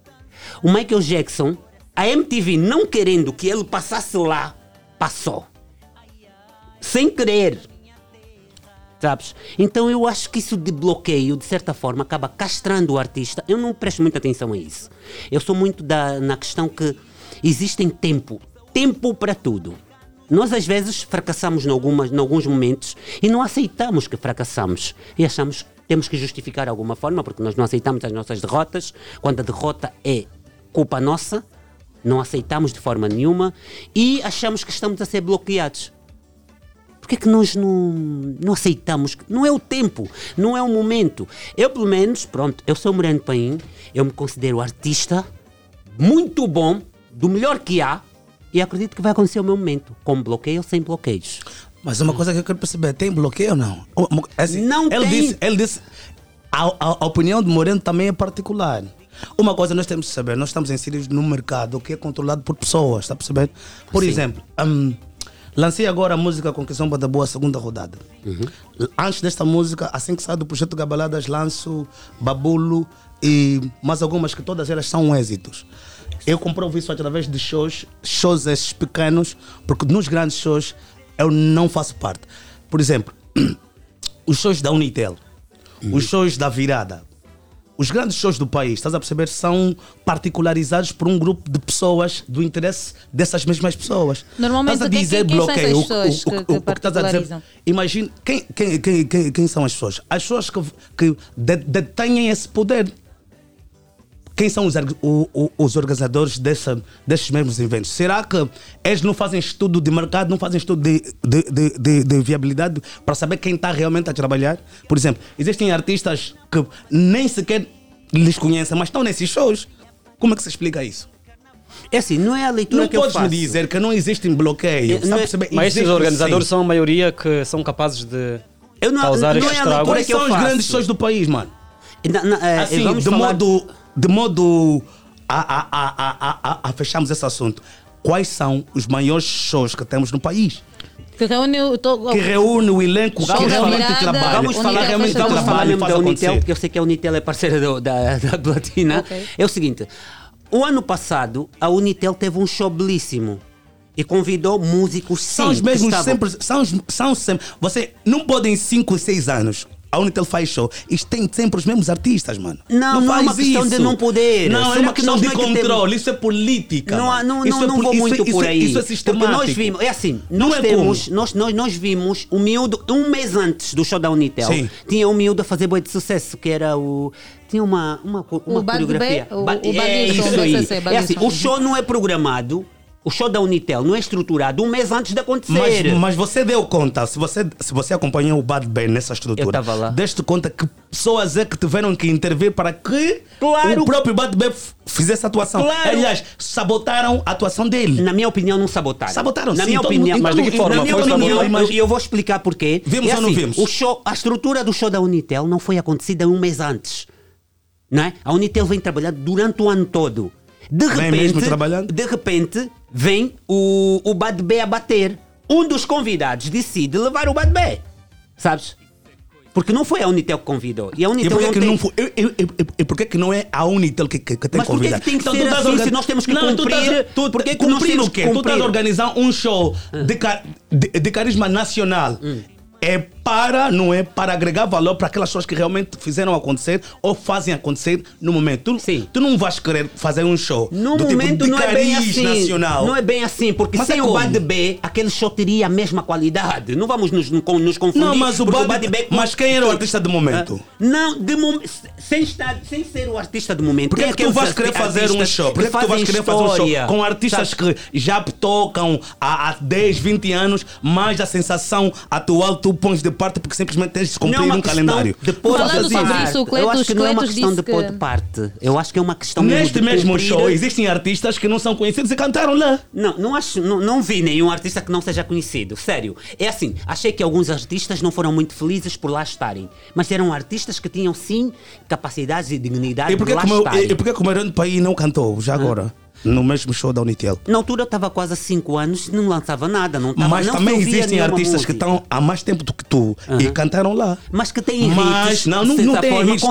O Michael Jackson, a MTV não querendo que ele passasse lá, passou. Sem querer. Sabes? Então eu acho que isso de bloqueio, de certa forma, acaba castrando o artista. Eu não presto muita atenção a isso. Eu sou muito na questão que existem tempo. Tempo para tudo. Nós às vezes fracassamos em alguns momentos e não aceitamos que fracassamos. E achamos que temos que justificar de alguma forma, porque nós não aceitamos as nossas derrotas. Quando a derrota é culpa nossa, não aceitamos de forma nenhuma e achamos que estamos a ser bloqueados. Por que é que nós não aceitamos? Não é o tempo, não é o momento. Eu, pelo menos, pronto, eu sou Moreno Paim, eu me considero artista muito bom, do melhor que há, e acredito que vai acontecer o meu momento, com bloqueio ou sem bloqueios. Mas uma coisa que eu quero perceber, tem bloqueio ou não? Assim, não ele tem. Ele disse a opinião de Moreno também é particular. Uma coisa nós temos de saber, nós estamos inseridos num mercado que é controlado por pessoas, está percebendo? Por Sim. exemplo... lancei agora a música Conquistão Badaboa, segunda rodada. Uhum. Antes desta música, assim que sai do Projeto Gabeladas, lanço Babulo e mais algumas que todas elas são êxitos. Eu comprovo isso através de shows esses pequenos, porque nos grandes shows eu não faço parte. Por exemplo, os shows da Unitel, os shows da Virada, os grandes shows do país, estás a perceber, são particularizados por um grupo de pessoas do interesse dessas mesmas pessoas. Normalmente, estás a dizer quem bloqueio. São essas pessoas que particularizam? Imagina, quem são as pessoas? As pessoas que detêm esse poder. Quem são os organizadores desses mesmos eventos? Será que eles não fazem estudo de mercado, não fazem estudo de viabilidade para saber quem está realmente a trabalhar? Por exemplo, existem artistas que nem sequer lhes conhecem, mas estão nesses shows. Como é que se explica isso? É assim, não é a leitura não que eu faço. Não podes me dizer que não existem bloqueios. Mas esses organizadores são a maioria que são capazes de causar esses estragos. Quais são os grandes shows do país, mano? Assim, vamos de falar... De modo a fecharmos esse assunto, quais são os maiores shows que temos no país? Que reúne o elenco que realmente trabalha. Vamos falar mesmo da Unitel, porque eu sei que a Unitel é parceira da Platina. Okay. É o seguinte, o ano passado a Unitel teve um show belíssimo e convidou músicos sempre. Você não pode em 5 ou 6 anos... A Unitel faz show. Isto tem sempre os mesmos artistas, mano. Não é uma questão de não poder. Não, é uma questão de controle. Isso é política. Não vou muito por aí. Isso é sistemático. Porque nós vimos, é assim, nós vimos o miúdo, um mês antes do show da Unitel, Sim. tinha um miúdo a fazer boi de sucesso, que era o... Tinha uma coreografia. É assim, o show não é programado. O show da Unitel não é estruturado um mês antes de acontecer. Mas você deu conta, se você acompanhou o Bad Ben nessa estrutura, eu lá. Deste conta que pessoas é que tiveram que intervir para que o próprio Bad Ben fizesse a atuação. Claro. Aliás, sabotaram a atuação dele. Na minha opinião, não sabotaram. Sabotaram, na sim. Minha opinião, então, mas de que forma? Na minha opinião, mas eu vou explicar porquê. Vimos ou não vimos? O show, a estrutura do show da Unitel não foi acontecida um mês antes. Não é? A Unitel vem trabalhando durante o ano todo. De repente, vem o Bad B a bater. Um dos convidados decide levar o Bad B. Sabes? Porque não foi a Unitel que convidou. E a Unitel porquê que não é a Unitel que tem convidado? Mas porquê que tem que ser assim se nós temos que cumprir? Cumprir o quê? Tu estás a organizar um show de carisma nacional. É para, não é, para agregar valor para aquelas pessoas que realmente fizeram acontecer ou fazem acontecer no momento. Sim. Tu não vais querer fazer um show no do momento, tipo de não cariz é bem assim, nacional. Não é bem assim, porque mas sem é o Bad B, aquele show teria a mesma qualidade. Não vamos nos confundir. Não, mas o Bad B... Mas quem era o artista do momento? Não, de sem ser o artista do momento. Porque é que tu vais querer fazer um show? Porque tu vais querer fazer um show com artistas que já tocam há 10, 20 anos, mas a sensação atual tu pões de parte porque simplesmente tens de cumprir um calendário. Falando sobre isso, o Cletus, eu acho que não é uma questão de pôr de parte. Eu acho que é uma questão neste mesmo show existem artistas que não são conhecidos e cantaram lá. Não, não vi nenhum artista que não seja conhecido. Sério. É assim, achei que alguns artistas não foram muito felizes por lá estarem, mas eram artistas que tinham sim capacidades e dignidade por lá estarem. E porquê que o Moreno Paim não cantou já agora? No mesmo show da Unitel. Na altura estava quase há 5 anos, não lançava nada. Não tava, mas não também existem artistas música que estão há mais tempo do que tu e cantaram lá. Mas que têm hits. Não têm hits.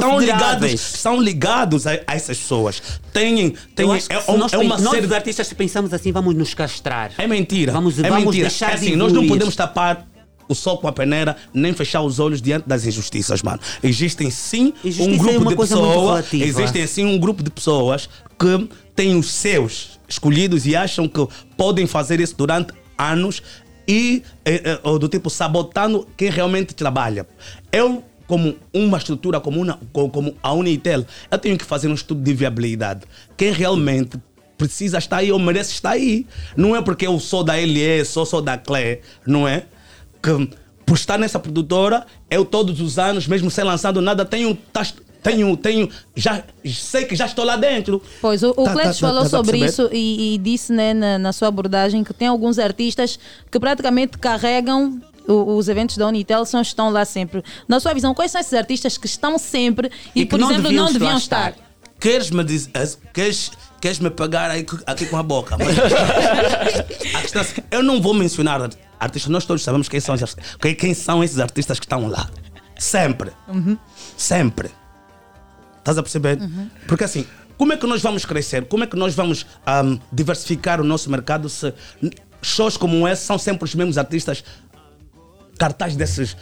Estão ligados a essas pessoas. Nós, os artistas, se pensamos assim, vamos nos castrar. É mentira. Vamos deixar de evoluir. Nós não podemos tapar o sol com a peneira, nem fechar os olhos diante das injustiças, mano. Existem sim um grupo de pessoas. Existem sim um grupo de pessoas que têm os seus escolhidos e acham que podem fazer isso durante anos e do tipo sabotando quem realmente trabalha. Eu, como uma estrutura como a Unitel, eu tenho que fazer um estudo de viabilidade. Quem realmente precisa estar aí ou merece estar aí. Não é porque eu sou da LE, sou da CLE, não é? Que por estar nessa produtora, eu todos os anos, mesmo sem lançando nada, sei que já estou lá dentro. Pois, o Cletus falou sobre isso e disse, né, na sua abordagem, que tem alguns artistas que praticamente carregam os eventos da Unitel, estão lá sempre. Na sua visão, quais são esses artistas que estão sempre e por exemplo, não deviam estar? Queres me pagar aqui com a boca? Mas, a questão é assim, eu não vou mencionar artistas, nós todos sabemos quem são esses artistas que estão lá. Sempre. Uhum. Sempre. Estás a perceber? Uhum. Porque assim, como é que nós vamos crescer? Como é que nós vamos diversificar o nosso mercado se shows como esse são sempre os mesmos artistas cartaz desses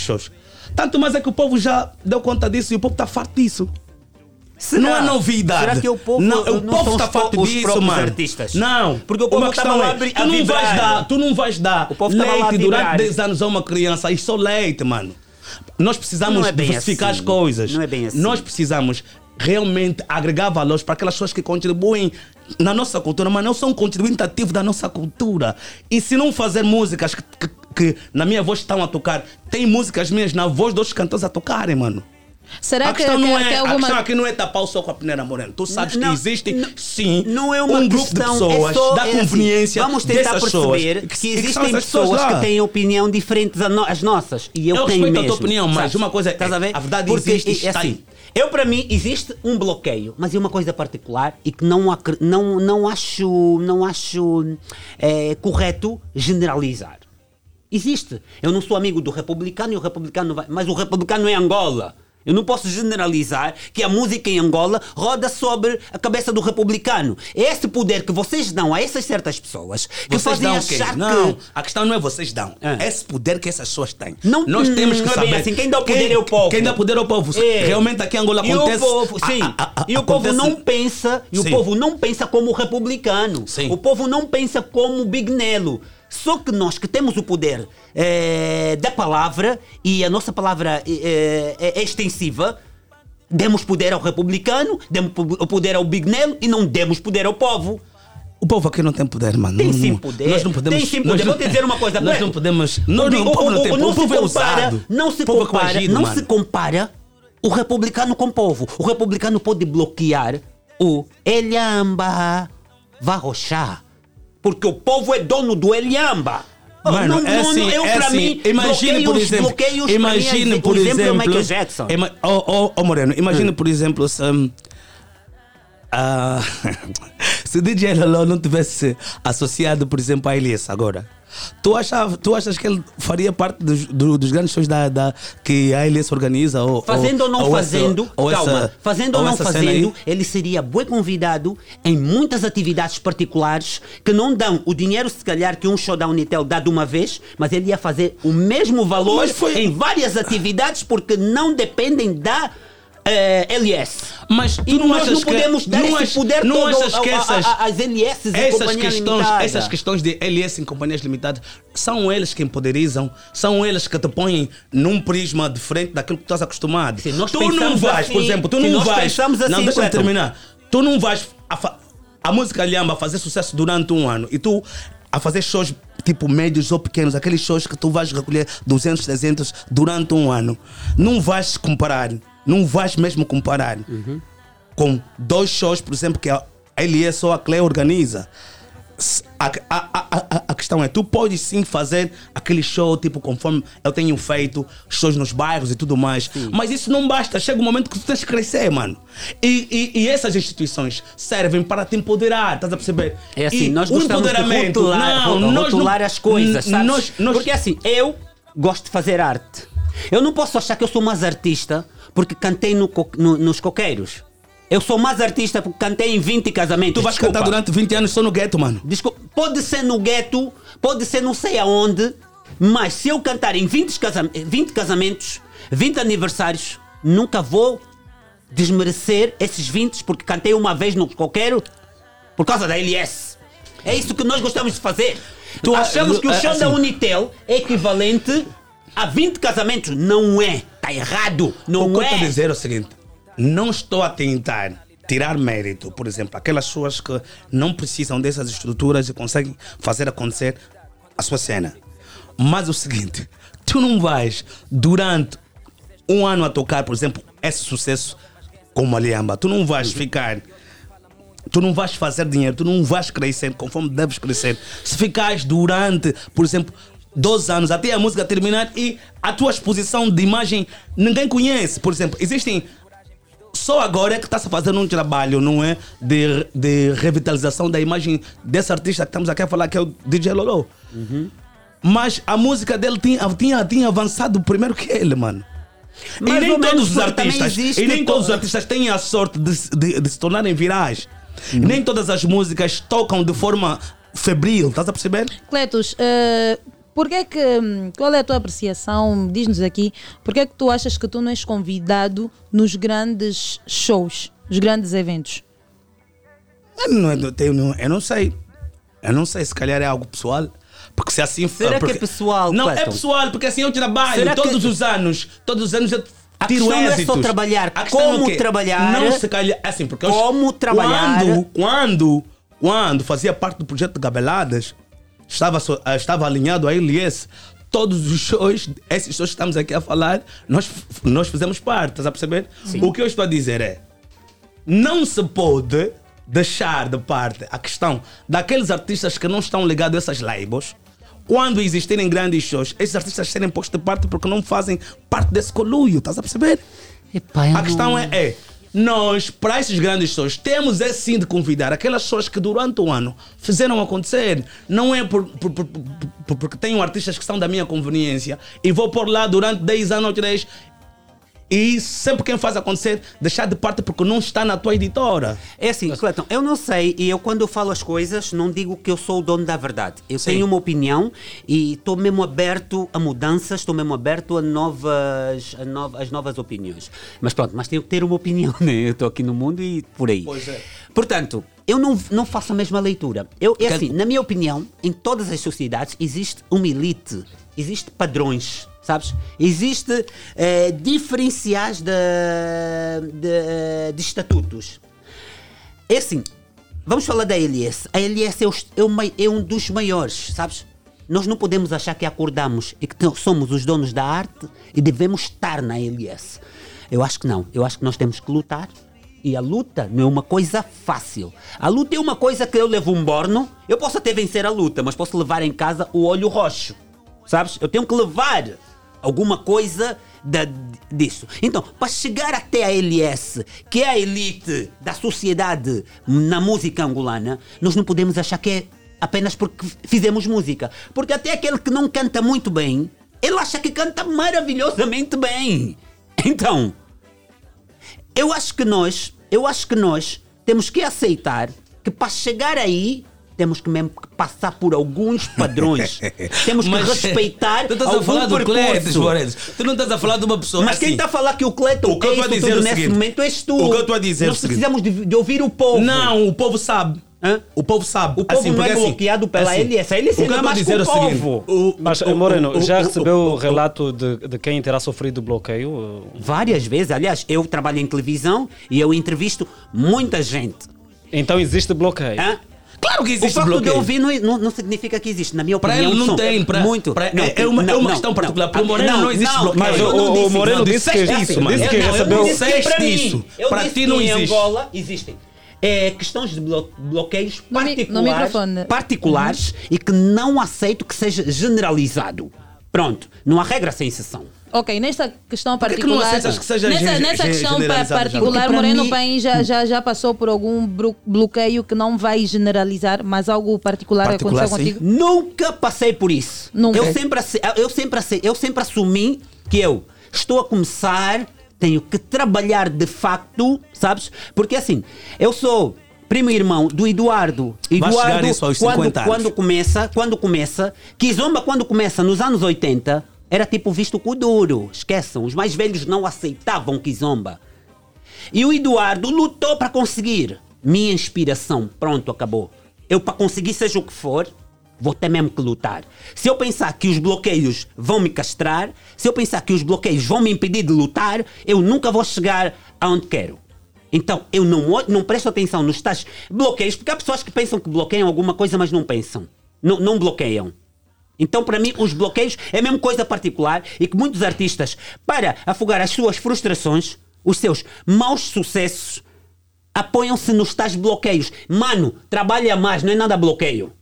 shows? Tanto mais é que o povo já deu conta disso e o povo está farto disso. Será? Não é novidade. Será que o povo está farto disso, mano? Artistas? Não, porque o povo estava lá a vibrar. Tu não vais dar leite durante 10 anos a uma criança. Isso é leite, mano. Nós precisamos diversificar as coisas. Não é bem assim. Nós precisamos realmente agregar valores para aquelas pessoas que contribuem na nossa cultura, mas não são contribuintes ativos da nossa cultura. E se não fazer músicas que na minha voz estão a tocar, tem músicas minhas na voz dos cantores a tocarem, mano. Será que a questão aqui não é tapar o sol com a peneira, Moreno. Tu sabes que existe, sim, não é uma grupo de pessoas da conveniência. Vamos tentar perceber que existem pessoas que têm opinião diferente das nossas. E eu tenho mesmo. Eu respeito a tua opinião, mas uma coisa, estás a ver? A verdade existe, está aí. Eu, para mim, existe um bloqueio, mas é uma coisa particular e que não acho correto generalizar. Existe. Eu não sou amigo do Republicano e o Republicano não vai... Mas o Republicano é Angola. Eu não posso generalizar que a música em Angola roda sobre a cabeça do Republicano. É esse poder que vocês dão a essas certas pessoas que vocês fazem dão achar que... Não, a questão não é vocês dão. É esse poder que essas pessoas têm. Não, nós temos que saber. Assim, quem dá o poder é o povo. Quem dá o poder é o povo. É. Realmente aqui em Angola acontece... E o povo não pensa como o Republicano. Sim. O povo não pensa como o Big Nelo. Só que nós que temos o poder da palavra e a nossa palavra é extensiva, demos poder ao Republicano, demos poder ao Big Nelo e não demos poder ao povo. O povo aqui não tem poder, mano. Tem sim poder. Nós não podemos. Tem sim poder. Vou te dizer uma coisa. Nós não podemos. Não se compara o Republicano com o povo. O Republicano pode bloquear o Eliamba, vá rochar. Porque o povo é dono do Liamba. Mano, mim, imagine, por exemplo, o Michael Jackson. Moreno, imagine, por exemplo, Se o DJ Lolo não tivesse associado, por exemplo, a Elias agora, tu achas que ele faria parte dos grandes shows que a Elias organiza? Fazendo ou não fazendo, calma. Fazendo ou não fazendo, ele seria bem convidado em muitas atividades particulares que não dão o dinheiro, se calhar, que um show da Unitel dá de uma vez, mas ele ia fazer o mesmo valor em várias atividades porque não dependem da... LS. Mas tu não nós achas não podemos que, dar não esse achas, poder não todo achas que as LS em companhias limitadas. Essas questões de LS em companhias limitadas são eles que empoderizam, são eles que te põem num prisma diferente daquilo que tu estás acostumado. Se nós tu não vais, assim, por exemplo, tu não vais. Assim, não, deixa eu terminar. Tu não vais a música Liamba fazer sucesso durante um ano e tu a fazer shows tipo médios ou pequenos, aqueles shows que tu vais recolher 200, 300 durante um ano. Não vais comparar. Não vais mesmo comparar com dois shows, por exemplo, que a Elias ou a Cleo organiza. A questão é, tu podes sim fazer aquele show, tipo, conforme eu tenho feito, shows nos bairros e tudo mais. Sim. Mas isso não basta. Chega um momento que tu tens que crescer, mano. E essas instituições servem para te empoderar, estás a perceber? É assim, e nós gostamos de rotular as coisas, sabes? Porque assim, eu gosto de fazer arte. Eu não posso achar que eu sou mais artista porque cantei nos coqueiros. Eu sou mais artista porque cantei em 20 casamentos. Tu vais cantar durante 20 anos só no gueto, mano. Desculpa. Pode ser no gueto, pode ser não sei aonde, mas se eu cantar em 20 casamentos, 20 aniversários, nunca vou desmerecer esses 20 porque cantei uma vez no coqueiro por causa da LS. É isso que nós gostamos de fazer. Achamos que o show assim, da Unitel é equivalente a 20 casamentos. Não é. Está errado. Não é. O que eu estou a dizer é o seguinte. Não estou a tentar tirar mérito. Por exemplo, aquelas pessoas que não precisam dessas estruturas e conseguem fazer acontecer a sua cena. Mas o seguinte. Tu não vais durante um ano a tocar, por exemplo, esse sucesso como a Liamba. Tu não vais ficar... Tu não vais fazer dinheiro. Tu não vais crescer conforme deves crescer. Se ficares durante, por exemplo... 12 anos, até a música terminar e a tua exposição de imagem ninguém conhece. Por exemplo, existem... Só agora é que está-se fazendo um trabalho, não é? De revitalização da imagem desse artista que estamos aqui a falar, que é o DJ Lolo. Mas a música dele tinha avançado primeiro que ele, mano. Mas nem todos os artistas têm a sorte de se tornarem virais. Nem todas as músicas tocam de forma febril, estás a perceber? Cletus, qual é a tua apreciação? Diz-nos aqui, porque é que tu achas que tu não és convidado nos grandes shows, nos grandes eventos? Eu não sei. Eu não sei, se calhar é algo pessoal. Porque se assim for. Será que é pessoal? Não, Clayton? É pessoal, porque assim eu trabalho todos os anos eu tiro êxitos. A questão não é só trabalhar, como trabalhar. Não, se calhar, assim, porque como trabalhar. Quando fazia parte do projeto Gabeladas, estava alinhado a Elias. Todos os shows, esses shows que estamos aqui a falar, nós fizemos parte, estás a perceber? Sim. O que eu estou a dizer é, não se pode deixar de parte a questão daqueles artistas que não estão ligados a essas labels. Quando existirem grandes shows, esses artistas serem postos de parte porque não fazem parte desse coluio, estás a perceber? A questão é nós, para esses grandes shows, temos é sim de convidar aquelas pessoas que durante o ano fizeram acontecer. Não é porque tenho artistas que são da minha conveniência e vou por lá durante 10 anos ou 3 e sempre quem faz acontecer deixar de parte porque não está na tua editora. É assim, Clayton, eu não sei, e eu quando falo as coisas não digo que eu sou o dono da verdade. Eu tenho uma opinião e estou mesmo aberto a mudanças, estou mesmo aberto a novas opiniões. Mas pronto, mas tenho que ter uma opinião, né? Eu estou aqui no mundo e por aí. Pois é. Portanto, eu não faço a mesma leitura. Na minha opinião, em todas as sociedades existe uma elite, existe padrões. Sabes? Existe diferenciais de estatutos. É assim, vamos falar da LS. A LS é um dos maiores, sabes? Nós não podemos achar que acordamos e que somos os donos da arte e devemos estar na LS. Eu acho que não. Eu acho que nós temos que lutar. E a luta não é uma coisa fácil. A luta é uma coisa que eu levo um borno. Eu posso até vencer a luta, mas posso levar em casa o olho roxo. Sabes? Eu tenho que levar alguma coisa disso. Então, para chegar até a LS, que é a elite da sociedade na música angolana, nós não podemos achar que é apenas porque fizemos música. Porque até aquele que não canta muito bem, ele acha que canta maravilhosamente bem. Então, eu acho que nós temos que aceitar que para chegar aí, temos que mesmo passar por alguns padrões. Temos que respeitar. Tu estás a falar do Cletus, Morelos. Tu não estás a falar de uma pessoa. Mas assim, quem está a falar que o Cletus é isso dizer tudo nesse seguinte, momento és tu. O que eu estou a dizer nós precisamos de ouvir o povo. Não, o povo sabe. Hã? O povo sabe. O povo assim, não é bloqueado assim, pela LS. A LS não é mais dizer o povo. Mas, Moreno, já recebeu o relato de quem terá sofrido bloqueio? Várias vezes. Aliás, eu trabalho em televisão e eu entrevisto muita gente. Então existe bloqueio? Hã? Claro que existe bloqueio. O facto de ouvir não significa que existe, na minha opinião. Para ele não tem, muito. É uma questão particular. Para o Moreno não existe bloqueio. Mas o Moreno disse que recebeu. Para ti não existe. Em Angola existem questões de bloqueios particulares e que não aceito que seja generalizado. Pronto, não há regra sem exceção. Ok, nesta questão particular. Nessa questão particular, Moreno Paim já passou por algum bloqueio que não vai generalizar, mas algo particular aconteceu contigo? Nunca passei por isso. Nunca. Eu sempre assumi que eu estou a começar, tenho que trabalhar de facto, sabes? Porque assim, eu sou primo irmão do Eduardo. Eduardo, isso aos 50 anos. Quando começa, Kizomba, quando começa nos anos 80, era tipo visto com duro. Esqueçam, os mais velhos não aceitavam Kizomba. E o Eduardo lutou para conseguir. Minha inspiração, pronto, acabou. Eu, para conseguir seja o que for, vou ter mesmo que lutar. Se eu pensar que os bloqueios vão me castrar, se eu pensar que os bloqueios vão me impedir de lutar, eu nunca vou chegar aonde quero. Então, eu não presto atenção nos tais bloqueios, porque há pessoas que pensam que bloqueiam alguma coisa, mas não pensam. Não bloqueiam. Então, para mim, os bloqueios é a mesma coisa particular e que muitos artistas, para afogar as suas frustrações, os seus maus sucessos, apoiam-se nos tais bloqueios. Mano, trabalha mais, não é nada bloqueio.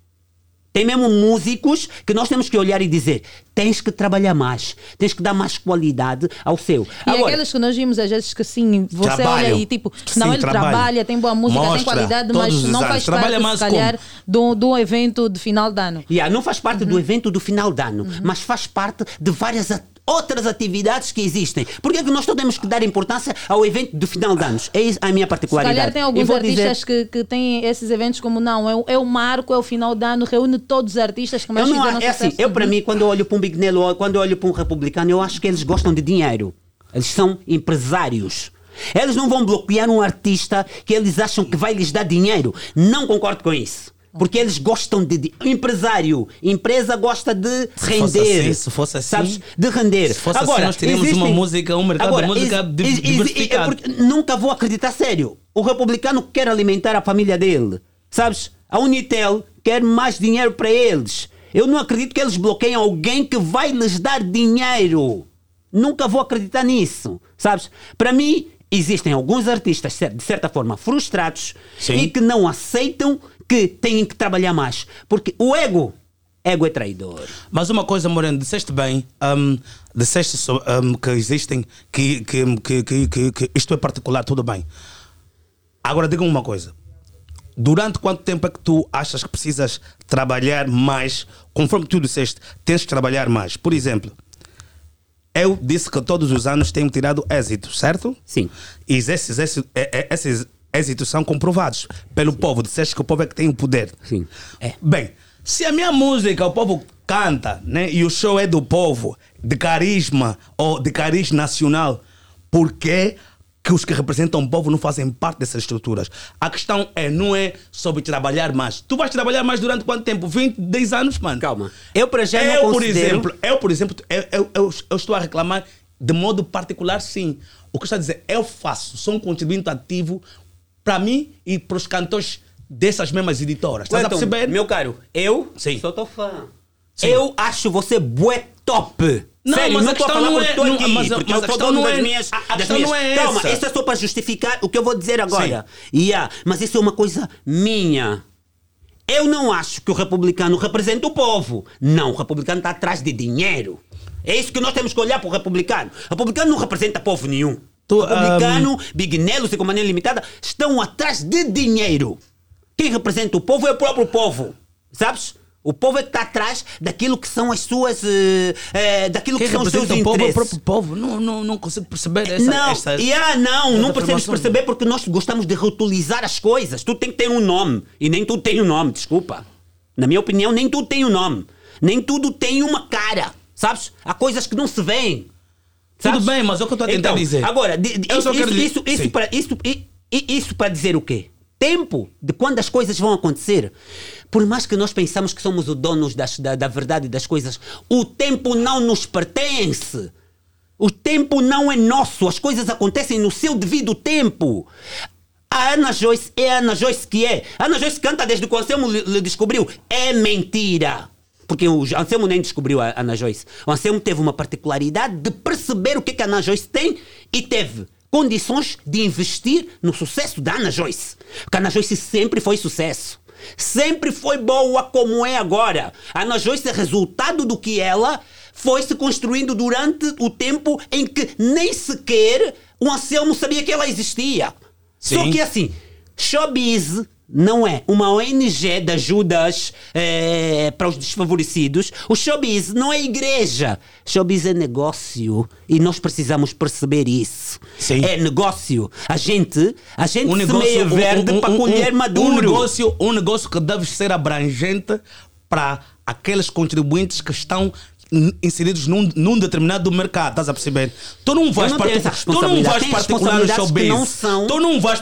Tem mesmo músicos que nós temos que olhar e dizer, tens que trabalhar mais, tens que dar mais qualidade ao seu. E agora, aquelas que nós vimos às vezes que sim, você trabalho, olha e tipo, não, sim, ele trabalha, tem boa música, mostra, tem qualidade, mas não faz parte, se calhar, do evento de final de ano. Yeah, não faz parte do evento do final de ano, mas faz parte de várias outras atividades que existem. Porque é que nós todos temos que dar importância ao evento do final de anos? É a minha particularidade. Se calhar tem alguns artistas que têm esses eventos como não, é o marco, é o final de ano, reúne todos os artistas que mais fizeram sucesso. É assim, eu para mim, quando eu olho para um Big Nelo, quando eu olho para um Republicano, eu acho que eles gostam de dinheiro. Eles são empresários. Eles não vão bloquear um artista que eles acham que vai lhes dar dinheiro. Não concordo com isso. Porque eles gostam de empresário. Empresa gosta de render. Se fosse assim, sabes? De render. Se fosse agora, assim, nós teríamos uma música, um mercado agora, de música diversificado. Nunca vou acreditar, sério. O Republicano quer alimentar a família dele. Sabes? A Unitel quer mais dinheiro para eles. Eu não acredito que eles bloqueiem alguém que vai lhes dar dinheiro. Nunca vou acreditar nisso. Sabes? Para mim, existem alguns artistas, de certa forma, frustrados. Sim. E que não aceitam que têm que trabalhar mais. Porque o ego é traidor. Mas uma coisa, Moreno, disseste bem, que existem, que isto é particular, tudo bem. Agora, diga-me uma coisa. Durante quanto tempo é que tu achas que precisas trabalhar mais? Conforme tu disseste, tens de trabalhar mais. Por exemplo, eu disse que todos os anos tenho tirado êxitos, certo? Sim. E esses êxitos são comprovados pelo povo. Disseste que o povo é que tem o poder. Sim. É. Bem, se a minha música o povo canta, né, e o show é do povo, de carisma ou de cariz nacional, por que os que representam o povo não fazem parte dessas estruturas? A questão não é sobre trabalhar mais. Tu vais trabalhar mais durante quanto tempo? 20, 10 anos, mano? Calma. Eu, para já, não considero... Por exemplo, eu estou a reclamar de modo particular, sim. O que eu estou a dizer, eu faço, sou um contribuinte ativo para mim e para os cantores dessas mesmas editoras. Estás a perceber? Meu caro, eu sou teu fã. Sim. Eu acho você bué top. Não, sério, mas a questão não é... Mas a questão não é essa. Calma, isso é só para justificar o que eu vou dizer agora. Yeah, mas isso é uma coisa minha. Eu não acho que o Republicano representa o povo. Não, o Republicano está atrás de dinheiro. É isso que nós temos que olhar para o republicano. O republicano não representa povo nenhum. O republicano, Big Nelo, Secomania Limitada, estão atrás de dinheiro. Quem representa o povo é o próprio povo. Sabes? O povo é que está atrás daquilo que são as suas... daquilo que são os seus interesses. Quem representa o próprio povo? Não consigo perceber essa... Não consegues perceber porque nós gostamos de rotulizar as coisas. Tudo tem que ter um nome. E nem tudo tem um nome, desculpa. Na minha opinião, nem tudo tem um nome. Nem tudo tem uma cara. Sabes? Há coisas que não se veem. Sabes? Tudo bem, mas é o que eu estou a tentar dizer. Agora, isso para dizer o quê? Tempo de quando as coisas vão acontecer. Por mais que nós pensamos que somos os donos da verdade e das coisas, o tempo não nos pertence. O tempo não é nosso. As coisas acontecem no seu devido tempo. A Ana Joyce é a Ana Joyce que é. A Ana Joyce canta desde que o Anselmo lhe descobriu. É mentira. Porque o Anselmo nem descobriu a Ana Joyce. O Anselmo teve uma particularidade de perceber o que a Ana Joyce tem e teve condições de investir no sucesso da Ana Joyce. Porque a Ana Joyce sempre foi sucesso. Sempre foi boa como é agora. A Ana Joyce é resultado do que ela foi se construindo durante o tempo em que nem sequer o Anselmo sabia que ela existia. Sim. Só que assim, showbiz não é uma ONG de ajudas para os desfavorecidos. O showbiz não é igreja. Showbiz é negócio. E nós precisamos perceber isso. Sim. É negócio. A gente semeia verde para colher maduro. Um negócio que deve ser abrangente para aqueles contribuintes que estão inseridos num determinado mercado, estás a perceber? Tu não vais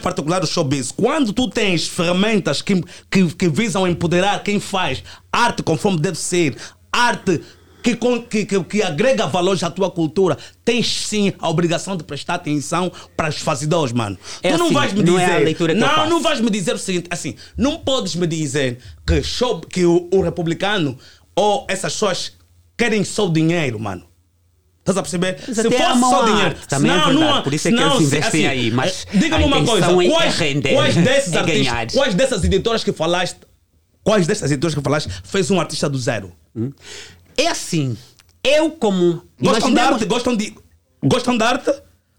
particular o showbiz. Quando tu tens ferramentas que visam empoderar quem faz arte conforme deve ser, arte que agrega valores à tua cultura, tens sim a obrigação de prestar atenção para os fazedores, mano. Tu não vais me dizer o seguinte, assim, não podes me dizer que o republicano ou essas pessoas querem só o dinheiro, mano. Estás a perceber? Mas se fosse só dinheiro... Também é verdade. Por isso é que eles investem assim, aí. Mas diga-me uma coisa. Quais dessas editoras que falaste fez um artista do zero? É assim. Eu como... Gostam de arte?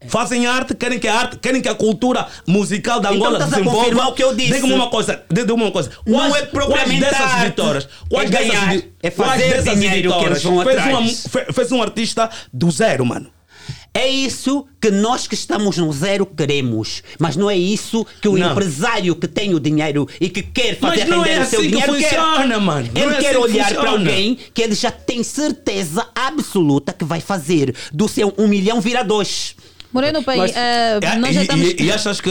Fazem arte, querem que a cultura musical da Angola então desenvolva. Confirmar o que eu disse. Diga-me uma coisa. Não é propriamente dessas editoras. Fez um artista do zero, mano. É isso que nós que estamos no zero queremos. Mas não é isso que o empresário que tem o dinheiro e que quer fazer render o seu dinheiro funciona, mano. Ele quer olhar para alguém que ele já tem certeza absoluta que vai fazer do seu 1 milhão virar 2. Moreno Paim, nós já estamos... E achas que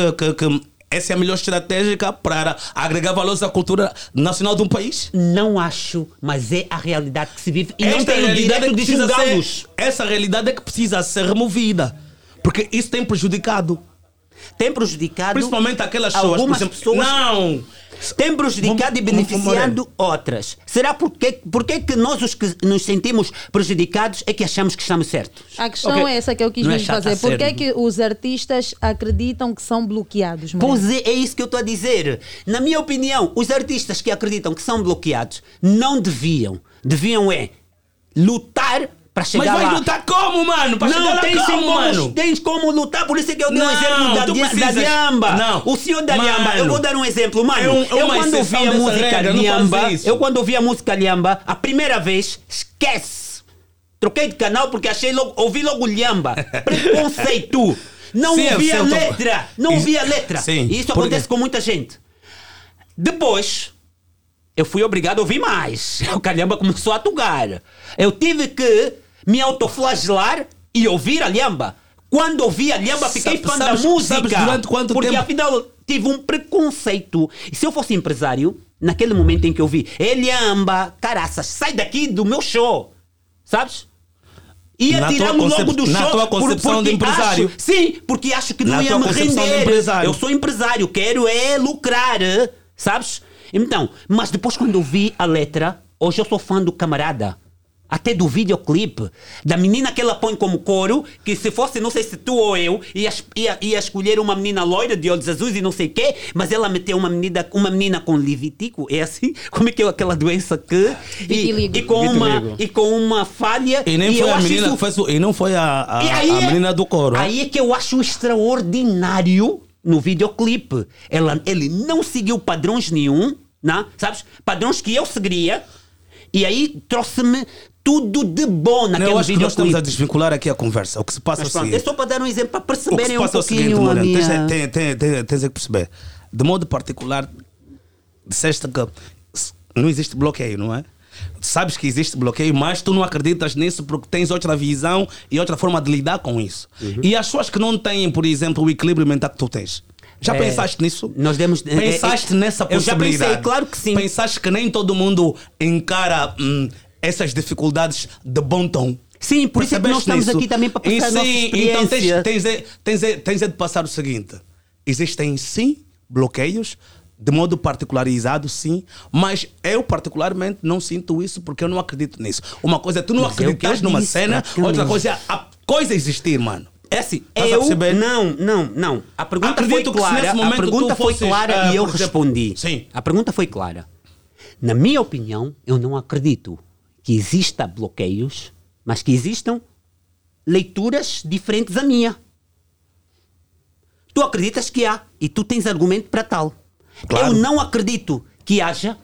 essa é a melhor estratégia para agregar valores à cultura nacional de um país? Não acho, mas é a realidade que se vive e não tem o direito de julgá-los. Essa realidade é que precisa ser removida, porque isso tem prejudicado. Principalmente aquelas pessoas, por exemplo, pessoas... Não! Tem prejudicado e beneficiando outras. Será porque que nós os que nos sentimos prejudicados é que achamos que estamos certos? A questão é essa que eu quis mesmo fazer. Por que os artistas acreditam que são bloqueados? Pois é, isso que eu estou a dizer. Na minha opinião, os artistas que acreditam que são bloqueados não deviam. Deviam lutar para chegar lá. Mas vais lutar como, mano? Tens como lutar, por isso é que eu dei um exemplo da Liamba. O senhor da Liamba, eu vou dar um exemplo, mano. Eu quando ouvi a música Liamba, a primeira vez, esquece. Troquei de canal porque ouvi logo Liamba. Preconceito. Não ouvi a letra. Sim, e isso acontece com muita gente. Depois... eu fui obrigado a ouvir mais. O Calhamba começou a atugar. Eu tive que me autoflagelar e ouvir a Liamba. Quando ouvi a Liamba, fiquei fã da música. Durante quanto tempo? Porque afinal tive um preconceito. E se eu fosse empresário, naquele momento em que eu vi Liamba, caraças, sai daqui do meu show. Sabes? Ia tirar-me logo do show. Na tua concepção de empresário. Sim, porque acho que não ia me render. Eu sou empresário, quero lucrar. Sabes? Então, mas depois quando eu vi a letra, hoje eu sou fã do camarada. Até do videoclipe, da menina que ela põe como couro, que se fosse, não sei se tu ou eu, ia escolher uma menina loira de olhos azuis e não sei o quê, mas ela meteu uma menina com livitico, é assim? Como é que é aquela doença que... E com uma falha... E nem e foi a menina isso, que fez, e não foi a menina do couro. Aí é que eu acho extraordinário no videoclipe. Ele não seguiu padrões nenhum, não, sabes? Padrões que eu seguiria, e aí trouxe-me tudo de bom naquele vídeo. Eu acho que nós estamos a desvincular aqui a conversa. O que se passa é o seguinte... É só para dar um exemplo, para perceberem um pouquinho a minha... Tens que perceber. De modo particular, disseste que não existe bloqueio, não é? Sabes que existe bloqueio, mas tu não acreditas nisso porque tens outra visão e outra forma de lidar com isso. Uhum. E as pessoas que não têm, por exemplo, o equilíbrio mental que tu tens. Já pensaste nisso? Nós demos, pensaste nessa possibilidade? Eu já pensei, claro que sim. Pensaste que nem todo mundo encara essas dificuldades de bom tom? Sim, por isso é que nós estamos aqui também para passar a nossa experiência. Então tens de passar o seguinte. Existem sim bloqueios, de modo particularizado, sim, mas eu particularmente não sinto isso porque eu não acredito nisso. Uma coisa é tu não acreditas numa cena, outra coisa é a coisa existir, mano. É assim, não. A pergunta foi clara, e eu respondi. Sim. A pergunta foi clara. Na minha opinião, eu não acredito que exista bloqueios, mas que existam leituras diferentes da minha. Tu acreditas que há e tu tens argumento para tal. Claro. Eu não acredito que haja,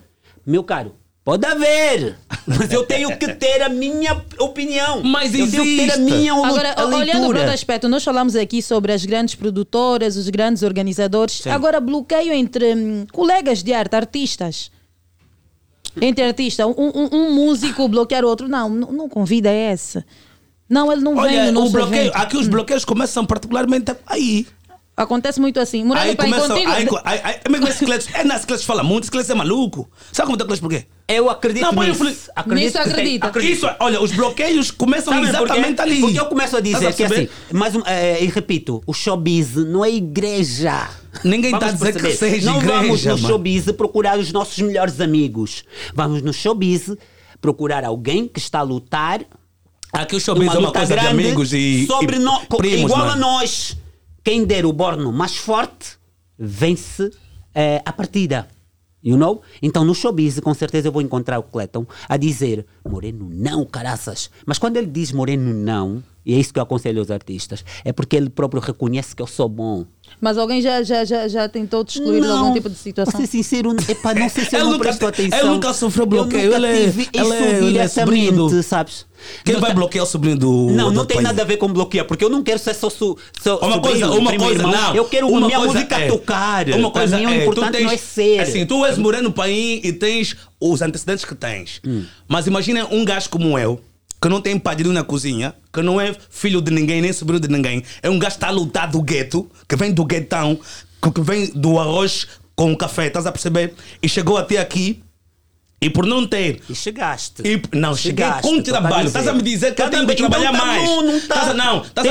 meu caro. Pode haver, mas eu tenho que ter a minha opinião. Mas existe. Eu tenho que ter a minha leitura. Agora, olhando para outro aspecto, nós falamos aqui sobre as grandes produtoras, os grandes organizadores. Sim. Agora, bloqueio entre colegas de arte, artistas. Entre artistas. Um músico bloquear o outro. Não convida esse. Não, ele não vem no nosso evento. Aqui os bloqueios começam particularmente aí. Acontece muito assim. Moreno Paim contigo. Mesmo esse Cletus. É nesse Cletus fala muito. Esse Cletus é maluco. Sabe como é o Cletus porquê? Eu acredito nisso. Olha, os bloqueios começam exatamente ali. Porque eu começo a dizer que assim, e repito, o showbiz não é igreja. Ninguém está a dizer que seja igreja. Não vamos no showbiz procurar os nossos melhores amigos. Vamos no showbiz procurar alguém que está a lutar. Aqui o showbiz é uma coisa de amigos e primos. Igual a nós. Quem der o borno mais forte vence a partida. You know? Então no showbiz, com certeza eu vou encontrar o Cleiton a dizer Moreno não, caraças. Mas quando ele diz Moreno não, e é isso que eu aconselho aos artistas, é porque ele próprio reconhece que eu sou bom. Mas alguém já tentou te excluir de algum tipo de situação? Para ser sincero, não sei se eu não prestou atenção. Ele nunca sofreu bloqueio. Eu nunca tive isso diretamente, sabes? Quem vai bloquear o sobrinho do... Não tem nada a ver com bloquear, porque eu não quero ser só uma coisa, eu quero uma minha coisa música tocar. Uma coisa para mim, o importante não é ser. Assim, tu és Moreno Paim e tens os antecedentes que tens. Mas imagina um gajo como eu, que não tem padrinho na cozinha, que não é filho de ninguém, nem sobrinho de ninguém. É um gajo que está a lutar do gueto, que vem do guetão, que vem do arroz com café, estás a perceber? E chegou até aqui. E por não ter... E chegaste. Cheguei com trabalho. Estás a me dizer que eu tenho que trabalhar mais. Estás a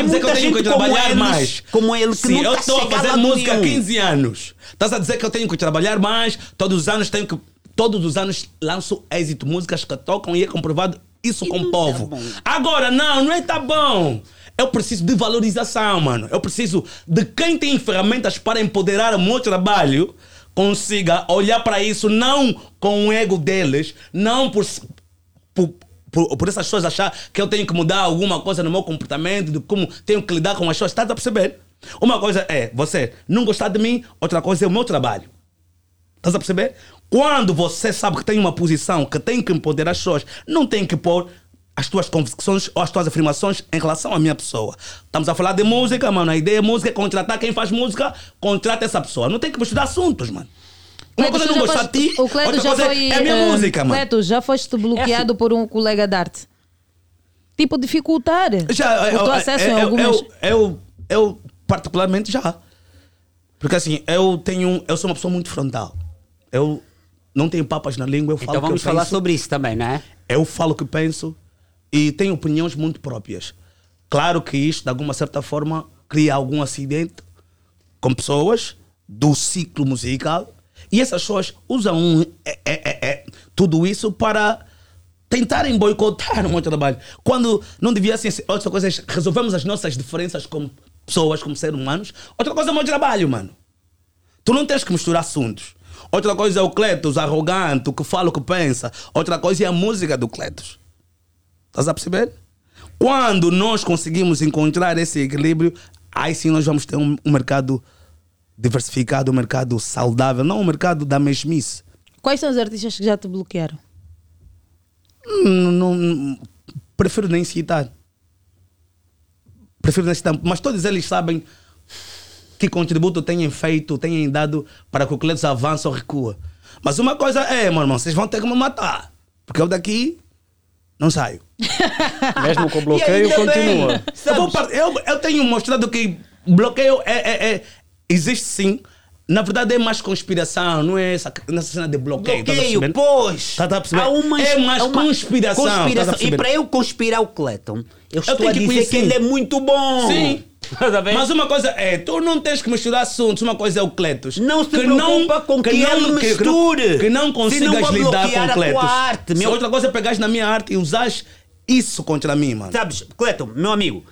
me dizer que eu tenho que trabalhar mais. Como ele que não está chegando. Sim, eu estou a fazer música há 15 anos. Estás a dizer que eu tenho que trabalhar mais. Todos os anos lanço êxito, músicas que tocam e é comprovado isso com o povo. Agora, não é tá bom. Eu preciso de valorização, mano. Eu preciso de quem tem ferramentas para empoderar o meu trabalho... consiga olhar para isso não com o ego deles, não por essas pessoas achar que eu tenho que mudar alguma coisa no meu comportamento, de como tenho que lidar com as pessoas. Estás a perceber? Uma coisa é você não gostar de mim, outra coisa é o meu trabalho. Estás a perceber? Quando você sabe que tem uma posição que tem que empoderar as pessoas, não tem que pôr as tuas convicções ou as tuas afirmações em relação à minha pessoa. Estamos a falar de música, mano. A ideia é música, contratar quem faz música, contrata essa pessoa. Não tem que misturar assuntos, mano. Uma coisa é não gostar de ti, outra coisa é a minha música, mano. Cletus, já foste bloqueado por um colega de arte? Tipo, dificultar o teu acesso em algumas... Eu particularmente, já. Porque assim, eu sou uma pessoa muito frontal. Eu não tenho papas na língua, eu falo o que eu penso. Então vamos falar sobre isso também, não é? Eu falo o que penso. E tem opiniões muito próprias. Claro que isto, de alguma certa forma, cria algum acidente com pessoas do ciclo musical. E essas pessoas usam tudo isso para tentarem boicotar o meu trabalho. Quando não devia ser assim, outra coisa, resolvemos as nossas diferenças como pessoas, como seres humanos. Outra coisa é o meu trabalho, mano. Tu não tens que misturar assuntos. Outra coisa é o Cletus, arrogante, o que fala, o que pensa. Outra coisa é a música do Cletus. Estás a perceber? Quando nós conseguimos encontrar esse equilíbrio, aí sim nós vamos ter um mercado diversificado, um mercado saudável, não um mercado da mesmice. Quais são os artistas que já te bloquearam? Não, prefiro nem citar. Prefiro nem citar, mas todos eles sabem que contributo têm feito, têm dado para que o Cletus avance ou recua. Mas uma coisa é, meu irmão, vocês vão ter que me matar, porque eu daqui não saio. Mesmo com o bloqueio, continua. Eu tenho mostrado que bloqueio existe sim. Na verdade é mais conspiração, não é essa cena de bloqueio. Bloqueio, pois. É mais conspiração. E para eu conspirar o Cleiton, eu estou a dizer que ele é muito bom. Sim. Mas uma coisa é, tu não tens que misturar assuntos. Uma coisa é o Cletus. Não se preocupa com que ele misture. Que não consigas lidar com o Cletus. Outra coisa é pegares na minha arte e usares isso contra mim, mano. Sabes, Cleiton, meu amigo,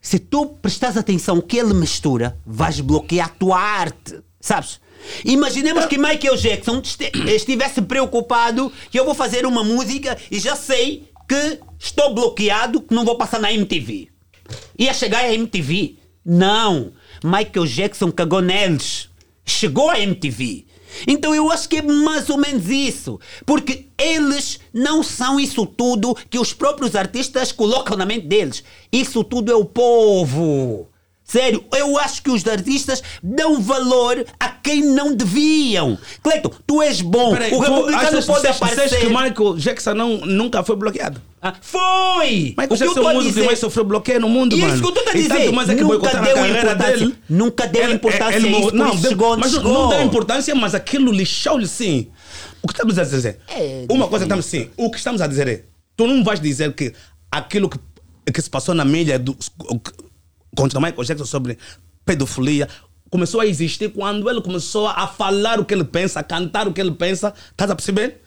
se tu prestares atenção que ele mistura, vais bloquear a tua arte. Sabes? Imaginemos que Michael Jackson estivesse preocupado que eu vou fazer uma música e já sei que estou bloqueado, que não vou passar na MTV. Ia chegar à MTV? Não. Michael Jackson cagou neles. Chegou à MTV. Então eu acho que é mais ou menos isso. Porque eles não são isso tudo que os próprios artistas colocam na mente deles. Isso tudo é o povo. Sério, eu acho que os artistas dão valor a quem não deviam. Cleiton, tu és bom. Peraí, o Republicano pode aparecer. Você acha que Michael Jackson nunca foi bloqueado? Ah, foi! Michael Jackson é o músico que mais sofreu bloqueio no mundo, mano. Isso que eu estou a dizer. Tanto mais é que boicotaram a carreira dele. Nunca deu importância a isso. Não, não deu importância, mas aquilo lixou-lhe sim. O que estamos a dizer é... Uma coisa estamos sim. O que estamos a dizer é... Tu não vais dizer que aquilo que se passou na mídia... contra Michael Jackson sobre pedofilia, começou a existir quando ele começou a falar o que ele pensa, a cantar o que ele pensa. Estás a perceber?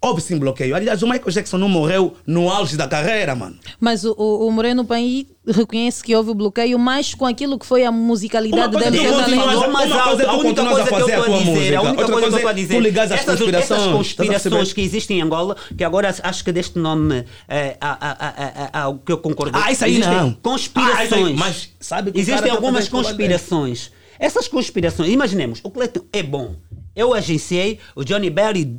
Houve sim bloqueio. Aliás, o Michael Jackson não morreu no auge da carreira, mano. Mas o Moreno Paim reconhece que houve o bloqueio, mas com aquilo que foi a musicalidade dele. A única coisa que eu estou a dizer, tu ligas às essas conspirações que existem em Angola, que agora acho que deste nome ao que eu concordei. Isso aí existem não. Conspirações. Isso aí, mas sabe que existem algumas conspirações. Essas conspirações, imaginemos, o Cleiton é bom. Eu agenciei o Johnny Berry,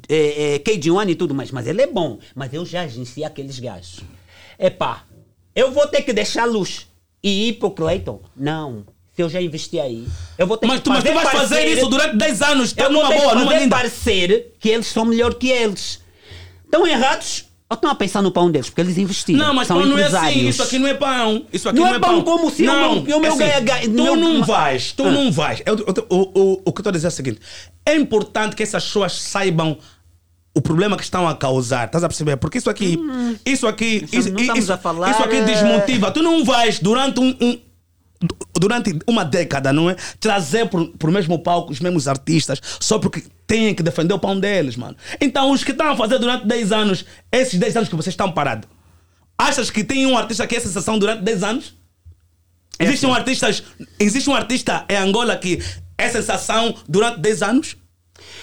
KD1 e tudo mais, mas ele é bom. Mas eu já agenciei aqueles gajos. Epá, eu vou ter que deixá-los e ir pro Cleiton? Não. Se eu já investi aí, eu vou ter que fazer. Mas tu vais fazer isso durante 10 anos. Eu vou ter que fazer parecer que eles são melhor que eles. Estão errados? Ou estão a pensar no pão deles? Porque eles investiram. Não, mas pão não é assim. Isso aqui não é pão. Isso aqui não é pão como se eu me ganhasse. Tu não vais. Tu não vais. O que eu estou a dizer é o seguinte. É importante que essas pessoas saibam o problema que estão a causar. Estás a perceber? Porque isso aqui... Isso aqui desmotiva. Tu não vais durante uma década, não é? Trazer pro mesmo palco os mesmos artistas só porque têm que defender o pão deles, mano. Então, os que estão a fazer durante 10 anos, esses 10 anos que vocês estão parados, achas que tem um artista que é sensação durante 10 anos? Existe um artista em Angola que é sensação durante 10 anos?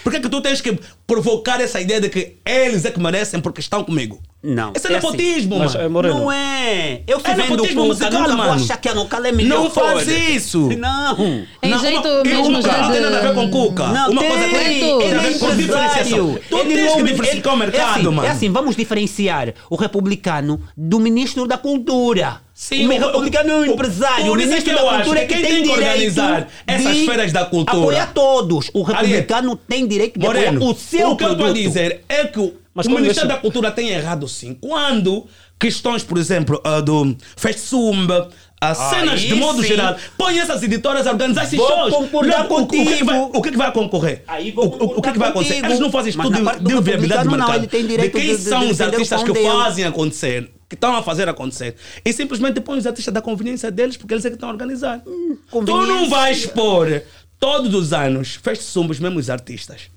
Por que é que tu tens que provocar essa ideia de que eles é que merecem porque estão comigo? Não. Esse é nepotismo, assim, mano. Mas, não é. Eu estou vendo o musical, nunca vou achar que a Nocala é melhor. Não faz isso. Não. É jeito mesmo já de... Não tem nada a ver com Cuca. Não, uma coisa tem a ver com diferenciação. Tu tens que diversificar o mercado, mano. É assim, vamos diferenciar o Republicano do Ministro da Cultura. Sim, o Republicano é um empresário. O Ministro da Cultura é quem tem que organizar essas feiras da cultura. Apoiar todos. O Republicano tem direito de apoiar o seu produto. O que eu vou dizer é que... Mas o Ministério da Cultura tem errado sim. Quando questões, por exemplo, do Festsumba, cenas de modo geral, põe essas editoras a organizar esses shows. O que vai concorrer? O que vai acontecer? Eles não fazem estudo de viabilidade do mercado. De quem são os artistas que fazem acontecer, que estão a fazer acontecer. E simplesmente põe os artistas da conveniência deles, porque eles é que estão a organizar. Tu não vais pôr todos os anos Festsumba os mesmos artistas.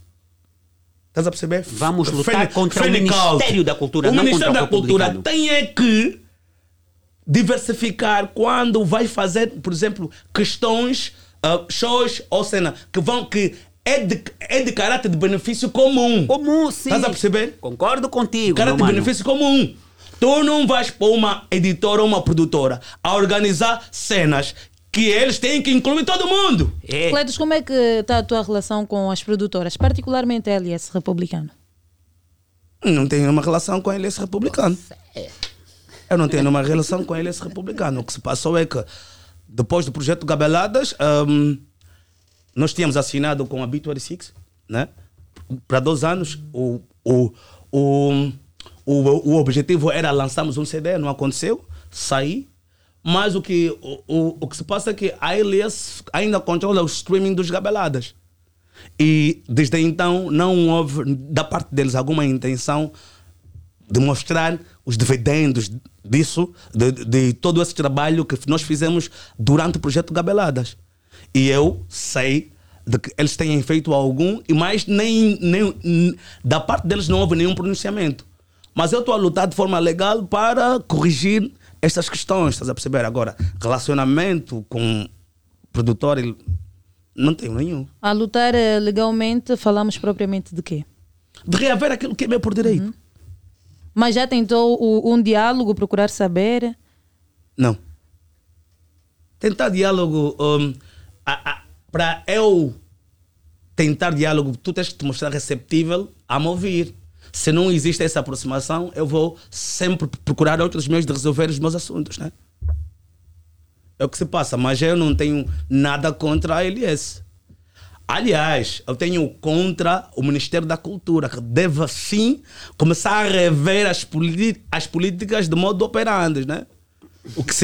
Estás a perceber? Vamos lutar contra o Ministério da Cultura. O Ministério da Cultura tem é que diversificar quando vai fazer, por exemplo, questões, shows ou cena que vão que é de caráter de benefício comum. Comum, sim. Estás a perceber? Concordo contigo. Caráter de benefício comum. Tu não vais pôr uma editora ou uma produtora a organizar cenas que eles têm que incluir todo mundo. É. Cletus, como é que está a tua relação com as produtoras, particularmente a LS Republicano? Não tenho nenhuma relação com a LS Republicano. Eu não tenho nenhuma relação com a LS Republicano. O que se passou é que, depois do projeto Gabeladas, nós tínhamos assinado com a B26, né? Para 2 anos, o objetivo era lançarmos um CD, não aconteceu, saí. Mas o que se passa é que a Elias ainda controla o streaming dos Gabeladas. E desde então não houve, da parte deles, alguma intenção de mostrar os dividendos disso, de todo esse trabalho que nós fizemos durante o projeto Gabeladas. E eu sei de que eles têm feito algum, mas nem da parte deles não houve nenhum pronunciamento. Mas eu estou a lutar de forma legal para corrigir estas questões, estás a perceber? Agora, relacionamento com produtor, não tenho nenhum. A lutar legalmente, falamos propriamente de quê? De reaver aquilo que é meu por direito. Uhum. Mas já tentou um diálogo, procurar saber? Não. Tentar diálogo... para eu tentar diálogo, tu tens que te mostrar receptível a me ouvir. Se não existe essa aproximação, eu vou sempre procurar outros meios de resolver os meus assuntos, né? É o que se passa, mas eu não tenho nada contra a LS. Aliás, eu tenho contra o Ministério da Cultura, que deve sim começar a rever as políticas de modo operandi, né? O que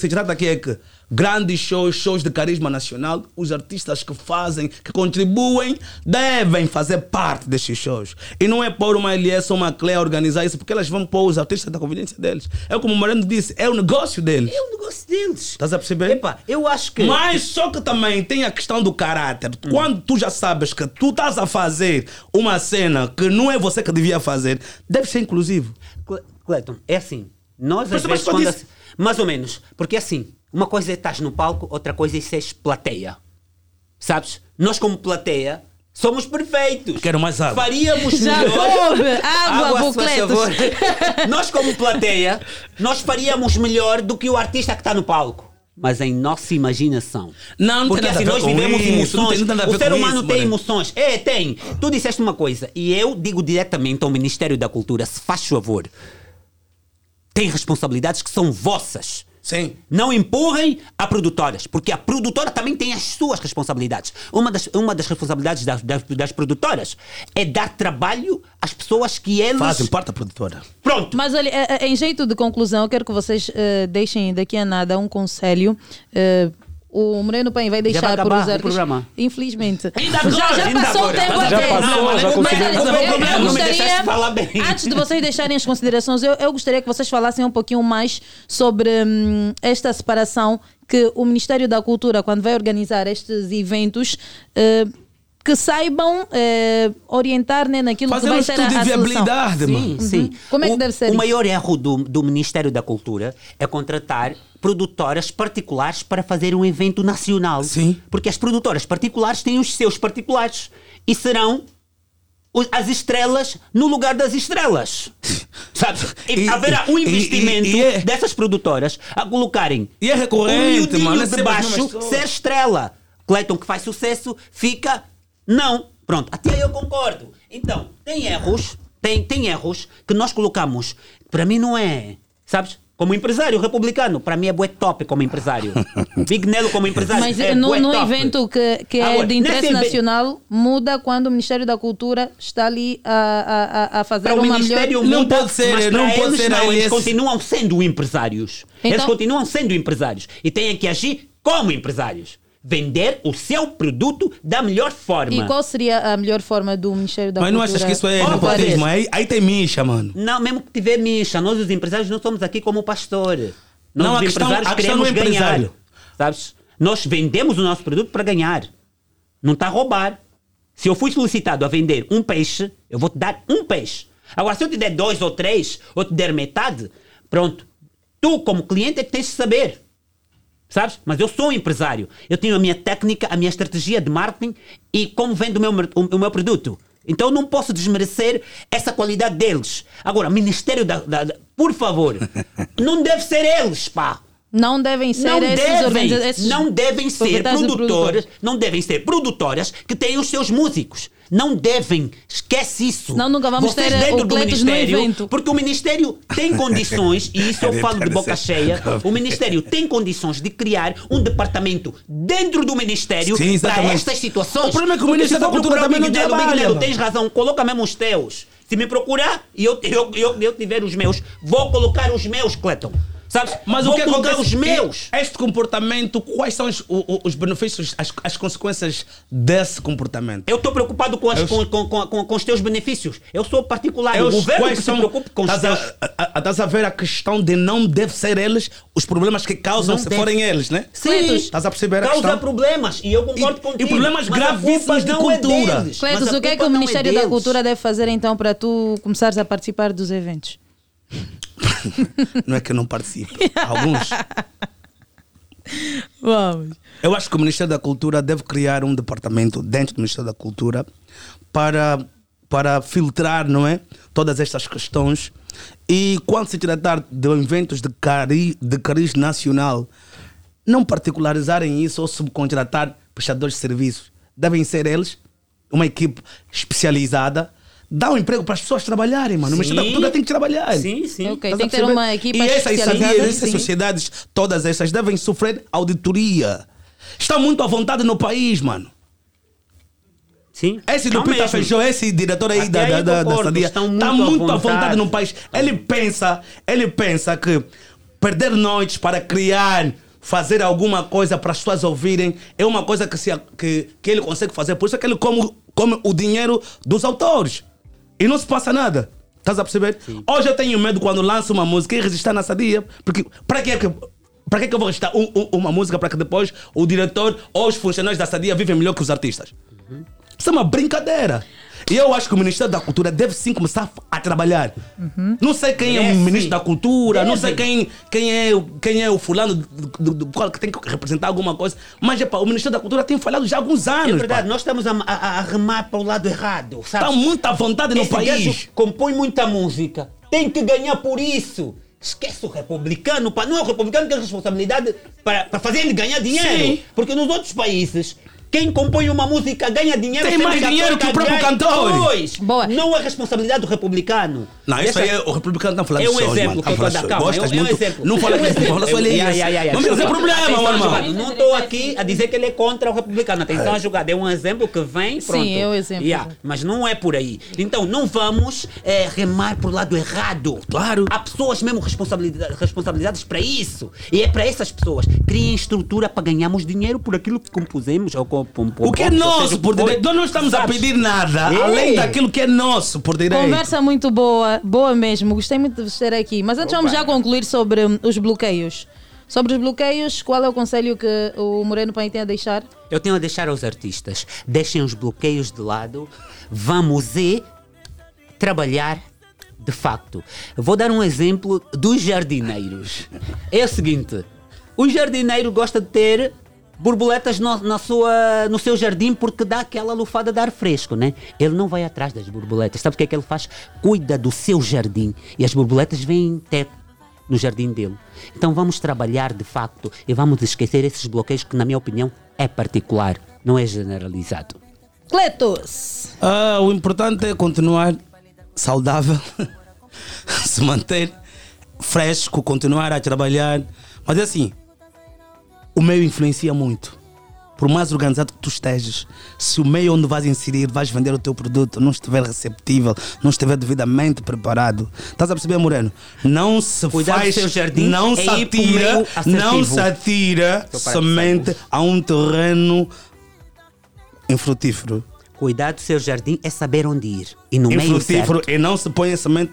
se trata aqui é que grandes shows de carisma nacional, os artistas que fazem, que contribuem, devem fazer parte destes shows. E não é pôr uma LS ou uma Clé a organizar isso, porque elas vão pôr os artistas da conveniência deles. É como o Moreno disse, é o negócio deles. É o negócio deles. Estás a perceber? Epa, eu acho que... Mas só que também tem a questão do caráter. Quando tu já sabes que tu estás a fazer uma cena que não é você que devia fazer, deve ser inclusivo. Cleiton, é assim... Nós, às vezes, quando assim, mais ou menos, porque assim, uma coisa é estás no palco, outra coisa é seres plateia, sabes? Nós como plateia somos perfeitos. Quero mais água. Faríamos melhor. Água, favor. Nós como plateia, nós faríamos melhor do que o artista que está no palco. Mas em nossa imaginação. Não, porque assim, nós vivemos emoções. O ser humano tem emoções. É, tem. Tu disseste uma coisa, e eu digo diretamente ao Ministério da Cultura, se faz favor... Tem responsabilidades que são vossas. Sim. Não empurrem a produtoras, porque a produtora também tem as suas responsabilidades. Uma das responsabilidades das produtoras é dar trabalho às pessoas que eles... Fazem parte da produtora. Pronto. Mas olha, em jeito de conclusão, eu quero que vocês deixem daqui a nada um conselho... O Moreno Paim vai deixar para os artistas. Infelizmente. Já passou o tempo até. Antes de vocês deixarem as considerações, eu gostaria que vocês falassem um pouquinho mais sobre esta separação que o Ministério da Cultura, quando vai organizar estes eventos, que saibam orientar, né, naquilo fazer que vai ser a solução. Viabilidade, sim, sim. Como é que deve ser isso? O maior erro do Ministério da Cultura é contratar produtoras particulares para fazer um evento nacional. Sim. Porque as produtoras particulares têm os seus particulares e serão as estrelas no lugar das estrelas. Sabe? E haverá um investimento dessas produtoras a colocarem e é recorrente, mano, de baixo ser estrela. Cleiton, que faz sucesso, fica... Não. Pronto. Até eu concordo. Então, tem erros. Tem erros que nós colocamos. Para mim não é... Sabes? Como empresário republicano. Para mim é bué top como empresário. Big Nelo como empresário. Mas é no evento que é de interesse nacional, muda quando o Ministério da Cultura está ali a fazer para uma melhor... Não pode ser. Mas não pode ser. Não, eles continuam sendo empresários. Então? Eles continuam sendo empresários. E têm que agir como empresários. Vender o seu produto da melhor forma. E qual seria a melhor forma do Ministério da Cultura? Mas não achas que isso é nepotismo? Aí tem micha, mano. Não, mesmo que tiver micha, nós os empresários não estamos aqui como pastor. Nós não, os empresários queremos ganhar. Sabes? Nós vendemos o nosso produto para ganhar. Não está a roubar. Se eu fui solicitado a vender um peixe, eu vou te dar um peixe. Agora, se eu te der dois ou três, ou te der metade, pronto. Tu, como cliente, é que tens de saber. Sabes? Mas eu sou um empresário. Eu tenho a minha técnica, a minha estratégia de marketing e como vendo o meu produto. Então, eu não posso desmerecer essa qualidade deles. Agora, Ministério da por favor, não deve ser eles, pá. Não devem ser produtoras que têm os seus músicos. Não devem. Esquece isso. Senão nunca vamos vocês ter dentro do Ministério. Porque o Ministério tem condições, e isso eu falo de boca cheia, o Ministério tem condições de criar um departamento dentro do Ministério. Sim, para estas situações. O problema é que o Ministério da Cultura também não trabalha. Big Nelo, tens razão. Coloca mesmo os teus. Se me procurar e eu tiver os meus, vou colocar os meus, Cleiton. Sabes? Mas vou o que acontece? Os meus. Este comportamento, quais são os benefícios, as consequências desse comportamento? Eu estou preocupado com os teus benefícios. Eu sou particular. Eu o governo que se preocupa com os teus. Estás a ver a questão de não deve ser eles os problemas que causam não se deve. Forem eles, né? Sim. Estás a perceber a causa questão? Problemas. E eu concordo contigo. E problemas gravíssimos de cultura. É Cletus, o que é que o Ministério da Cultura deve fazer então para tu começares a participar dos eventos? Não é que eu não participo. Alguns. Vamos. Eu acho que o Ministério da Cultura deve criar um departamento dentro do Ministério da Cultura para filtrar, não é? Todas estas questões. E quando se tratar de eventos de cariz nacional, não particularizarem isso ou subcontratar prestadores de serviços. Devem ser eles uma equipe especializada. Dá um emprego para as pessoas trabalharem, mano. Mas a cultura tem que trabalhar. Sim, sim. Okay, tem que ter uma equipe especializada. E essas sociedades, todas essas, devem sofrer auditoria. Está muito à vontade no país, mano. Sim. Esse do Pita Feijó, esse diretor aí da SADIA, está muito à vontade no país. Ele pensa que perder noites para criar, fazer alguma coisa para as pessoas ouvirem, é uma coisa que ele consegue fazer. Por isso é que ele come o dinheiro dos autores. E não se passa nada. Estás a perceber? Sim. Hoje eu tenho medo quando lanço uma música e registrar na SADIA. Porque para que eu vou registrar uma música para que depois o diretor ou os funcionários da SADIA vivem melhor que os artistas? Uhum. Isso é uma brincadeira. E eu acho que o Ministério da Cultura deve sim começar a trabalhar. Uhum. Não sei quem é o Ministro da Cultura, não sei quem é o fulano do qual que tem que representar alguma coisa. Mas o Ministério da Cultura tem falhado já há alguns anos. É verdade, nós estamos a remar para o lado errado. Sabe? Está muita vontade no país. Compõe muita música. Tem que ganhar por isso. Esquece o republicano. Não é o republicano que tem responsabilidade para fazer ele ganhar dinheiro. Sim. Porque nos outros países... Quem compõe uma música ganha dinheiro. Tem mais dinheiro que o próprio cantor. Boa. Não é responsabilidade do republicano. Não, isso aí é o republicano não falar de só. É um exemplo que eu estou a dar. Calma, é um exemplo. Não fala isso, fala só ele. Não tem problema, mano. Não estou aqui a dizer que ele é contra o republicano. Atenção, jogada. É um exemplo que vem, pronto. Sim, é um exemplo. Mas não é por aí. Então, não vamos remar para o lado errado. Claro. Há pessoas mesmo responsabilizadas para isso. E é para essas pessoas. Criem estrutura para ganharmos dinheiro por aquilo que compusemos ou o que é nosso por direito. Nós não estamos a pedir nada além daquilo que é nosso por direito. Conversa muito boa, boa mesmo. Gostei muito de estar aqui. Mas antes vamos já concluir sobre os bloqueios. Sobre os bloqueios, qual é o conselho que o Moreno Paim tem a deixar? Eu tenho a deixar aos artistas. Deixem os bloqueios de lado. Vamos trabalhar de facto. Vou dar um exemplo dos jardineiros. É o seguinte. O jardineiro gosta de ter... borboletas no seu jardim porque dá aquela lufada de ar fresco, né? Ele não vai atrás das borboletas. Sabe o que é que ele faz? Cuida do seu jardim. E as borboletas vêm até no jardim dele. Então vamos trabalhar de facto e vamos esquecer esses bloqueios que, na minha opinião, é particular, não é generalizado. Cletus! O importante é continuar saudável, se manter fresco, continuar a trabalhar. Mas é assim... O meio influencia muito. Por mais organizado que tu estejas, se o meio onde vais inserir, vais vender o teu produto, não estiver receptível, não estiver devidamente preparado. Estás a perceber, Moreno? Não se cuidar faz... do seu jardim, não se atira, somente a um terreno infrutífero. Cuidar do seu jardim é saber onde ir. E no meio certo. E não se põe somente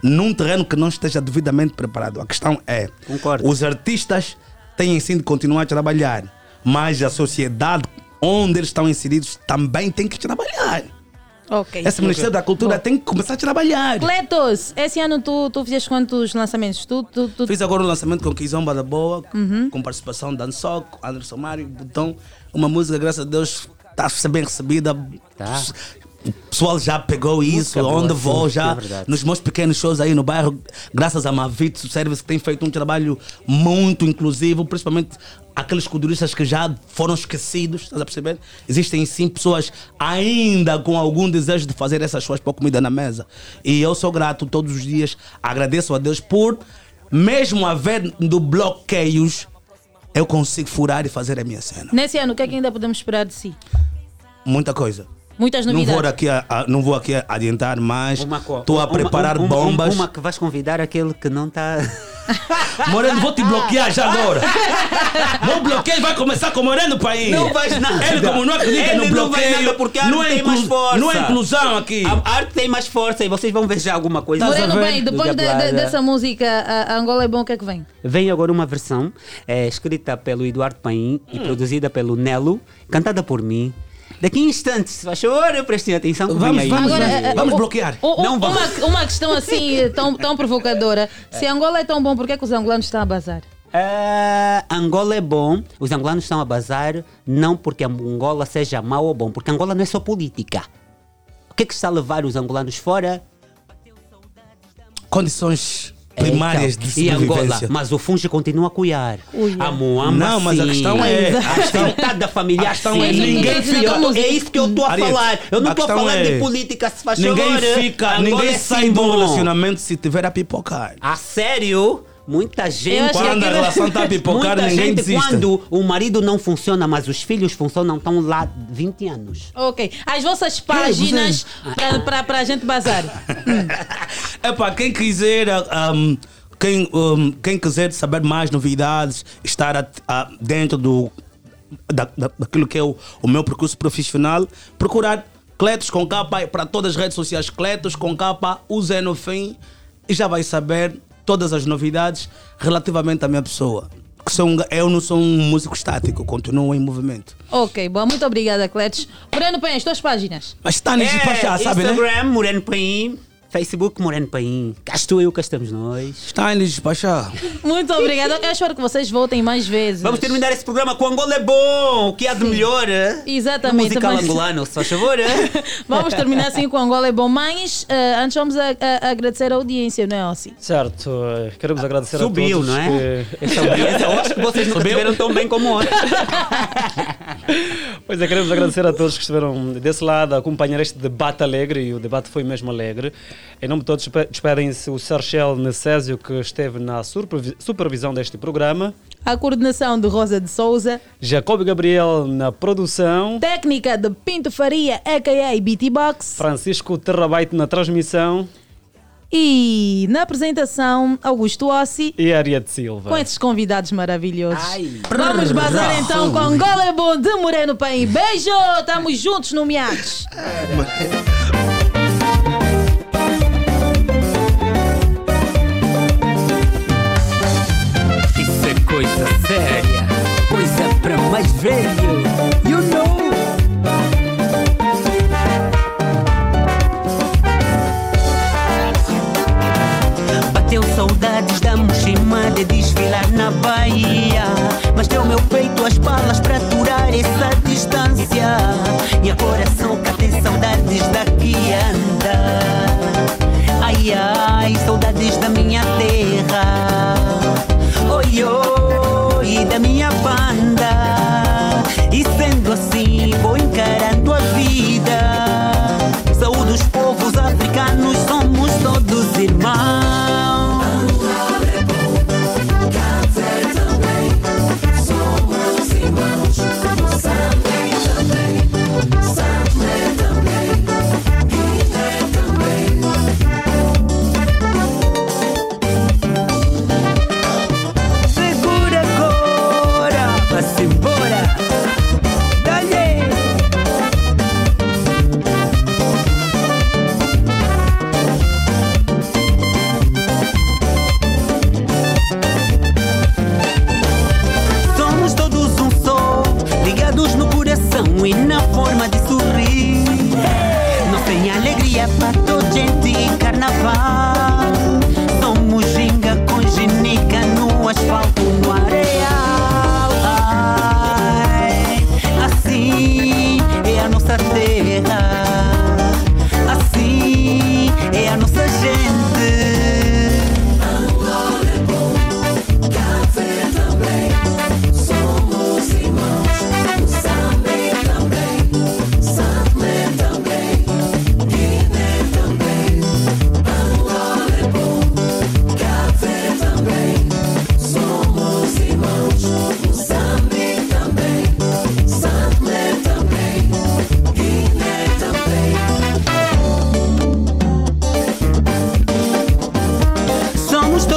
num terreno que não esteja devidamente preparado. A questão é... Concordo. Os artistas... têm sim de continuar a trabalhar, mas a sociedade onde eles estão inseridos também tem que trabalhar. Okay. Esse Ministério da Cultura tem que começar a trabalhar. Cletus, esse ano tu fizeste quantos lançamentos? Tu... Fiz agora um lançamento com Kizomba da Boa, com participação de Dançoc, Anderson Mário, Botão. Uma música, graças a Deus, está bem recebida. Tá. O pessoal já pegou isso, onde vou já, é nos meus pequenos shows aí no bairro, graças a Mavito Service, que tem feito um trabalho muito inclusivo, principalmente aqueles culturistas que já foram esquecidos, estás a perceber? Existem sim pessoas ainda com algum desejo de fazer essas coisas para comida na mesa. E eu sou grato todos os dias, agradeço a Deus por, mesmo havendo bloqueios, eu consigo furar e fazer a minha cena. Nesse ano, o que é que ainda podemos esperar de si? Muita coisa. Muitas novidades. Não vou aqui adiantar, mas estou a preparar bombas. Uma que vais convidar aquele que não está... Moreno, vou te bloquear já agora. Não bloqueio, vai começar com Moreno Paim. Não vais nada. Ele como não acredita no bloqueio, não vai nada, porque a arte tem mais força. Não é inclusão aqui. A arte tem mais força e vocês vão ver já alguma coisa. Moreno, bem, depois dessa música, a Angola é bom, o que é que vem? Vem agora uma versão escrita pelo Eduardo Paim e produzida pelo Nelo, cantada por mim. Daqui a instantes, se faz favor, eu prestei atenção. Vamos bloquear. Não vamos. Uma questão assim tão provocadora. Se Angola é tão bom, por que os angolanos estão a bazar? Angola é bom, os angolanos estão a bazar não porque a Angola seja mau ou bom, porque Angola não é só política. O que é que está a levar os angolanos fora? Condições... primárias de sobrevivência. E Angola, mas o fungo continua a cuiar. A moamba, não, mas a questão é... A estreitada familiar, ninguém fica... É isso que eu estou a falar. Eu não estou a falar de política, se faz favor. Ninguém sai do relacionamento se tiver a pipocar. A sério? Muita gente... Quando a relação está a pipocar, ninguém desiste. Quando o marido não funciona, mas os filhos funcionam, estão lá 20 anos. Ok. As vossas páginas para a gente bazar. Epá, quem quiser saber mais novidades, estar dentro daquilo que é o meu percurso profissional, procurar Cletus com K para todas as redes sociais. Cletus com K, use no fim e já vai saber... todas as novidades relativamente à minha pessoa. Eu não sou um músico estático, continuo em movimento. Ok, bom, muito obrigada, Cletus. Moreno Paim, as tuas páginas. Mas está nesse página, sabe, né? Instagram, Moreno Paim. Facebook Moreno Paim, cá estou eu, cá estamos nós. Está em despachar. Muito obrigada, eu espero que vocês voltem mais vezes. Vamos terminar esse programa com Angola é bom, o que há de melhor. Exatamente. No musical angolano, se faz favor. Vamos terminar assim com Angola é bom, mas antes vamos a agradecer a audiência, não é assim? Certo, queremos agradecer a todos. Subiu, não é? Que... essa audiência, eu acho que vocês nunca estiveram tão bem como hoje. Pois é, queremos agradecer a todos que estiveram desse lado a acompanhar este debate alegre, e o debate foi mesmo alegre. Em nome de todos, despedem-se o Sarchel Necésio, que esteve na supervisão deste programa. A coordenação de Rosa de Souza. Jacob Gabriel na produção. Técnica de Pinto Faria, a.k.a. Beatbox. Francisco Terrabaite na transmissão. E na apresentação, Augusto Hossi e Ariete Silva. Com esses convidados maravilhosos. Vamos bazar então com Angola é bom de Moreno Paim. Beijo! Estamos juntos, nomeados. Coisa séria, coisa pra mais velho, you know. Bateu saudades da mochimada de desfilar na Bahia, mas deu meu peito as balas pra aturar essa distância. E agora só cá tem saudades daqui a andar. Ai ai, saudades da minha terra. Oi, oi, da minha banda. E sendo assim vou encarando a vida. Saúde os povos africanos, somos todos irmãos. Angola é bom, Café também. Somos irmãos, Moçambique também, Samé também, Guiné também.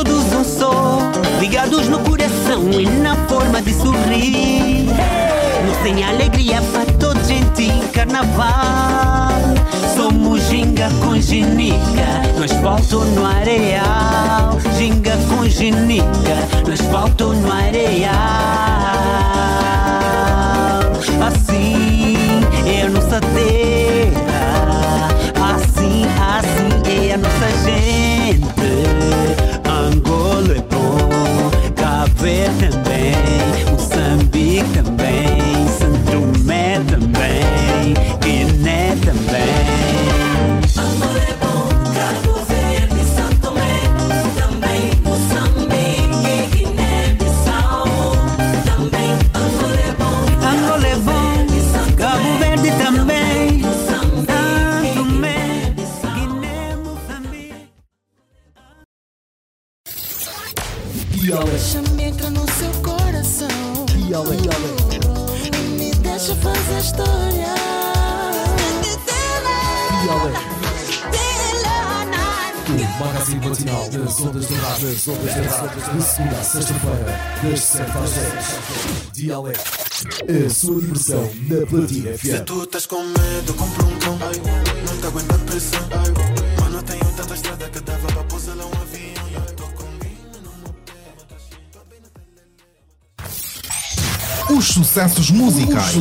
todos um só, ligados no coração e na forma de sorrir. Nos tem alegria para todos, gente, em carnaval. Somos ginga com ginica, no asfalto no areal. Ginga com ginica, no asfalto no areal. Assim é a nossa terra, assim, assim é a nossa gente. Angola é bom, Cabo Verde também, Moçambique também, Santo Tomé também, Guiné também. Angola é bom, Cabo Verde, Santo Tomé também, Moçambique, Guiné-Bissau também. Angola é bom, Cabo Verde também, Moçambique, Guiné-Bissau, Guiné-Moçambique. Deixa-me entrar no seu coração, me deixa fazer história. O magazine matinal das Ondas Douradas, de segunda a sexta-feira, das 7 às 10. Dialé, a sua diversão na Platina FM. Se tu estás com medo, compra um cão. Não te aguento a pressão. Mas não tenho tanta estrada que dava para pousar lá um avião. Os sucessos musicais.